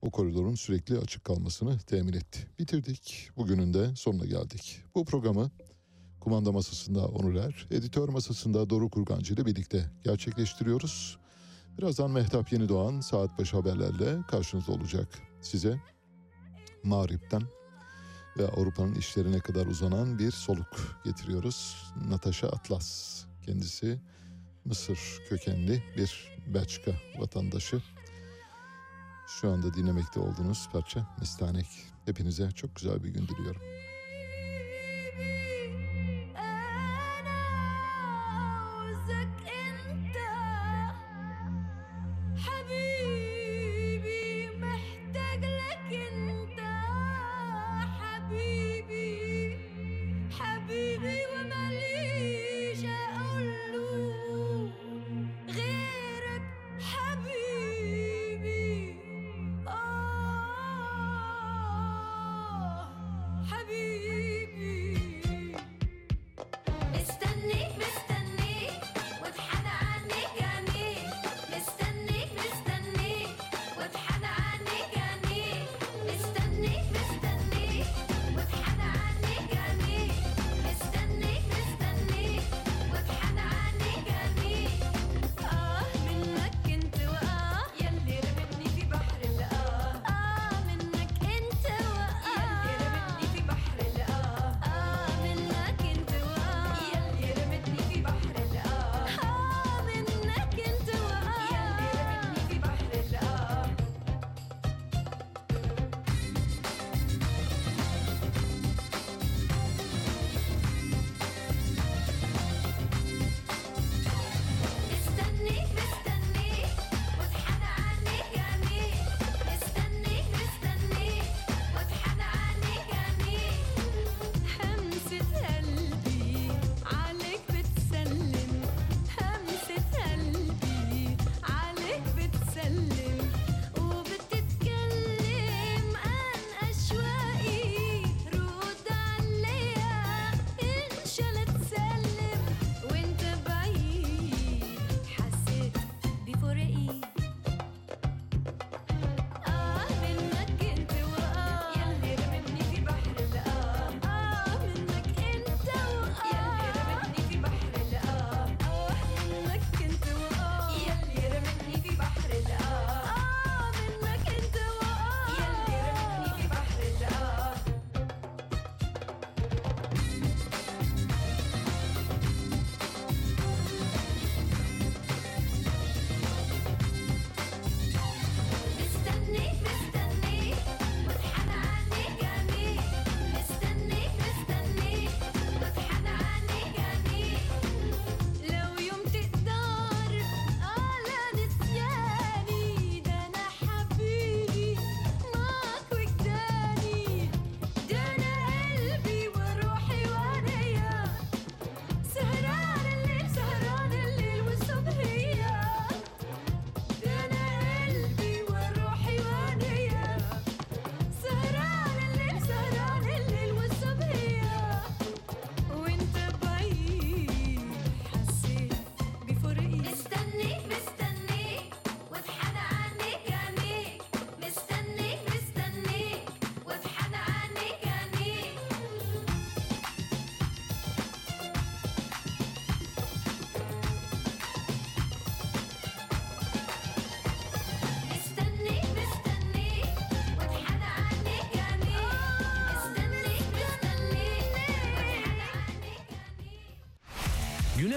o koridorun sürekli açık kalmasını temin etti. Bitirdik. Bugünün de sonuna geldik. Bu programı kumanda masasında Onurer, editör masasında Doruk Kurgancı ile birlikte gerçekleştiriyoruz. Birazdan Mehtap Yenidoğan saat beş haberlerle karşınızda olacak. Size Mağrip'ten ve Avrupa'nın işlerine kadar uzanan bir soluk getiriyoruz. Natasha Atlas, kendisi Mısır kökenli bir Belçika vatandaşı. Şu anda dinlemekte olduğunuz parça Mistanek. Hepinize çok güzel bir gün diliyorum. Habibi Güne